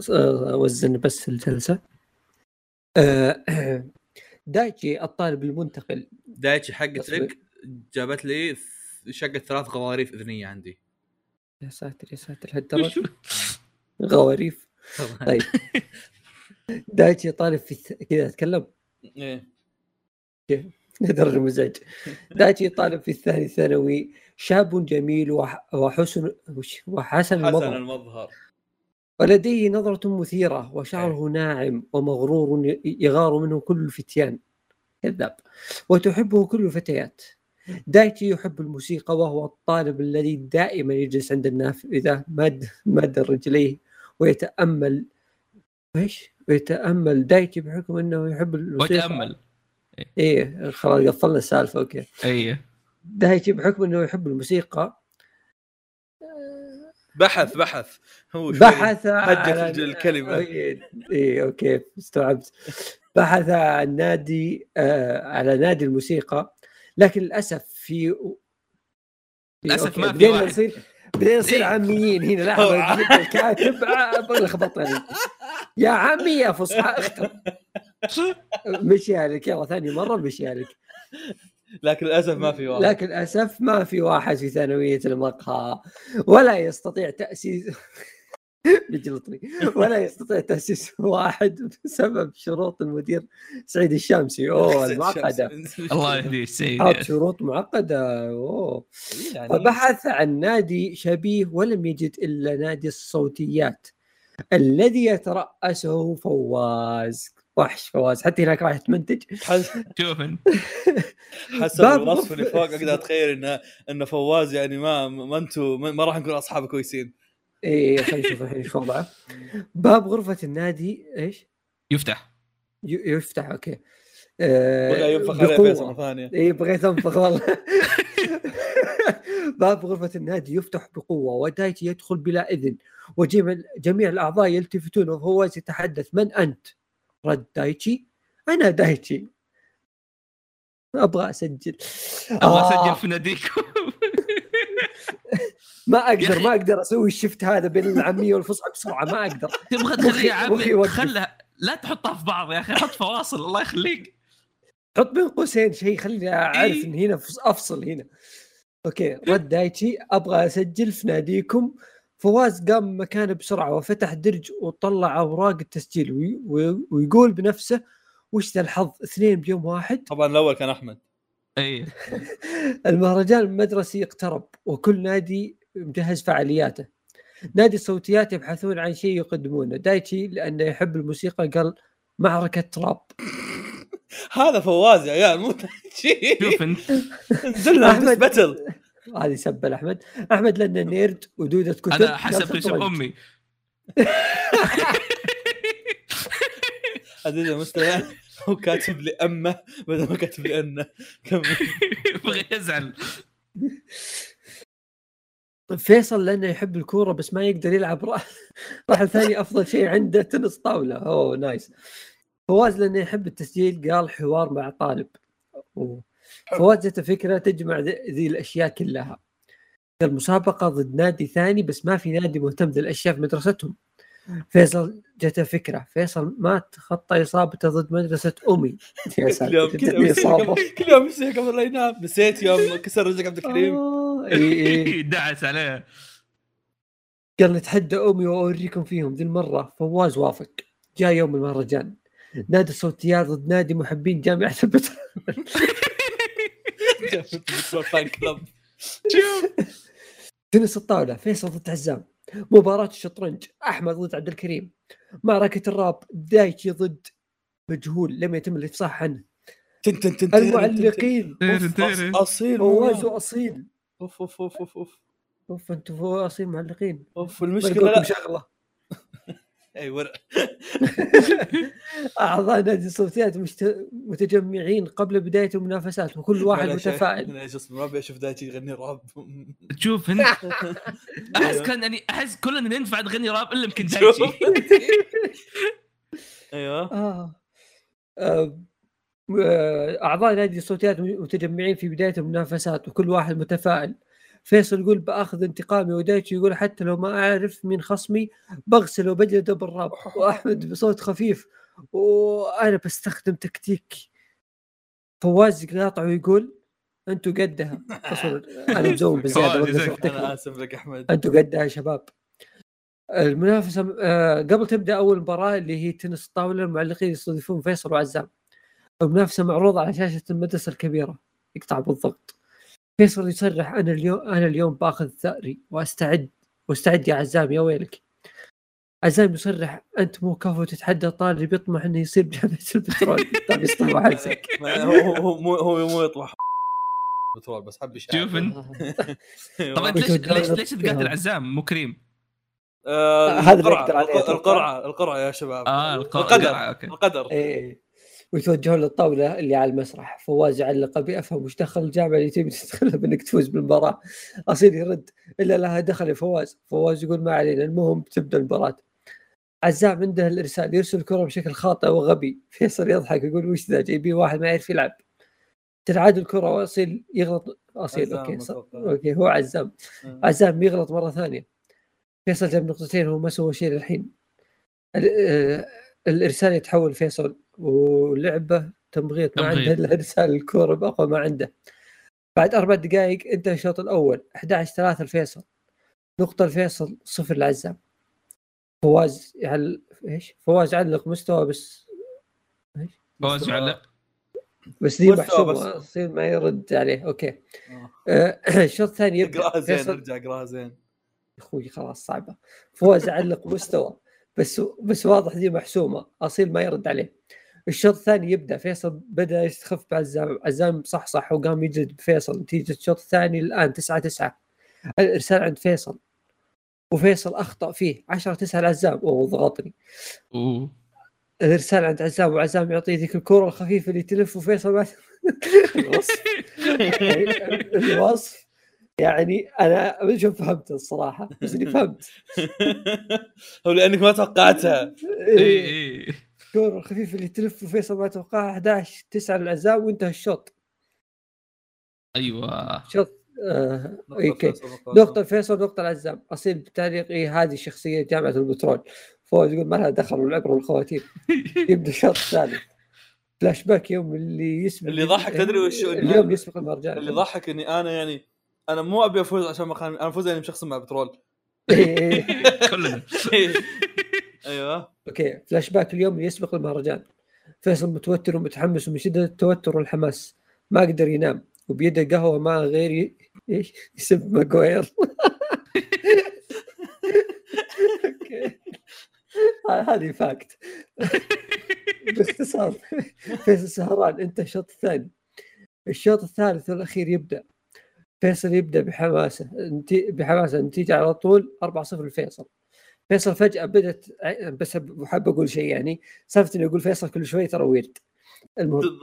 اوزن بس الجلسه. دايتي الطالب المنتقل. دايتي حقتك جابت لي شقه 3 غواريف اذنيه عندي. يا ساتر يا ساتر هالدرجه غواريف. طيب دايتي طالب في كذا اتكلم ايه درجه مزعج. دايتي طالب في الثاني ثانوي، شاب جميل وحسن المظهر، ولديه نظرة مثيرة وشعره ناعم ومغرور يغار منه كل الفتيان. كذاب. وتحبه كل الفتيات. دايتي يحب الموسيقى، وهو الطالب الذي دائما يجلس عند النافذة مد رجليه ويتأمل. ايش؟ ويتأمل دايتي بحكم انه يحب الموسيقى. ويتأمل. ايه خلاص قفلنا السالفة اوكي. ايه. دايتي بحكم انه يحب الموسيقى بحث هو بحث عن الكلمه. اي اوكي استوعبت. بحث عن نادي على نادي الموسيقى، لكن للاسف للاسف ما في واحد. بدينا نصير عاميين هنا. لحظه الكاتب لخبطني يا عمي يا فصحى اختم. مشي عليك يلا ثاني مره مشي عليك. لكن للأسف ما في واحد في ثانوية المقهى، ولا يستطيع تأسيس واحد بسبب شروط المدير سيد الشامسي. اوه المعقدة. الله يهديه السيد، حط شروط معقدة. اوه يعني. فبحث عن نادي شبيه ولم يجد إلا نادي الصوتيات الذي يترأسه فواز. وحش فواز حتى هناك راح تمنتج. شوف حسب الوصف اللي فوق اقدر اتخيل ان فواز يعني ما انتم ما راح نكون اصحاب كويسين. ايه خلينا نشوف الحين ايش وضعه. باب غرفه النادي ايش يفتح اوكي. بغى ينفخ عليه بيصه ثانيه. ايه بغيت انفخ والله. باب غرفه النادي يفتح بقوه، ودايتي يدخل بلا اذن، وجميع الاعضاء يلتفتون وفواز يتحدث. من انت؟ رد دايتي. أنا دايتي، أبغى أسجل في ناديكم. ما أقدر أسوي الشفت هذا بين العامية والفصحى بسرعة. ما أقدر. تبغى تخليها عامية خلها، لا تحطها في بعض يا أخي، حط فواصل الله يخليك، حط بين قوسين شيء خليني أعرف إن هنا أفصل هنا. أوكي رد دايتي أبغى أسجل في ناديكم. فواز قام مكانه بسرعة وفتح درج وطلع أوراق التسجيل ويقول بنفسه وش ذا الحظ 2 بيوم واحد. طبعا الأول كان أحمد. اي المهرجان المدرسي اقترب وكل نادي مجهز فعالياته. نادي الصوتيات يبحثون عن شيء يقدمونه، دايتي لانه يحب الموسيقى قال معركة تراب. هذا فواز يا عيال مو دايتي. شوف انزلنا احمد باتل. هذه سب احمد. احمد لانه نيرد ودودة كتب. انا حسب رسم امي. هذا مستوى هو كاتب لي امه بدل ما كاتب لي انه بغي يزعل. فيصل لانه يحب الكوره بس ما يقدر يلعب راح الثاني افضل شيء عنده تنس طاوله. اوه نايس. فواز لانه يحب التسجيل قال حوار مع طالب. فواز جت فكره تجمع ذي الاشياء كلها، المسابقه ضد نادي ثاني بس ما في نادي مهتم بالاشياء في مدرستهم. فيصل جت فكره، فيصل ما تخطى اصابته ضد مدرسه امي. كل يوم يصيح قبل لا ينام. نسيت يوم كسر رجلك عبد الكريم. دعس عليه قال نتحدى امي واوريكم فيهم ذي المره. فواز وافق. جاء يوم المهرجان، نادي الصوتيات ضد نادي محبين جامعه البترول. تنس الطاوله فيصل ضد عزام. مباراة الشطرنج أحمد ضد عبد الكريم. معركة الراب دايتي ضد مجهول لم يتم الإفصاح عنه. المعلقين أصيل وواز أصيل. أوف أوف أوف أوف أوف أوف أنتوا فو أصيل معلقين. أوف المشكلة لا شغلة. أي ورق. أعضاء نادي الصوتيات متجمعين قبل بداية المنافسات وكل واحد متفائل. أنا جالس مربي أشوف دايتي يغني راب. تشوف هنا أحس كأنني أحس كلنا ينفع تغني راب إلا يمكن دايتي. أيوة. أعضاء نادي الصوتيات متجمعين في بداية المنافسات وكل واحد متفائل. فيصل يقول بأخذ انتقامي، ودايتي يقول حتى لو ما أعرف من خصمي بغسل وبجلده بالراب، وأحمد بصوت خفيف وأنا بستخدم تكتيك. فواز يقاطع ويقول أنتوا قدها. أنا مزوم بزيادة. أنا آسف لك أحمد. أنتوا قدها يا شباب. المنافسة قبل تبدأ أول مباراة اللي هي تنس الطاولة، المعلقين يستضيفون فيصل وعزام. المنافسة معروضة على شاشة المدرسة الكبيرة. يقطع بالضبط. فيصل يصرح أنا اليوم بأخذ ثأري واستعد يا عزام يا ويلك. عزام يصرح أنت مو كفو تتحدى طالب يطمح أنه يصير بجامعة البترول. طب يصطلح حلسك. هو يطلح بترول بس حب يشعر. طبعا ليش تقاتل عزام مو كريم؟ هذا القرعة يا شباب. القدر. ويتوجهون للطاولة اللي على المسرح. فواز علق بأفهم وش دخل الجامعة اللي تبي تدخلها بأنك تفوز بالمباراة. أصيل يرد إلا لها دخل فواز. فواز يقول ما علينا المهم تبدأ المباراة. عزام عنده الإرسال يرسل الكرة بشكل خاطئ وغبي. فيصل يضحك يقول وش ذا جايبين واحد ما يعرف يلعب. تنعاد الكرة وأصيل يغلط. أصيل أوكي هو عزام. عزام يغلط مرة ثانية. فيصل جاب نقطتين وما سوى شيء للحين. الإرسال يتحول فيصل ولعبه تمغيط ما عنده الا ارسال الكوره باقوى ما عنده. بعد 4 دقائق انتهى الشوط الاول 11-3 الفيصل. نقطه الفيصل 0 لعزام. فواز فواز علق مستوى بس ايش فواز علق بس دي محسوبه يصير ما يرد عليه. اوكي الشوط الثاني يبدا فيصل رجع اقراها زين اخوي خلاص صعبه. فواز علق مستوى بس واضح دي محسومه. اصيل ما يرد عليه. الشوط الثاني يبدأ فيصل بدأ يستخف بعزام. عزام صح وقام يجلد بفيصل. نتيجة الشوط الثاني الآن 9-9. الإرسال عند فيصل وفيصل أخطأ فيه 10-9 لعزام. أوه ضغطني. الإرسال عند عزام وعزام يعطيه ذيك الكرة الخفيفة اللي تلف وفيصل ما الوصف يعني أنا مش فهمت الصراحة بس إني فهمت هو لأنك ما توقعتها. إيه الكرة الخفيفة اللي تلف وفيصل ما توقعها. 11-9 للعزام وانتهى الشوط. أيوة شوط أوكي. نقطة فيصل نقطة العزام. أصيل بتعليق إيه هذه شخصية جامعة البترول. فواز يقول ما لها دخل والعبر والخواتيم. يبدأ الشوط الثالث. فلاش باك يوم اللي يسبق اللي ضحك تدري وش اليوم يسبق المرجع اللي ضحك إني أنا يعني أنا مو أبي أفوز عشان ما أنا أفوز يعني بشخص مع بترول كلنا. ايوه اوكي فلاش باك اليوم اللي يسبق المهرجان. فيصل متوتر ومتحمس ومن شدة التوتر والحماس. ما قدر ينام وبيده قهوه مع غير يسب ماجواير. اوكي هذه فاكت باختصار. فيصل سهران، انتهى الشوط الثاني. الشوط الثالث والاخير يبدا. فيصل يبدا بحماسه، نتيجه على طول 4-0 لفيصل. فيصل فجاه بدت، بس حاب اقول شيء يعني سالفه اني اقول فيصل كل شوي ترى ويرد. المهم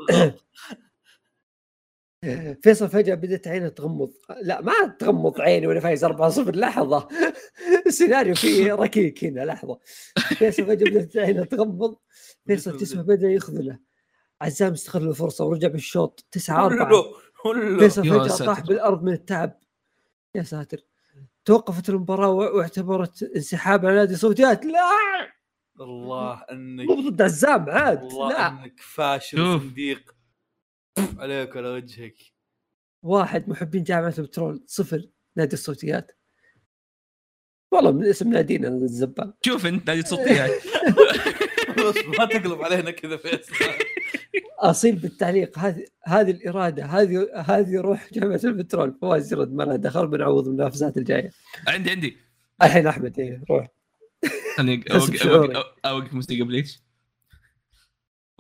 فيصل فجاه بدت عينه تغمض، لا ما تغمض عيني ولا فايز 4-0 لحظه. السيناريو فيه ركيك هنا لحظه. فيصل فجاه بدت عينه تغمض، فيصل جسمه بدا يخذله. عزام استغل الفرصه ورجع بالشوط 9-4. فيصل فجاه طاح بالارض من التعب. يا ساتر. توقفت المباراه واعتبرت انسحاب على نادي الصوتيات. لا الله انك مو ضد عزام عاد، لا انك فاشل صنديق عليك على وجهك. 1 محبين جامعة البترول، 0 نادي الصوتيات. والله من اسم نادينا الزبال. شوف انت نادي الصوتيات ما تقلب علينا كذا فيصل. اصيل بالتعليق، هذه الاراده، هذه روح جامعة البترول. فواز يرد ما له دخل، بنعوض المنافسات الجايه. عندي الحين احمد. ايه روح انا اوقف موسيقى بليتش.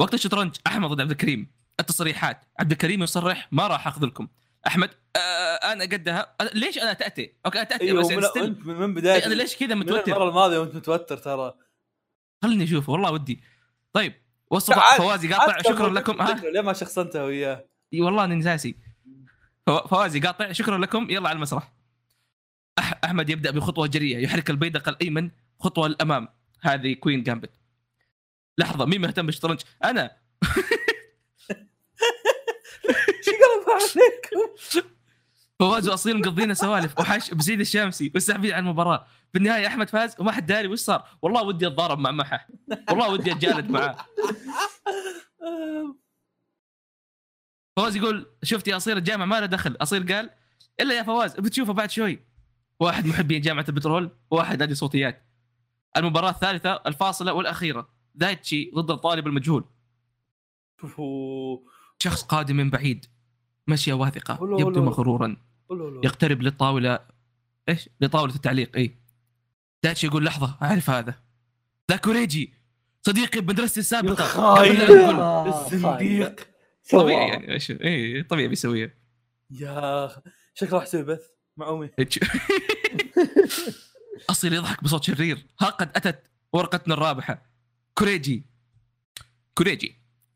وقت الشطرنج احمد ضد عبد الكريم. التصريحات، عبد الكريم يصرح ما راح اخذ لكم. احمد انا قدها، ليش انا تاتي؟ اوكي انا تاتي أيوة بس انت من بدايه انا ليش كذا متوتر؟ المره الماضيه وانت متوتر ترى. خلني اشوف والله ودي. طيب وصف فوازي قاطع، شكرا لكم. ليه ما شخصنتها وياه؟ اي والله اني نساسي. فوازي قاطع، شكرا لكم، يلا على المسرح. احمد يبدا بخطوه جريئه، يحرك البيدق الايمن خطوه للامام. هذه كوين جامبت. لحظه مين مهتم بالشطرنج؟ انا. شكرا عليكم. فواز واصيل مقضينا سوالف وحش بسيد الشامسي والسحبين على المباراه. بالنهايه احمد فاز وما حد داري وش صار. والله ودي اتضارب مع محا، والله ودي اتجالد معاه. فواز يقول شفت يا اصيل الجامعه ما له دخل. اصيل قال الا يا فواز بتشوفه بعد شوي. 1 محبين جامعه البترول، 1 نادي صوتيات. المباراه الثالثه الفاصله والاخيره، دايتشي ضد الطالب المجهول. شخص قادم من بعيد، مشية واثقة، يبدو مغرورا، يقترب للطاولة. ايش لطاولة التعليق؟ اي دايتشي يقول لحظة اعرف هذا، ذا كوريجي صديقي بمدرستي السابقة. الصنديق طبيعي يعني ايش اي طبيعي بيسويها. يا شكله راح يسوي بث مع امي. اصيل يضحك بصوت شرير. ها قد اتت ورقتنا الرابحة. كوريجي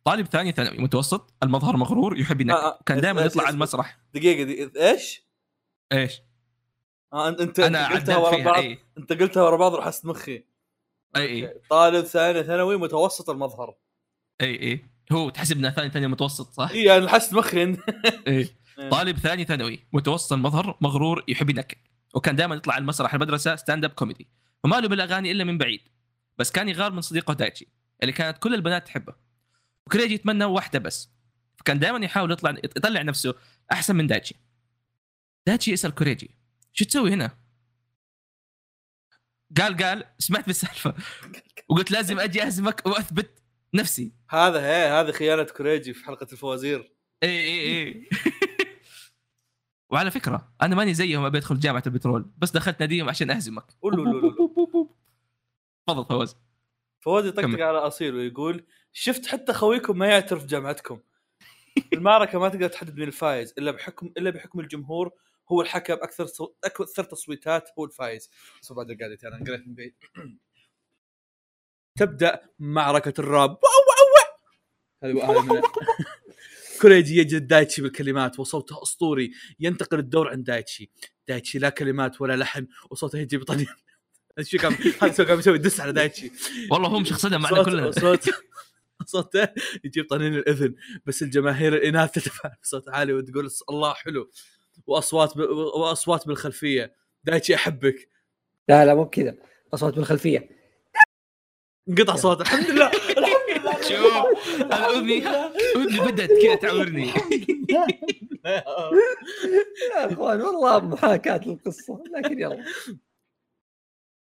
طالب ثاني ثانوي متوسط، المظهر مغرور، يحب ينك كان دائما يطلع على المسرح. دقيقة ايش انت قلتها ورا بعض رحست مخي. اي طالب ثاني ثانوي متوسط المظهر. اي هو تحسبنا ثاني متوسط صح؟ اي انا حست مخي. اي طالب ثاني ثانوي متوسط المظهر مغرور، يحب ينك وكان دائما يطلع على المسرح المدرسة ستاند اب كوميدي، وما له بالاغاني الا من بعيد، بس كان يغار من صديقه دايتشي اللي كانت كل البنات تحبه. وكريجي يتمنى واحدة بس، فكان دائما يحاول يطلع نفسه أحسن من دايتشي. دايتشي يسأل كوريجي شو تسوي هنا؟ قال سمعت بالسالفة وقلت لازم أجي أهزمك وأثبت نفسي. هذا خيانة كوريجي في حلقة الفوازير. إيه وعلى فكرة أنا ماني زيهم أبي أدخل جامعة البترول، بس دخلت ناديهم عشان أهزمك. تفضل فواز. فواز يطقطق على أصيل ويقول شفت حتى خويكم ما يعترف جامعتكم. المعركة ما تقدر تحدد من الفائز إلا بحكم الجمهور. هو الحكم أكثر تصويتات هو الفائز. بس بعد القعدة أنا قريت من بعيد. تبدأ معركة الراب. كوريجي يجد دايتشي بالكلمات وصوته أسطوري. ينتقل الدور عند دايتشي لا كلمات ولا لحن وصوته يجي بطني. الشيء كان يسوي دس على دايتشي. والله هم شخصنا معنا كلنا. صوته يجيب طنين الأذن، بس الجماهير الإناث تتفاعل بصوت عالي وتقول الله حلو، وأصوات بالخلفية دايتشي أحبك. لا مو كذا، أصوات بالخلفية انقطع صوت. الحمد لله شوف الأذني بدأت كذا تعورني. يا أخوان والله محاكاة للقصة، لكن يلا.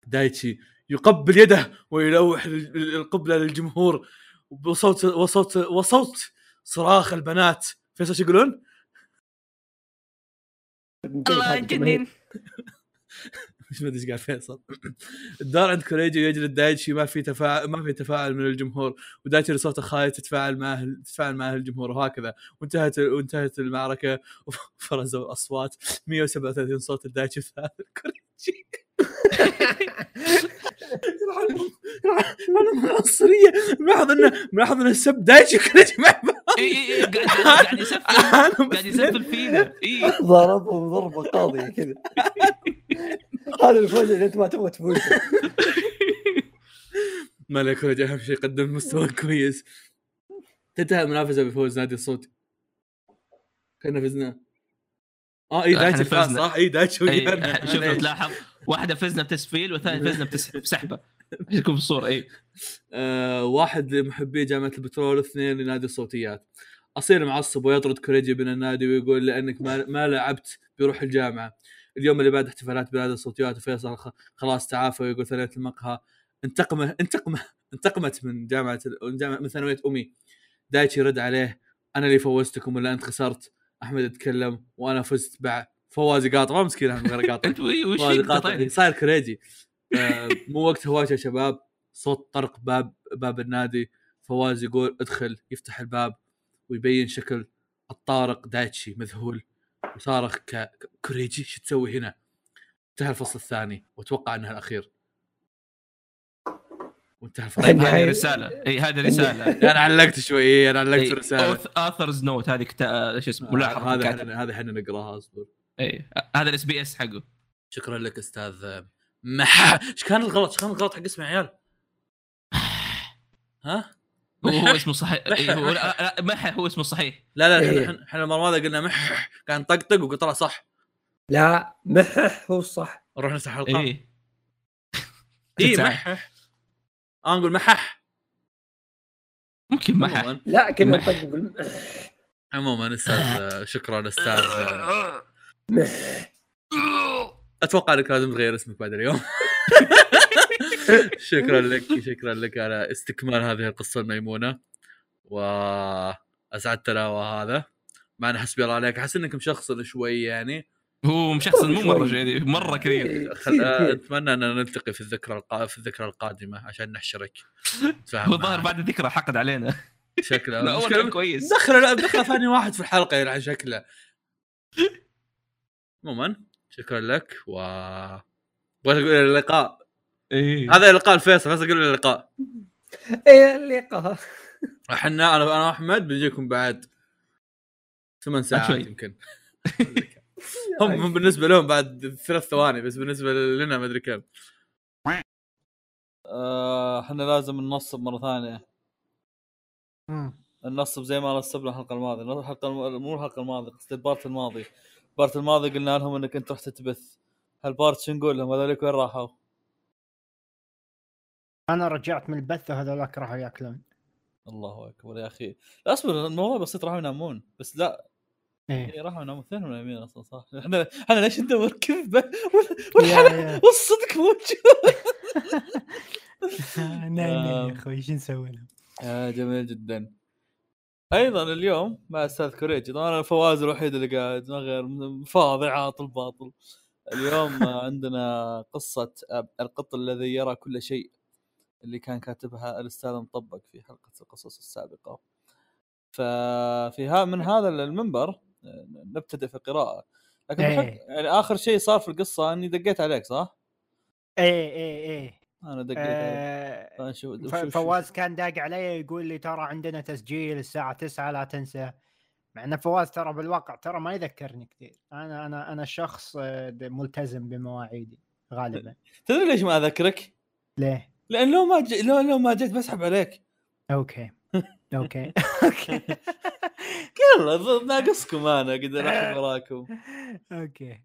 دايتشي يقبل يده ويلوح القبلة للجمهور وصوت صراخ البنات فيصل شو يقولون؟ الله يجنن. مش ما ادري ايش قال فيصل. الدار عند كوريجي يجلد دايتشي، ما في تفاعل من الجمهور، ودايتشي صوته خايف تتفاعل مع الجمهور وهكذا. وانتهت المعركه وفرزوا الاصوات 137 صوت الدايتشي في كوريجي. انا مصريه، ملاحظ ان السب دايتشي كوريجي قاعد يسفل فينا، ضربه قاضيه كذا. هذا الفوز اللي انت ما تبغى تفوزه. مالك رجع، اهم شيء قدم مستوى كويس. تنتهي المنافسه بفوز نادي الصوت، كنا فزنا. دايتشي فاز صح. دايتشي شوف، تلاحظ واحده فزنا بتسفيل والثانيه فزنا بسحبه. شوفوا الصور. واحد لمحبي جامعه البترول، اثنين لنادي الصوتيات. اصير معصب ويطرد كوريجي من النادي ويقول لانك ما لعبت بروح الجامعه. اليوم اللي بعد احتفالات بلاد الصوتيات، وفيصل خلاص تعافى ويقول ثانوية المقهى انتقمت من جامعة من ثانوية أمي. دايتشي رد عليه، أنا اللي فوزتكم ولا أنت خسرت؟ أحمد اتكلم، وأنا فزت. فواز قاطع مسكين، أحمد غير قاطع. فواز قاطع، صاير كريجي. مو وقت هواش يا شباب. صوت طرق باب النادي، فواز يقول ادخل. يفتح الباب ويبين شكل الطارق دايتشي مذهول وصارخ كوريجي شو تسوي هنا؟ انتهى الفصل الثاني، واتوقع انها الاخير. وانتهى الفصل الثاني. هذه رساله، هذه رساله. انا علقت الرساله. آثرز نوت، هذه ايش اسمه؟ ملاحظه. هذا احنا نقراها. اصبر. هذا الاس بي اس حقه. شكرا لك استاذ ايش كان الغلط؟ حق اسمه عيال؟ ها؟ هو اسمه صحيح. مح هو اسمه صحيح. لا احنا المره الماضيه قلنا مح، كان طقطق وطلع صح. لا مح هو الصح. نروح نفتح الحلقه. مح. نقول محح، ممكن محح. لا كلمه طقطق. عموما استاذ، شكرا استاذ. اتوقع انك لازم تغير اسمك بعد اليوم. شكرا لك على استكمال هذه القصة الميمونة، وأسعدتنا. وهذا ما أنا حسبي الله عليك. أحس إنك مشخصن شوي، يعني هو مشخصن مو مرة شوي، مرة كثير. أتمنى أن نلتقي في الذكرى القادمة عشان نحشرك. وظهر بعد الذكرى حقد علينا شكله. شكله كويس. دخل ثاني واحد في الحلقة يعني شكله. عموما شكرا لك، وأقول اللقاء. هذا لقاء الفيصل، بس اقول اللقاء. اللقاء احنا، انا احمد بنجيكم بعد 8 ساعات يمكن. هم بالنسبه لهم بعد 3 ثواني، بس بالنسبه لنا ما ادري كم. احنا لازم ننصب مره ثانيه. النصب زي ما نصبنا الحلقه الماضيه. مو الحلقه الماضيه، قصدي البارت الماضي قلنا لهم انك انت رحت تبث. هالبارت شو نقول لهم؟ هذولك وين راحوا؟ انا رجعت من البث وهذولاك راحوا ياكلون. الله اكبر يا اخي. اصبر، الموضوع بسيط. راحوا ينامون. بس لا راحوا ينامون. اثنين نايمين اصلا صح. احنا ليش ندور كذبه والصدق موجود. نايمين يا اخوي، ايش نسوي لهم؟ جميل جدا. ايضا اليوم مع استاذ كوريجي. طبعا فواز الوحيد اللي قاعد، ما غير فاضي عاطل باطل. اليوم عندنا قصه القط الذي يرى كل شيء، اللي كان كاتبها الأستاذ مطبق في حلقة القصص السابقة. ففيها من هذا المنبر نبتدئ في القراءة. لكن يعني آخر شيء صار في القصة أني دقيت عليك صح؟ إيه أنا دقيت عليك. فواز كان داق علي يقول لي ترى عندنا تسجيل الساعة 9 لا تنسى. مع أن فواز ترى بالواقع ترى ما يذكرني كثير. أنا شخص ملتزم بمواعيدي غالبا. تدري ليش ما أذكرك؟ ليه؟ لأن لو ما جيت بسحب عليك. اوكي يلا ناقصكم انا قدر احب وراكم. اوكي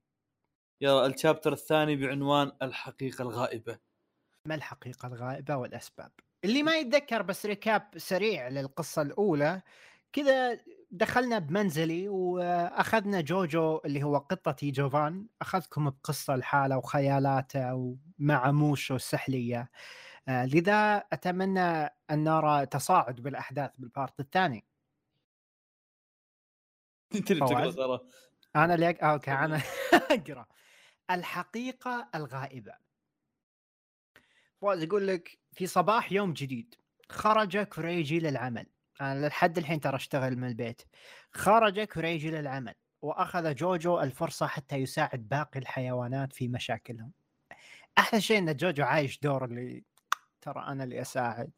يلا، الشابتر الثاني بعنوان الحقيقة الغائبة. ما الحقيقة الغائبة والأسباب؟ اللي ما يتذكر بس ريكاب سريع للقصة الأولى كذا. دخلنا بمنزلي وأخذنا جوجو اللي هو قطتي جوفان، أخذكم بقصة الحالة وخيالاته ومع موشو السحلية. لذا أتمنى أن نرى تصاعد بالأحداث بالبارت الثاني. انت اللي بتقرا ترى. انا اللي اوكي انا اقرا. الحقيقة الغائبة. فواز يقول لك في صباح يوم جديد خرج كوريجي للعمل. انا لحد الحين ترى اشتغل من البيت. خرج كوريجي للعمل واخذ جوجو الفرصة حتى يساعد باقي الحيوانات في مشاكلهم. احلى شيء ان جوجو عايش دور اللي ترى انا اللي اساعد.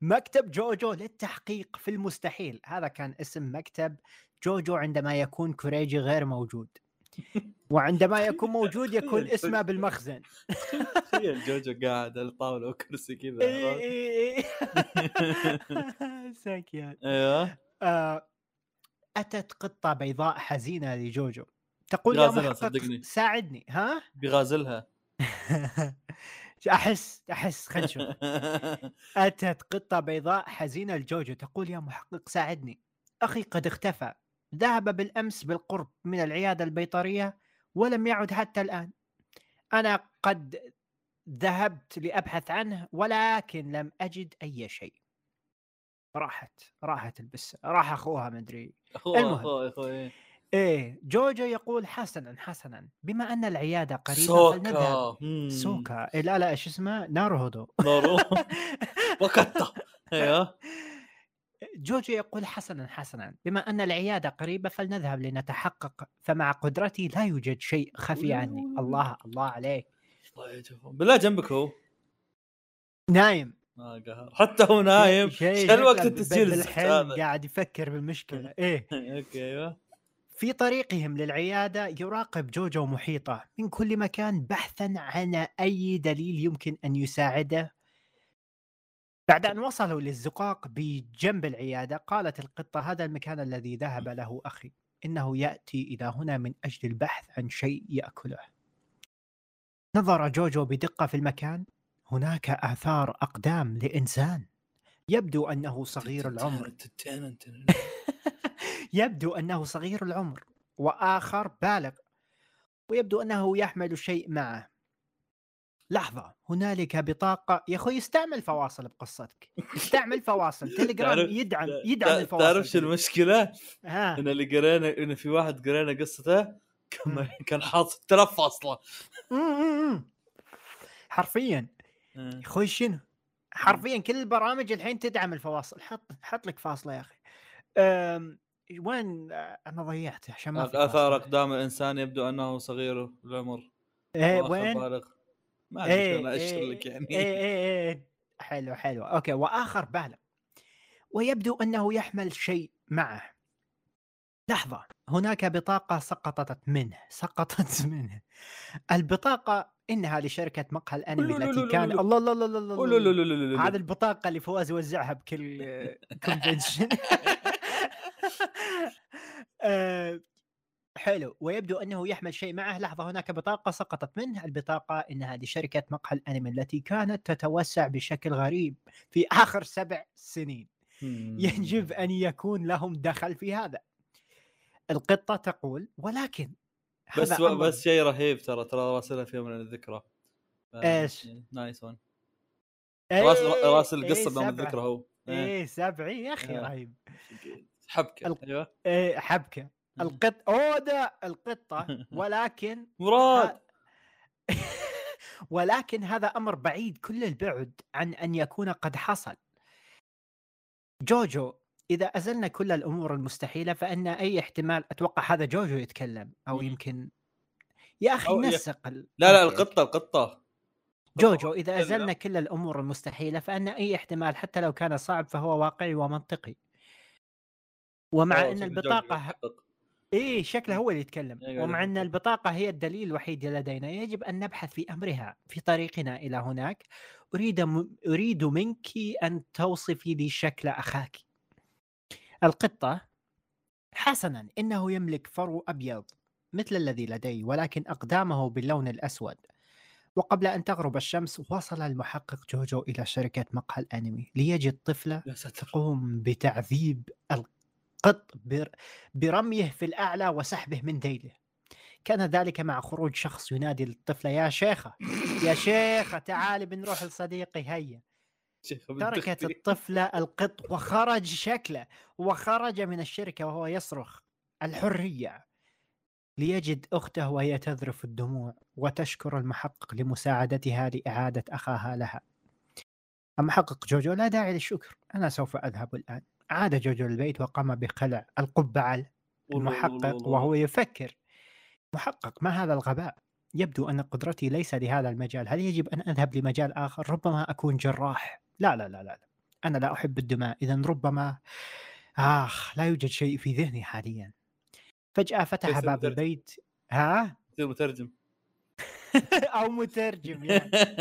مكتب جوجو للتحقيق في المستحيل. هذا كان اسم مكتب جوجو عندما يكون كوريجي غير موجود، وعندما يكون موجود يكون اسمه بالمخزن. تخيل جوجو قاعد على طاوله وكرسي كذا. ساكيان. ايوه. اتت قطة بيضاء حزينة لجوجو تقول يا محقق ساعدني. ها؟ بغازلها. احس خلينا نشوف. اتت قطة بيضاء حزينة لجوجو تقول يا محقق ساعدني، اخي قد اختفى، ذهب بالامس بالقرب من العيادة البيطرية ولم يعد حتى الان. انا قد ذهبت لابحث عنه ولكن لم اجد اي شيء. راحت البسة، راح اخوها مدري. المهم ايه جوجو يقول حسنا بما ان العياده قريبه فلنذهب. سوكا لا ايش اسمه نارو وقطه. ايوه جوجو يقول حسنا بما ان العياده قريبه فلنذهب لنتحقق، فمع قدرتي لا يوجد شيء خفي عني. الله عليك، بالله جنبك هو نايم. حتى هو نايم شال وقت التسجيل الحين قاعد يفكر بالمشكله. ايه اوكي ايوه. في طريقهم للعيادة يراقب جوجو محيطه من كل مكان بحثا عن أي دليل يمكن أن يساعده. بعد أن وصلوا للزقاق بجنب العيادة قالت القطة هذا المكان الذي ذهب له أخي، إنه يأتي إلى هنا من أجل البحث عن شيء يأكله. نظر جوجو بدقة في المكان، هناك آثار أقدام لإنسان يبدو أنه صغير العمر. وآخر بالغ ويبدو أنه يحمل شيء معه. لحظة، هنالك بطاقة. يا أخوي استعمل فواصل بقصتك، استعمل فواصل. تليجرام يدعم الفواصل. تعرفش المشكلة إن اللي قرينا إن في واحد قرينا قصته كان حاط تلف أصلا حرفيا. يا أخوي شنو حرفيا كل البرامج الحين تدعم الفواصل. حط لك فاصلة يا أخي. وين انا ضيعته عشان ما اثار اقدام الانسان يبدو انه صغير العمر. ايه وين بالغ ما ادري انا اشر لك يعني. ايه حلو اوكي. واخر بالغ ويبدو انه يحمل شيء معه. لحظه، هناك بطاقه سقطت منه. البطاقه انها لشركه مقهى الانمي التي كان الله. هذه البطاقه اللي فواز يوزعها بكل كونفنشن. حلو، ويبدو أنه يحمل شيء معه. لحظة، هناك بطاقة سقطت منه. البطاقة إنها لشركة مقهى الأنمي التي كانت تتوسع بشكل غريب في آخر 7 سنين. يجب أن يكون لهم دخل في هذا. القطة تقول ولكن بس شيء رهيب ترى راسلها في يوم من الذكرى. إيش نايس ون راس القصة بيوم الذكرى هو. إيه 7 يا أخي رهيب. حبكه ايوه حبكه القط اودا القطه. ولكن مراد ولكن هذا امر بعيد كل البعد عن ان يكون قد حصل. جوجو اذا ازلنا كل الامور المستحيله فان اي احتمال. اتوقع هذا جوجو يتكلم او يمكن يا اخي نسق لا القطه جوجو اذا ازلنا كل الامور المستحيله فان اي احتمال حتى لو كان صعب فهو واقعي ومنطقي. ومع ان البطاقه شكله هو اللي يتكلم. ومع ان البطاقه هي الدليل الوحيد لدينا يجب ان نبحث في امرها. في طريقنا الى هناك اريد منك ان توصفي لي شكل اخاك. القطه حسنا، انه يملك فرو ابيض مثل الذي لدي ولكن اقدامه باللون الاسود. وقبل ان تغرب الشمس وصل المحقق جوجو الى شركه مقهى الانمي ليجد طفله تقوم بتعذيب قط برميه في الأعلى وسحبه من ذيله. كان ذلك مع خروج شخص ينادي للطفلة يا شيخة تعالي بنروح لصديقي هيا. تركت الطفلة القط وخرج شكله وخرج من الشركة وهو يصرخ الحرية ليجد أخته وهي تذرف الدموع وتشكر المحقق لمساعدتها لإعادة أخاها لها. المحقق جوجو لا داعي للشكر، أنا سوف أذهب الآن. عاد جوجو البيت وقام بقلع القبعة المحقق وهو يفكر، محقق ما هذا الغباء؟ يبدو أن قدرتي ليس لهذا المجال، هل يجب أن أذهب لمجال آخر؟ ربما أكون جراح. لا لا لا لا، أنا لا أحب الدماء، إذا ربما لا يوجد شيء في ذهني حاليا. فجأة فتح باب البيت. ها؟ مترجم أو مترجم يعني.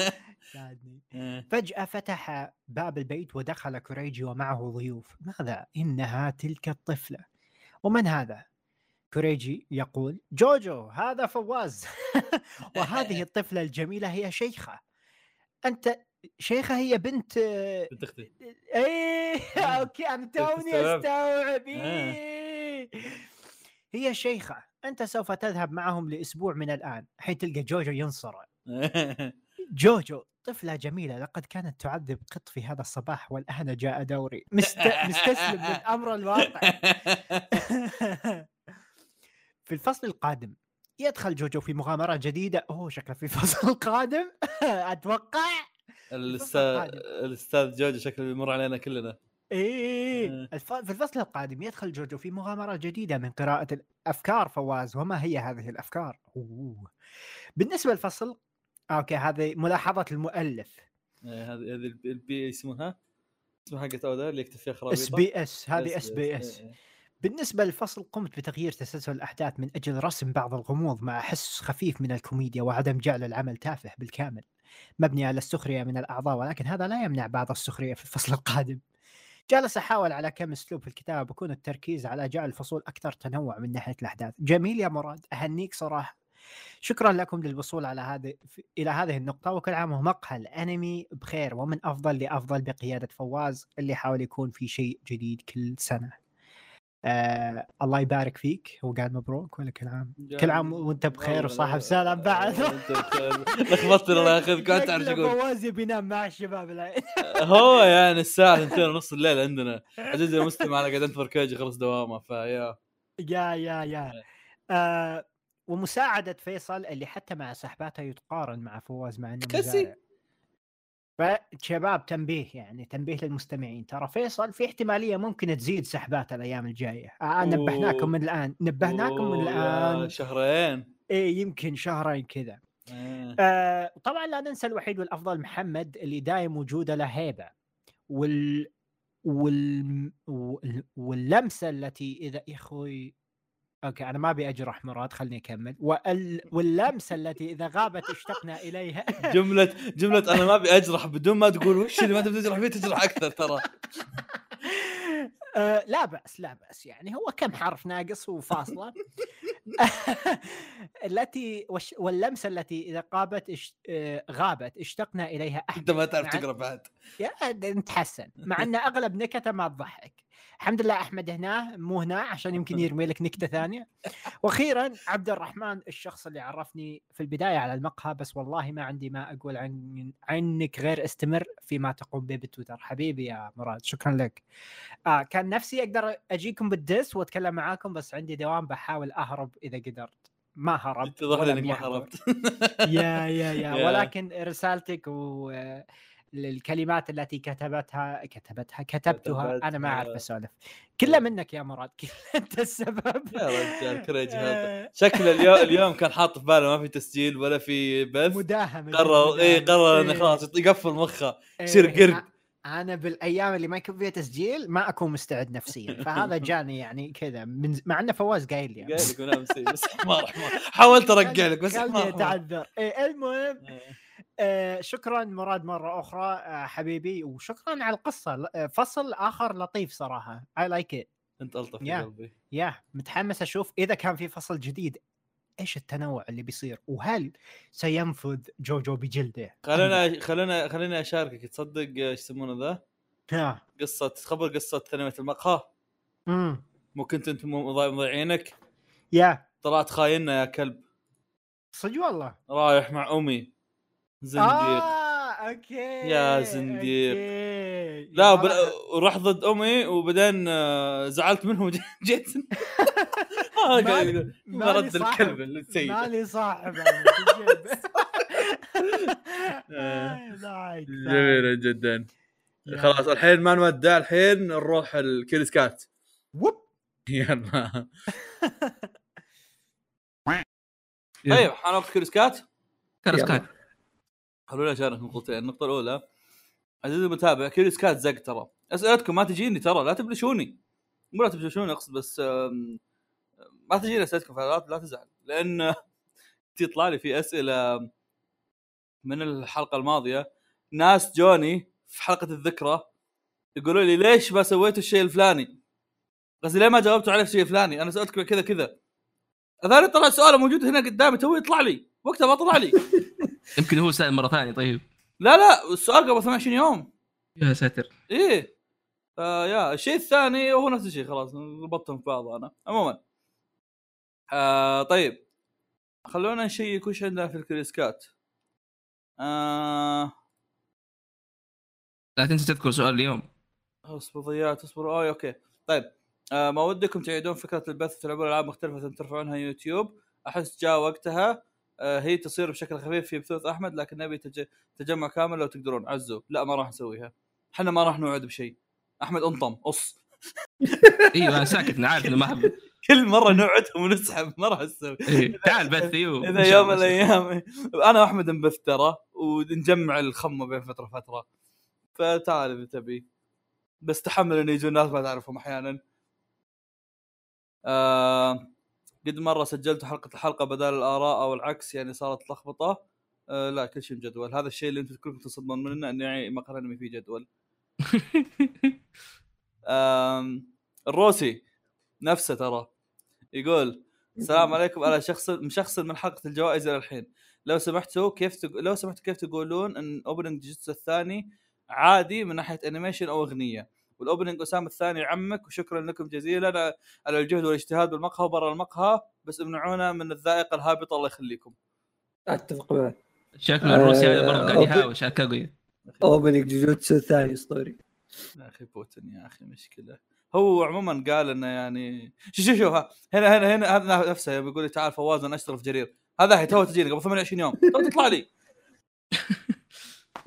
فجأة فتح باب البيت ودخل كوريجي ومعه ضيوف. ماذا؟ إنها تلك الطفلة. ومن هذا؟ كوريجي يقول جوجو هذا فواز وهذه الطفلة الجميلة هي شيخة. أنت شيخة هي بنت أختي. إيه أوكي أنا توني أستوعب. هي شيخة، أنت سوف تذهب معهم لأسبوع من الآن حين تلقى جوجو ينصر. جوجو طفلة جميلة لقد كانت تعذب قط في هذا الصباح والآن جاء دوري. مستسلم للأمر الواقع. في الفصل القادم يدخل جوجو في مغامرة جديدة. أوه شكله في الفصل القادم أتوقع الأستاذ جوجو شكله بيمر علينا كلنا. إيه في الفصل القادم يدخل جوجو في مغامرة جديدة من قراءة الأفكار فواز. وما هي هذه الأفكار؟ أوه. بالنسبة للفصل أوكي هذه ملاحظة المؤلف. هذه البي اسمها حقت أودا اللي يكتب فيها خرابيط. SBS هذه SBS. بالنسبة للفصل قمت بتغيير تسلسل الأحداث من أجل رسم بعض الغموض مع حس خفيف من الكوميديا وعدم جعل العمل تافه بالكامل مبني على السخرية من الأعضاء، ولكن هذا لا يمنع بعض السخرية في الفصل القادم. جالس أحاول على كم أسلوب في الكتابة بكون التركيز على جعل الفصول أكثر تنوع من ناحية الأحداث. جميل يا مراد، أهنيك صراحة، شكرا لكم للوصول على إلى هذه النقطة، وكل عام ومقهى الأنمي بخير ومن أفضل لأفضل بقيادة فواز اللي حاول يكون في شيء جديد كل سنة. الله يبارك فيك وقاعد مبروك ولا كل عام كل عام وانت بخير وصاحب سلام بعد. لخبطتنا الله ياخذك. انت عارف شو فواز بينام مع الشباب العين هو يعني الساعه 2:30 الليل عندنا عزيزي المستمع انا قاعد انتظر كوريجي خلص دوامه فيا يا يا يا ومساعده فيصل اللي حتى مع سحباته يتقارن مع فواز مع انه مزارع. فشباب تنبيه يعني تنبيه للمستمعين، ترى فيصل في احتمالية ممكن تزيد سحبات الأيام الجاية. نبهناكم من الآن، نبهناكم من الآن شهرين إيه يمكن شهرين كذا. طبعا لا ننسى الوحيد والأفضل محمد اللي دايم وجوده له هيبة واللمسة التي إذا إخوي أوكي أنا ما أبي أجرح مراد خلني أكمل واللمسة التي إذا غابت اشتقنا إليها. جملة أنا ما أبي أجرح بدون ما تقول وش اللي ما تبي تجرح فيه تجرح أكثر ترى. لا بأس لا بأس يعني هو كم حرف ناقص وفاصلة. واللمسة التي إذا غابت اشتقنا إليها. أنت ما تعرف تقرأ بعد يا نتحسن مع أن أغلب نكتة ما تضحك. الحمد لله أحمد هنا مو هنا عشان يمكن يرمي لك نكتة ثانية. وأخيرا عبد الرحمن الشخص اللي عرفني في البداية على المقهى، بس والله ما عندي ما أقول عنك غير استمر فيما تقوم به بالتويتر. حبيبي يا مراد شكرا لك. كان نفسي أقدر أجيكم بالدس وأتكلم معاكم بس عندي دوام، بحاول أهرب إذا قدرت. ما هربت تظهر لك ما هربت يا يا يا ولكن رسالتك و الكلمات التي كتبتها أنا ما أعرف أسولف كلها منك يا مراد كلها أنت السبب يا رجال. كريجي هذا شكله اليوم كان حاط في باله ما في تسجيل ولا في بث مداهمة. قرر أنه خلاص يقفل مخه يصير قرد. أنا بالأيام اللي ما يكون فيها تسجيل ما أكون مستعد نفسيا، فهذا جاني يعني كذا مع أن فواز قايل لي يعني. قايل لك ونفسي بس ما حاولت أرجع لك بس ما تعذر. المهم شكرا مراد مرة أخرى حبيبي، وشكرا على القصة. فصل آخر لطيف صراحة I like it. أنت ألطف في قلبي يا متحمس أشوف إذا كان في فصل جديد إيش التنوع اللي بيصير وهل سينفذ جوجو بجلده. خلينا أشاركك تصدق إيش يسمونه ذا قصة خبر قصة ثانوية المقهى. مو كنت أنت مضيعينك يا طلعت خاينة يا كلب صدق والله رايح مع أمي زنديق. اوكي يا زنديق. لا رحت ضد امي وبعدين زعلت منهم جيت ما رد الكلب للسيد مالي صاحب جميل جدا. خلاص الحين ما نودع، الحين نروح الكيريس كات. يلا طيب حنا وقت كيريس كات. كيريس كات حلو لنا شارك نقطتين. النقطة الأولى عزيزي المتابع كيريس كات زق ترى أسئلتكم ما تجيني ترى، لا تبلشوني، مو لا تبلشوني أقصد، بس ما تجيني أسئلتكم لا تزعل، لأن تطلع لي في أسئلة من الحلقة الماضية. ناس جوني في حلقة الذكرى يقولوا لي ليش ما سويتوا الشيء الفلاني، قصدي ليه ما جاوبتوا على الشيء الفلاني، أنا سألتكم كذا كذا. أذاني طلع سؤال موجود هنا قدامي تو يطلع لي، وقتها ما طلع لي. يمكن هو سأل مرة ثانية. طيب لا السؤال قبل 28 يوم يا ساتر. إيه يا الشيء الثاني وهو نفس الشيء، خلاص ربطتهم في بعض. أنا عموما طيب خلونا نشيك وش عندنا في الكريسكات. لا تنسى تذكر سؤال اليوم. اصبر اوكي طيب. ما ودكم تعيدون فكرة البث تلعبون العاب مختلفة ثم ترفعونها يوتيوب؟ أحس جاء وقتها هي تصير بشكل خفيف في بثوث أحمد، لكن نبي تجمع كامل لو تقدرون. عزوا لا ما راح نسويها، حنا ما راح نوعد بشيء. أحمد انطم قص. ايوه انا ساكت، انا عارف انه ما احب. كل مره نوعدهم ونسحب، ما راح نسوي. تعال بثي اذا يوم من الايام انا واحمد نبث ترى ونجمع الخمه بين فتره فتره، فتعال اذا تبي، بس تحمل ان يجون ناس ما تعرفهم احيانا. قد مره سجلت حلقه بدل الاراء او العكس، يعني صارت لخبطه. لا كل شيء مجدول. هذا الشيء اللي انتم كلكم تصدمون منه اني ما قررنا فيه جدول. الروسي نفسه ترى يقول السلام عليكم، انا شخص من حلقه الجوائز الى الحين. لو سمحتوا كيف تقولون ان اوبننج جيتسو الثاني عادي من ناحيه انيميشن او اغنيه، والاوبننج اسامه الثاني عمك، وشكرا لكم جزيلا على الجهد والاجتهاد بالمقهى وبرا المقهى، بس امنعونا من الذائقه الهابطه الله يخليكم. اتفق معك. شكله الروسي هذا برضه قاعد يحاول شكله اوبننج جيتسو الثاني اسطوري يا اخي. بوتن يا اخي مشكله. هو عموما قال انه يعني شوف هنا هذا نفسه بيقول لي تعال فواز انا اشتغل في جرير، هذا هي تو تجيني قبل 28 يوم تو تطلع لي.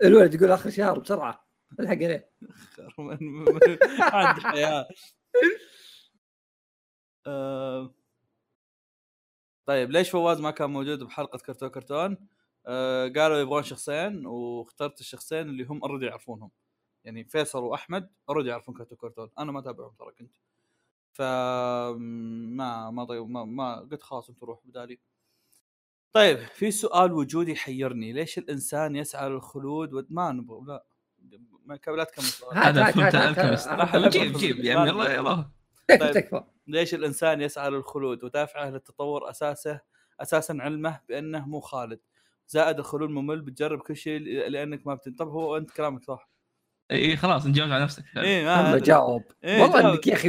الولد يقول اخر شهر بسرعه الحق عليه عاد حياه. طيب ليش فواز ما كان موجود بحلقه كرتون؟ قالوا يبغون شخصين واخترت الشخصين اللي هم اوريدي يعرفونهم، يعني فيصل واحمد اوريدي يعرفون كرتون، انا ما تابعهم ترى كنت، ف ما قلت خلاص انت روح بدالي. طيب في سؤال وجودي حيرني، ليش الانسان يسعى للخلود وما نبغى؟ لا ما كابلات كم هذا فهمت الكلام. جيب يعني الله تكفى. ليش الانسان يسعى للخلود ودافعه للتطور اساسا علمه بانه مو خالد، زائد الخلود ممل، بتجرب كل شيء لانك ما بتنتبه. وانت كلامك صح. ايه خلاص نجاوب على نفسك. ايه جاوب والله انك يا اخي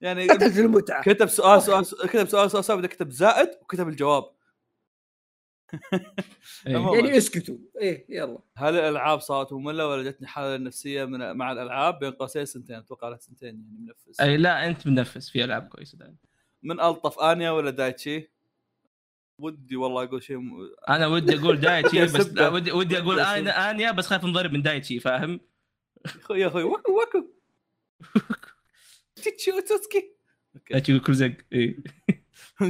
يعني كتب سؤال كتب سؤال بدك كتب زائد وكتب الجواب. يعني اسكتوا. ايه يلا. هل الالعاب صارت ممله ولا جتني حاله نفسيه مع الالعاب؟ بين قوسين سنتين، اتوقع على سنتين يعني منفس. اي لا انت منفس في العاب كويسه دائما. من الطف انيا ولا دايتشي؟ ودي والله اقول شيء انا ودي اقول دايتشي بس ودي اقول انيا بس خايف نضرب من دايتشي فاهم يا اخوي. وكو تشيو توسكي اكيد كروزق. اي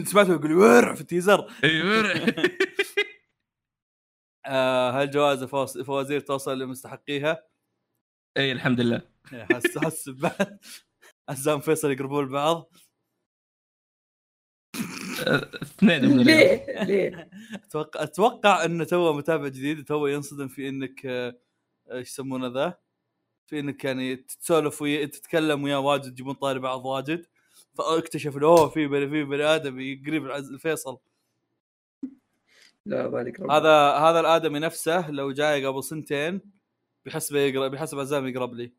سمعته يقول ورع في التيزر. اي ورع. هل جوائز فوازير توصل لمستحقيها؟ اي الحمد لله. حس بعد عزام فيصل يقربوا لبعض اثنين من ليه اتوقع انه تو متابع جديد تو ينصدم في انك ايش يسمونه ذا، في انك يعني تسولف ويا تتكلم ويا واجد تجيبون طاري بعض واجد، فاكتشف انه في بني ادمي قريب الفيصل. لا بالك هذا الادمي نفسه لو جاي قبل سنتين بحسبه يقرب، بحسب عزام يقرب لي.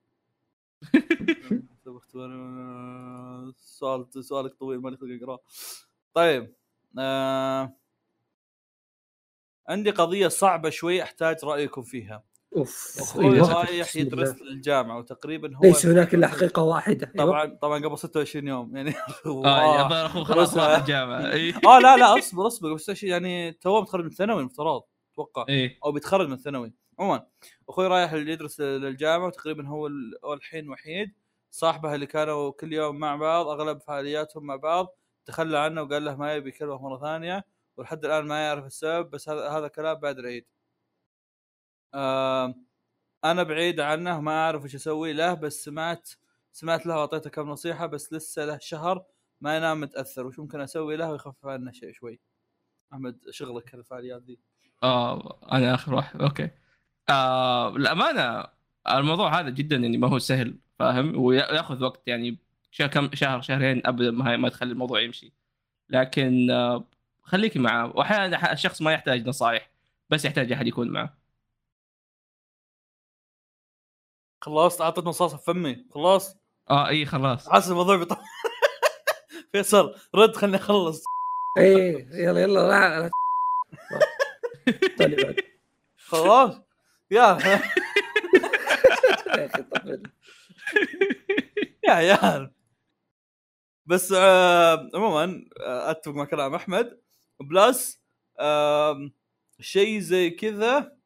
سؤالك طويل ما لي اقراه. طيب عندي قضية صعبة شوي أحتاج رأيكم فيها. اوف اخويا رايح يدرس الجامعة وتقريبا هو ليس هناك الا حقيقة واحدة. طبعا قبل 26 يوم يعني يا اخو خلاص راح الجامعة. لا اصبر قبل 26 يعني تو متخرج من ثانوي مفترض اتوقع او بيتخرج من ثانوي. عموما اخوي رايح يدرس للجامعة وتقريبا هو الحين وحيد. صاحبه اللي كانوا كل يوم مع بعض اغلب فعالياتهم مع بعض تخلى عنه وقال له ما يبي يكلمه مره ثانيه ولحد الان ما يعرف السبب. بس هذا كلام بعد العيد. انا بعيد عنه ما اعرف ايش اسوي له. بس سمعت له واعطيته كم نصيحه بس لسه له شهر ما ينام متاثر. وش ممكن اسوي له ويخفف عنه شوي؟ احمد شغلك الفعاليات دي. انا اخر واحد. اوكي. الامانه الموضوع هذا جدا يعني ما هو سهل فاهم وياخذ وقت يعني شهر شهرين قبل ما تخلي الموضوع يمشي. لكن خليكي معه. واحيانا الشخص ما يحتاج نصائح بس يحتاج احد يكون معه. خلاص اعطيت نصاصه فمي خلاص. خلاص حاسس الموضوع بيطول. فيصل رد خلني اخلص. يلا طيب خلاص يا يا عيال. بس عموما اتفق مع كلام احمد. بلس شيء زي كذا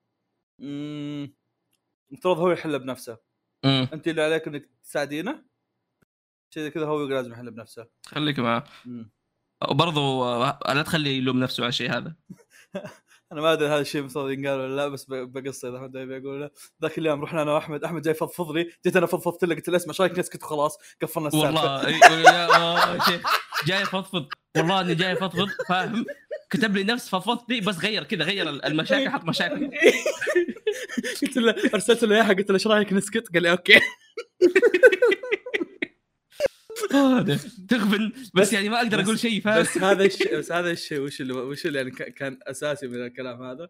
مفترض هو يحل بنفسه. انت اللي عليك انك تساعدينه شيء زي كذا. هو لازم يحل بنفسه. خليك معه وبرضه لا تخلي يلوم نفسه على الشيء هذا. انا ما ادري هذا الشيء مصدق ينقال ولا لا. بس بقصه اذا حد بيقول له ذاك اليوم رحنا انا واحمد. احمد جاي فضفض لي جيت انا فضفضت له قلت له اسمع شايك نسكت وخلاص قفلنا السالفه. والله جاي فضفض. والله اني جاي فضفض فاهم. كتب لي نفس فضفضت لي بس غير المشاكل حط مشاكل. قلت له ارسلت له اياها قلت له ايش رايك نسكت قال لي اوكي. تغبن بس يعني ما اقدر اقول شيء فاهم. بس هذا الشيء وش اللي يعني كان اساسي من الكلام هذا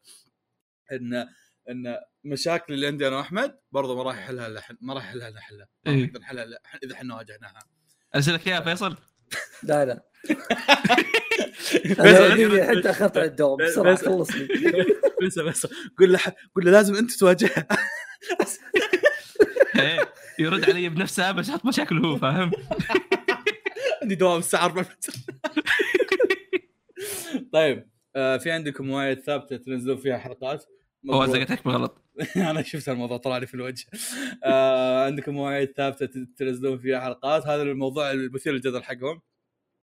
ان مشاكل اللي عندي انا واحمد برضه ما راح يحلها ما راح يحلها نقدر نحلها اذا احنا واجهناها. ارسلك اياها فيصل. لا حتى خطر الدوام بسرعه خلصني. بس قل له لازم انت تواجهها. يرد علي بنفسه بس حط مشاكل هو فاهم. عندي دوام الساعه 4. طيب في عندكم مواعيد ثابته تنزلون فيها حلقات؟ وزقتك بغلط. انا شفت الموضوع طلع لي في الوجه. عندكم مواعيد ثابته تنزلون فيها حلقات؟ هذا الموضوع المثير للجدل حقهم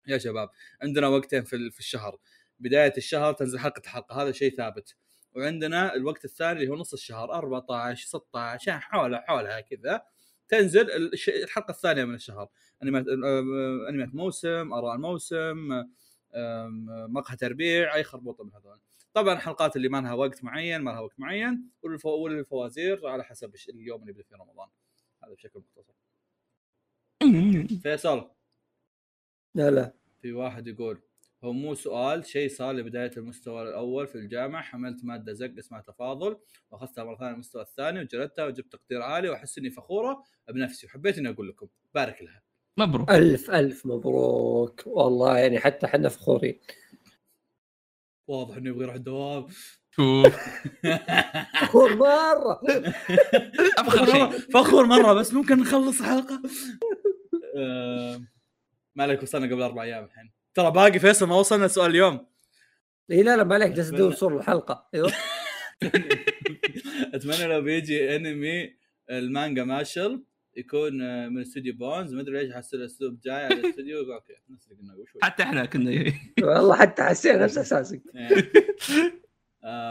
يا شباب. عندنا وقتين في الشهر. بدايه الشهر تنزل حلقه هذا شيء ثابت. وعندنا الوقت الثاني اللي هو نص الشهر 14 16 حولها كذا تنزل الحلقه الثانيه من الشهر. انميات موسم، اراء الموسم، مقهى تربيع، اي خربوطه من هذول. طبعا الحلقات اللي ما لها وقت معين والفوازير على حسب اليوم اللي بده في رمضان. هذا بشكل مختصر. فيصل لا في واحد يقول هو مو سؤال شيء صار لبداية المستوى الأول في الجامعة. حملت مادة زق اسمها تفاضل وأخذتها مرة ثانية المستوى الثاني وجردتها وجبت تقدير عالي وأحس إني فخورة بنفسي وحبيت إني أقول لكم بارك لها. مبروك. ألف مبروك والله. يعني حتى حنا فخورين. واضح إنه يبغى يروح الدوام. فخور مرة. فخور مرة. بس ممكن نخلص حلقة. مالك وصلنا قبل 4 أيام الحين. ترى باقي فيصل ما وصلنا سؤال اليوم. لا ما عليك جالس تدور صور الحلقه. ايوه. اتمنى لو بيجي انمي المانجا ماشل يكون من استوديو بونز. ما ادري ليش حاسس الاسلوب جاي على الاستوديو. اوكي نفس اللي قلنا شوي. حتى احنا كنا والله حتى حسيت نفس احساسك.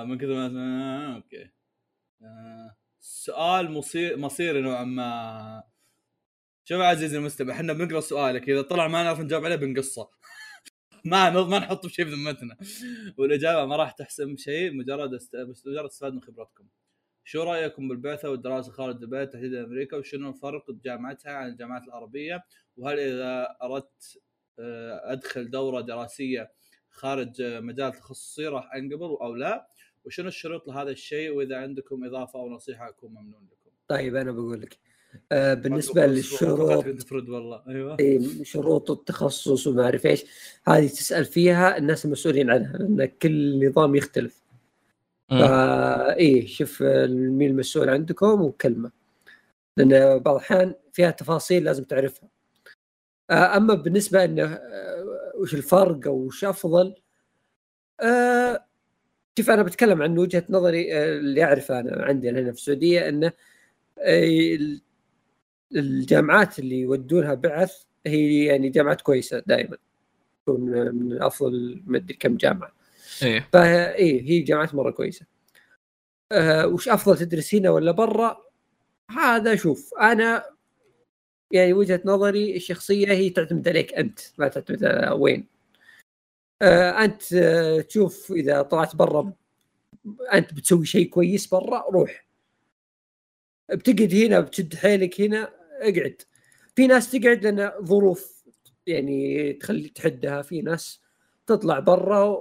من كذا ما اوكي. سؤال مصير نوعا ما. شوف عزيزي المستمع احنا بنقرا سؤالك اذا طلع ما نعرف نجاوب عليه بنقصه. ما نحط بشيء بذمتنا والاجابه ما راح تحسم شيء. مجرد استفاد من خبراتكم. شو رايكم بالبعثه والدراسه خارج البلد تحديدا امريكا وشنو الفرق بجامعتها عن الجامعات العربيه؟ وهل اذا اردت ادخل دوره دراسيه خارج مجال تخصصي راح انقبل او لا؟ وشنو الشروط لهذا الشيء؟ واذا عندكم اضافه او نصيحه اكون ممنون لكم. طيب انا بقول لك بالنسبه للشروط والله ايوه شروط التخصص وما اعرف ايش هذه تسال فيها الناس المسؤولين عنها لان كل نظام يختلف. ايه شوف مين المسؤول عندكم وكلمه، لان بعض الأحيان فيها تفاصيل لازم تعرفها. اما بالنسبه انه وش الفرق او وش افضل، شوف انا بتكلم عن وجهه نظري اللي اعرف انا عندي هنا في السعوديه، انه الجامعات اللي يودونها بعث هي يعني جامعات كويسه دائما، تكون من افضل مدري كم جامعه. ايه فايه هي جامعات مره كويسه. وش افضل تدرس هنا ولا برا؟ هذا شوف انا يعني وجهه نظري الشخصيه هي تعتمد عليك انت، ما تعتمد على وين. انت تشوف اذا طلعت برا انت بتسوي شيء كويس برا روح، بتقعد هنا بتشد حيلك هنا اقعد. في ناس تقعد لان ظروف يعني تخلي تحدها، في ناس تطلع برا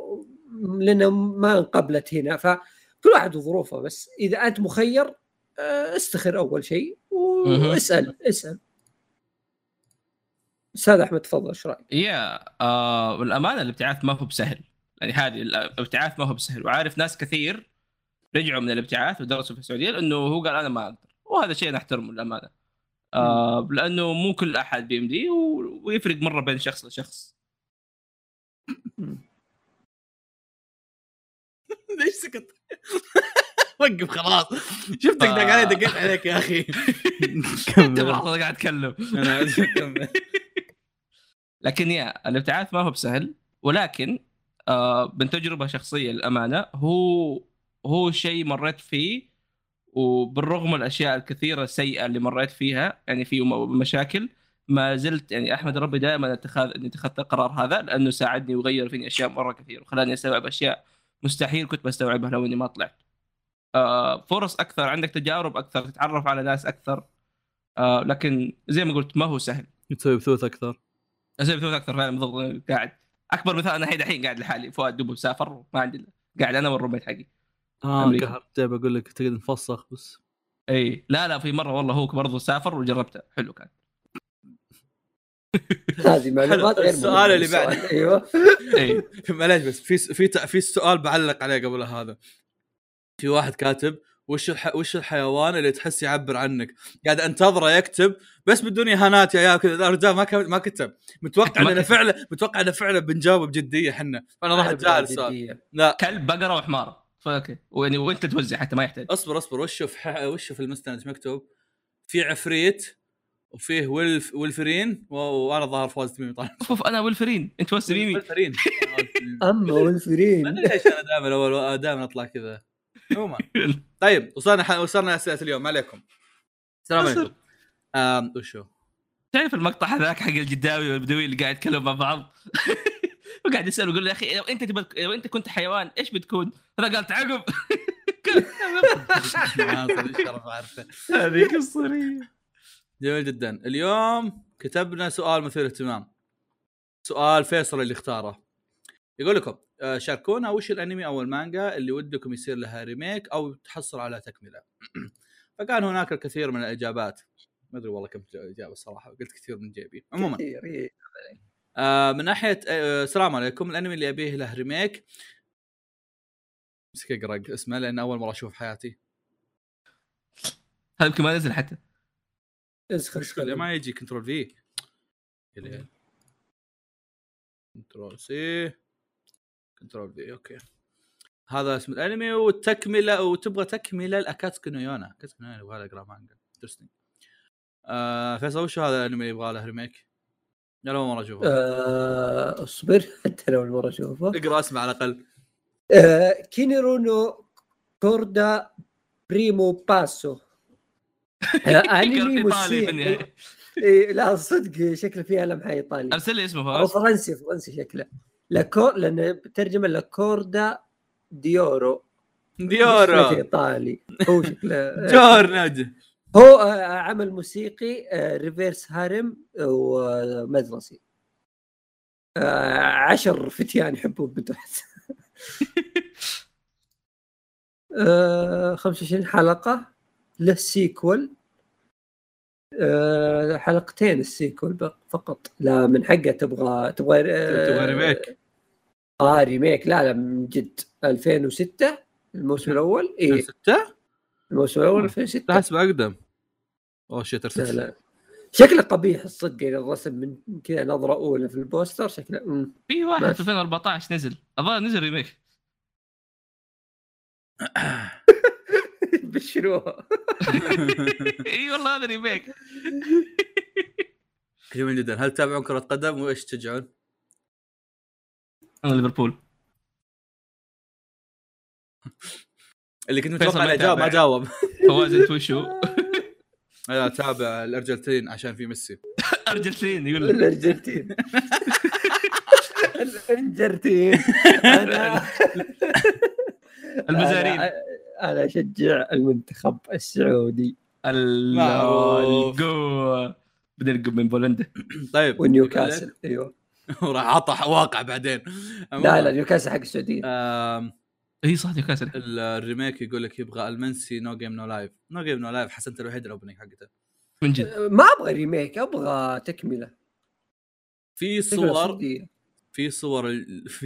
لانه ما انقبلت هنا، فكل واحد ظروفه. بس اذا انت مخير استخر اول شيء واسال اسال. استاذ احمد تفضل ايش رايك؟ يا والامانه الابتعاث ما هو بسهل، يعني هذه الابتعاث ما هو بسهل، وعارف ناس كثير رجعوا من الابتعاث ودرسوا في السعوديه لانه هو قال انا ما اقدر، وهذا شيء نحترمه الامانه. لانه مو كل احد بيمدي، ويفرق مره بين شخص لشخص. ليش سكت؟ وقف خلاص، شفتك دقايق دقيت عليك يا اخي. انت لحظه قاعد اتكلم انا عايز اكمل. لكن يا الابتعاث ما هو بسهل، ولكن من تجربه شخصيه الامانه هو شيء مريت فيه، وبالرغم الاشياء الكثيره السيئه اللي مريت فيها يعني في مشاكل، ما زلت يعني احمد ربي دائما اتخذت القرار هذا، لانه ساعدني وغير فيني اشياء مره كثير، وخلاني استوعب اشياء مستحيل كنت بستوعبها لو اني ما طلعت. فرص اكثر، عندك تجارب اكثر، تتعرف على ناس اكثر. لكن زي ما قلت ما هو سهل. تسوي بثوث اكثر، اسوي بثوث اكثر فعلا. بالضبط، قاعد اكبر مثال انا الحين قاعد لحالي، فؤاد دوب مسافر ما عندي، قاعد انا والروميت حقي. قهرت جاي بقول لك تقدر نفسخ بس. اي لا في مره والله هو برضه سافر وجربته حلو كان. هذه معلومات غير. السؤال اللي بعد ايوه اي معليش، بس في سؤال بعلق عليه قبل هذا. في واحد كاتب وش الحيوان اللي تحس يعبر عنك؟ قاعد انتظره يكتب بس بدون اهانات يا عيال كذا، الرجال ما كتب. متوقع انه فعلا بنجاوب بجديه احنا، فانا راح اتجاهل سؤال. لا كلب بقره وحمار اوكي، ويعني وانت توزع حتى ما يحتاج. اصبر وشوف المستند مكتوب في عفريت وفيه ولفرين وانا ظاهر فواز تميمي طالع. شوف انا ولفرين انت فواز تميمي ولفرين. اما ولفرين ليش انا دائما اطلع كذا عموما. طيب وصلنا اسئله اليوم. عليكم السلام عليكم. وشو تعرف المقطع هذاك حق الجداوي والبدوي اللي قاعد يتكلم مع بعض، وقاعد يسأل ويقول يا اخي لو انت كنت حيوان ايش بتكون؟ هذا قال تعقب. هذيك الصرية جميل جدا. اليوم كتبنا سؤال مثير اهتمام، سؤال فيصل اللي اختاره. يقول لكم شاركونا وش الانمي او المانجا اللي ودكم يصير لها ريميك او تحصل على تكملة. فكان هناك الكثير من الاجابات، ما ادري والله كم اجابة الصراحة، قلت كثير من جيبي. عموما من ناحية السلام عليكم، الأنمي اللي أبيه له ريميك مسك أقرأ اسمه لأن أول مرة أشوفه في حياتي. هذا يمكن ما نزل حتى. إزخر ما يجي كنترول في. كنترول سي كنترول في أوكي. هذا اسم الأنمي والتكملة، وتبغى تكملة الأكاتسكي نو يونا. أكاتسكي نو يونا يبغى له أقرأ مانجا. ترسني. فيصل وش هذا الأنمي يبغى له ريميك؟ انا اول مره اشوفه. اصبر حتى لو المره اشوفه اقرا اسمه على الاقل. كينيرو نو كوردا بريمو باسو. انمي موسيقى. لا صدق شكله فيها لمحه ايطالي. ارسل لي اسمه فاز. فرنسي شكله. لانه ترجمه لكوردا ديورو ايطالي. هو شكله جورناج. هو عمل موسيقي ريفيرس هارم ومدرسي، 10 فتيان يحبون بنت. 25 حلقة له سيكول، حلقتين السيكول فقط. لا من حقه تبغى ريميك. ريميك لا من جد 2006 الموسم الاول ايه 2006 الموسم الاول 2006 حسب اقدم او شيت شكله قبيح الصدق الرسم من كذا نظره اولى في البوستر شكله في واحد 2014 نزل اظن نزل ريميك بشروه اي والله هذا ريميك جميل جدا. هل تتابعون كرة قدم وايش تشجعون؟ انا ليفربول. اللي كنت متوقع الاجابه ما جاوب. فواز انت وشو؟ انا اتابع الارجنتين عشان في ميسي. ارجنتين يقول لك الارجنتين. الارجنتين. المزارين. انا اشجع المنتخب السعودي. الجو بدنا من بولندا. طيب ونيوكاسل ايوه. وراح عطى واقع بعدين. لا نيوكاسل حق السعوديين. اي صح نيوكاسل. الريميك يقول لك يبغى المنسي نو جيم نو لايف. نو جيم نو لايف حسنت الوحيد الاوبننج حقته من جد. ما ابغى ريميك ابغى تكمله. في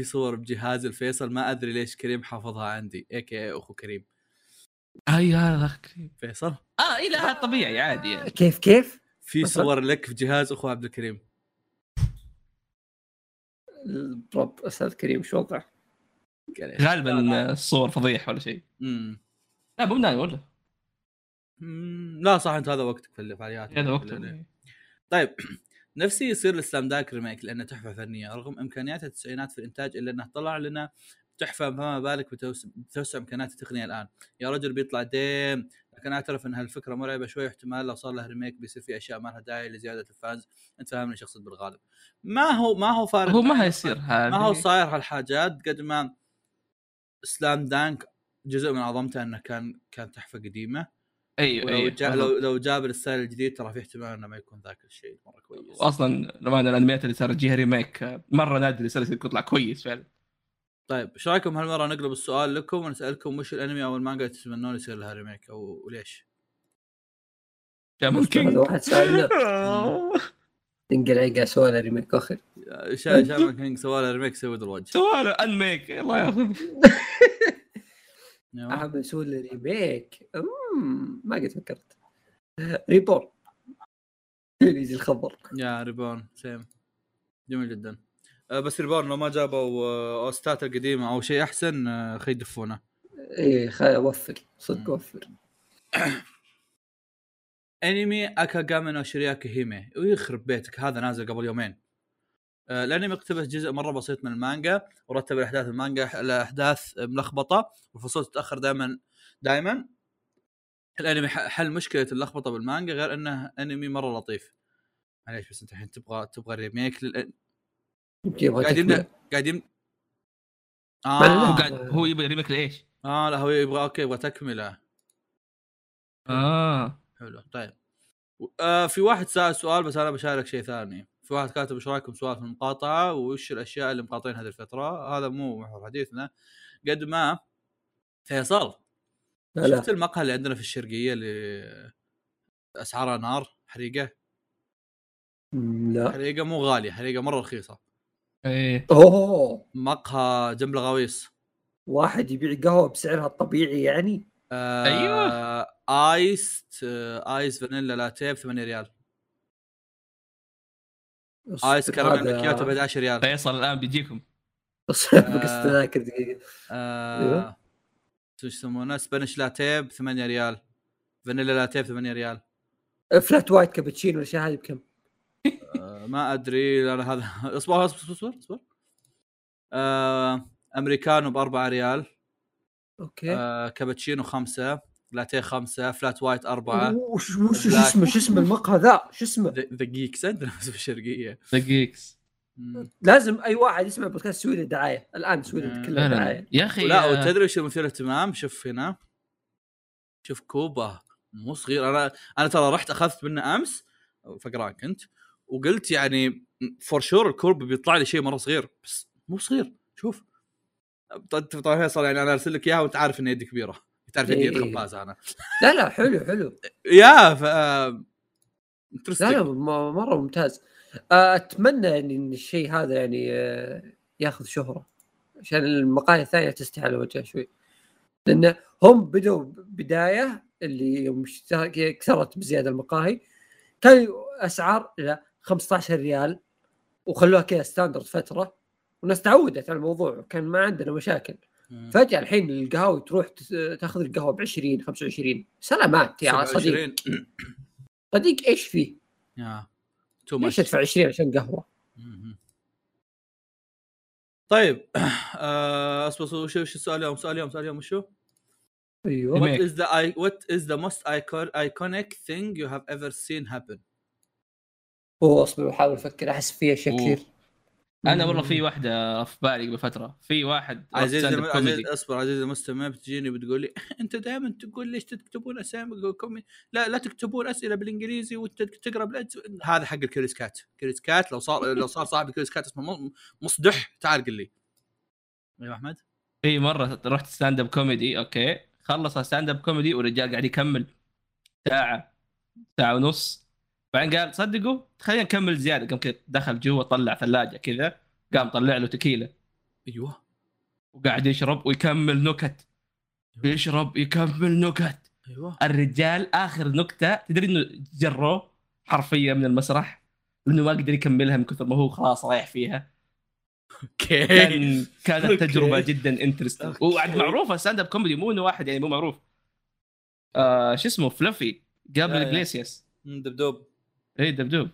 صور بجهاز الفيصل ما ادري ليش كريم حافظها عندي اي كي اخو كريم. اي هذا كريم فيصل اي لا هذا طبيعي عادي يعني. كيف في صور لك في جهاز اخو عبد الكريم. البرب أستاذ كريم شو وضع؟ غالبا الصور فضيح ولا شيء. لا مو بناي ولا لا صح انت هذا وقتك في الفعاليات هذا وقتك. طيب نفسي يصير للسلام داك ريميك لانه تحفه فنيه رغم امكانيات التسعينات في الانتاج الا انه طلع لنا تحفه فما بالك بتوسع امكانيات التقنيه الان. يا رجل بيطلع ديم. لكن اعترف ان هالفكره مرعبه شوي. احتمال لو صار له ريميك بيصير في اشياء ما لها داعي لزياده الفانز. انت فاهمني شخصيا بالغالب ما هو فارق هو ما هيصير هذا ما هو صاير هالحاجات قد ما سلام دانك جزء من عظمته انه كان تحفه قديمه. ايوه لو جاب الستايل الجديد ترى في احتمال انه ما يكون ذاك الشيء مره كويس. اصلا لما الانميات اللي صار جيها ريميك مره نادر يطلع كويس فعلا. طيب ايش رايكم هالمره نقلب السؤال لكم ونسالكم وش الانمي او المانجا تتمنون يصير لها ريميك او وليش؟ ممكن واحد سالنا تنقل عيقه سوى له ريميك اخر شامان كينج سوى له ريميك سوى الوجه سوى له انميك الله ياخذك احب اسوي له ريميك ما قد فكرت. ريبورن يجي الخبر يا ريبورن سيم جميل جدا. بس ريبورن لو ما جابوا أستات القديمة أو شيء أحسن خي يدفونه. إيه خي وفر صدق وفر. أنمي أكاغامي نو شيرياكي هيمي ويخرب بيتك هذا نازل قبل يومين. الأنمي اقتبس جزء مرة بسيط من المانجا ورتب الأحداث. المانجا الأحداث ملخبطة والفصول تتأخر دائما. الأنمي حل مشكلة اللخبطة بالمانجا غير أنه أنمي مرة لطيف. معليش بس أنت الحين تبغى ريميك قاعدين هو يبغى ريميك لإيش؟ لا هو يبغى اوكي يبغى تكمله. حلو طيب. في واحد سأل سؤال بس انا بشارك شيء ثاني. في واحد كاتب ايش رايكم سؤال في المقاطعة وش الاشياء اللي مقاطعين هذه الفترة. هذا مو محور حديثنا قد ما فيصل شفت المقهى اللي عندنا في الشرقية اللي اسعارها نار حريقة. لا حريقة مو غالية حريقة مرة رخيصة. ايه اوه مقهى جنب الغويص واحد يبيع قهوه بسعرها الطبيعي يعني. ايوه ايس فانيلا لاتيه ب 8 ريال. ايس كراميل مكياتو ب 11 ريال. فيصل الان بيجيكم بك استناكر دقيقه. شو يسمونه سبانيش لاتيه ب 8 ريال. فانيلا لاتيه ب 8 ريال. فلات وايت كابتشينو ولا شيء هذه بكم؟ ما ادري انا هذا اصبر امريكانو ب4 ريال. اوكي كابتشينو 5 لاتيه 5 فلات وايت 4. شو اسم المقهى ذا شو اسمه؟ دقيقس عندنا في الشرقيه دقيقس. لازم اي واحد يسمع البودكاست يسوي له دعايه الان يسوي له كلها دعايه يا اخي. لا وتدري وش المثير اهتمام؟ شوف هنا شوف كوبا مو صغير. انا ترى رحت اخذت منه امس فقران كنت وقلت يعني فور شور الكورب بيطلع لي شيء مره صغير بس مو صغير. شوف طبعا صار يعني انا ارسل لك اياها وانت عارف ان يدي كبيره تعرف يدي الخباز انا. لا حلو يا ف لا مره ممتاز. اتمنى ان الشيء هذا يعني ياخذ شهره عشان المقاهي الثانيه تستحي على وجهها شوي. لان هم بدوا بدايه اللي يوم كثرت بزياده المقاهي كان اسعار الى 15 ريال وخلوها كذا ستاندرد فتره والناس تعودت على الموضوع وكان ما عندنا مشاكل. فجاه الحين القهوه تروح تاخذ القهوه ب 20 25 سلامات يا صديق. صديق ايش فيه؟ ليش ادفع 20 عشان قهوه؟ طيب اصبر شو السؤال اليوم؟ سؤال اليوم وشو؟ ايوه what is the most iconic thing you have ever seen happen؟ هو اصبر احاول افكر احس فيها شكل. انا والله في واحده في بالي بفتره في واحد عزيز اصبر عزيز المستمع بتجيني بتقول لي انت دائما تقول ليش تكتبون اسامي كومي لا تكتبون اسئله بالانجليزي وتقرا هذا حق الكريسكات. كريسكات لو صار صاحب الكريسكات اسمه مصدح تعال قل لي يا احمد. في مره رحت ستاند اب كوميدي اوكي خلص ستاند اب كوميدي والرجال قاعد يكمل ساعه ونص بعدين قال صدقوا خلينا نكمل زياده. قام كذا دخل جوا طلع ثلاجه كذا قام طلع له تكيله ايوه وقاعد يشرب ويكمل نكت يشرب يكمل نكت ايوه. الرجال اخر نكته تدري انه جروه حرفيا من المسرح لانه ما قدر يكملها من كثر ما هو خلاص رايح فيها. اوكي كانت تجربه جدا انترستنج وعد معروفه ستاند اب كوميدي مو انه واحد يعني مو معروف. شو اسمه فلافي قبل الجليسياس دبدوب اي دبدوب.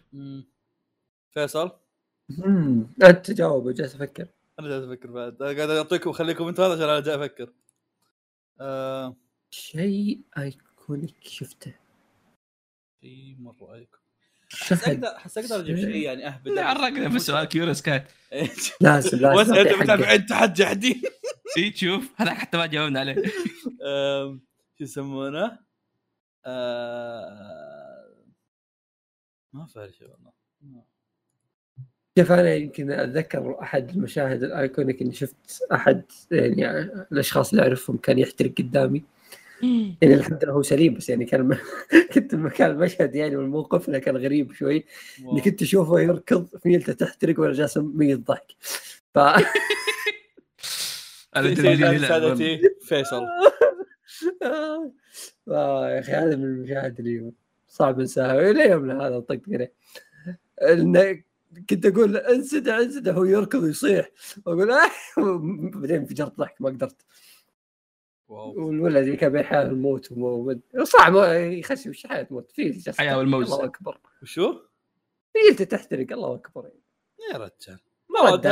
فيصل انت جاوب جالس افكر انا جالس افكر بعد قاعد اعطيكم وخليكم انتم هذا عشان انا جاي افكر. شيء ايكونيك شفته شيء مره ايكونيك حس اقدر اجيب شيء يعني اهبد لا عرقنا في السؤال كيورس كات لازم انت حجحدي اي تشوف هذاك حتى ما جاوبنا عليه. شو يسمونه ما فاهم شيء والله. شوف انا يمكن اتذكر احد المشاهد الايكونيك اني شفت احد يعني الاشخاص اللي اعرفهم كان يحترق قدامي يعني الحمد لله هو سليم بس يعني كان كنت مكان المشهد يعني والموقف له كان غريب شوي اني كنت اشوفه يركض ميلته تحترق وانا جالس ميت ضحك. ف انا تدري فيصل يا اخي هذا من المشاهد اليوم صعب انساها الى يومنا هذا طقت عليه. كنت اقول انسدع هو يركض ويصيح واقول بعدين انفجرت ضحك ما قدرت. واو والولد اللي كان بيحاول الموت صعب يخشي وش حياه موت في حياه والموت اكبر وشو قلت تحترق الله اكبر يا رجال مراد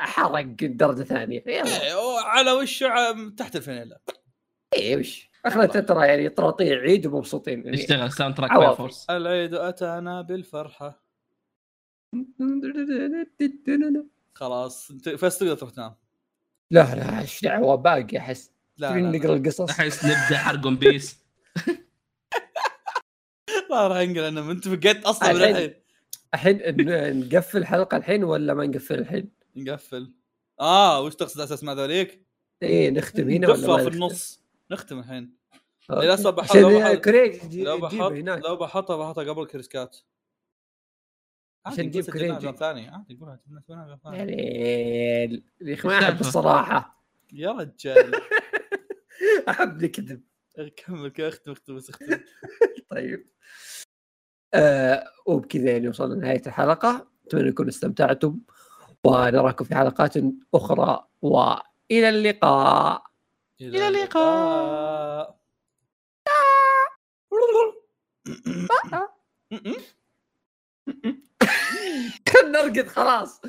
حرق درجه ثانيه على وش تحت الفنيله اي وش اخذت ترى يعني طراطيع عيد ومبسوطين اشتغل ساوند تراك باي فورس العيد اتانا بالفرحه خلاص فاز تقدر تروح تنام. لا ايش دعوه باقي احس نقرا القصص احس نبدا حرق ون بيس لا راح نقرا انا متفقت اصلا الحين نقفل الحلقه الحين ولا ما نقفل الحين؟ نقفل وش تقصد اساس مع ذلك؟ ايه نختم هنا ولا ما في النص نختم الحين للاسف بحطها قبل كريسكات عشان نجيب كريجي ثاني عادي يقولها تبنى ثاني يا اخي ما احب الصراحه يا رجال احب الكذب. كمل اختم بس اختم طيب وبكذا يعني وصلنا لنهايه الحلقه اتمنى انكم استمتعتم ونراكم في حلقات اخرى والى اللقاء إلى اللقاء. نرقد خلاص.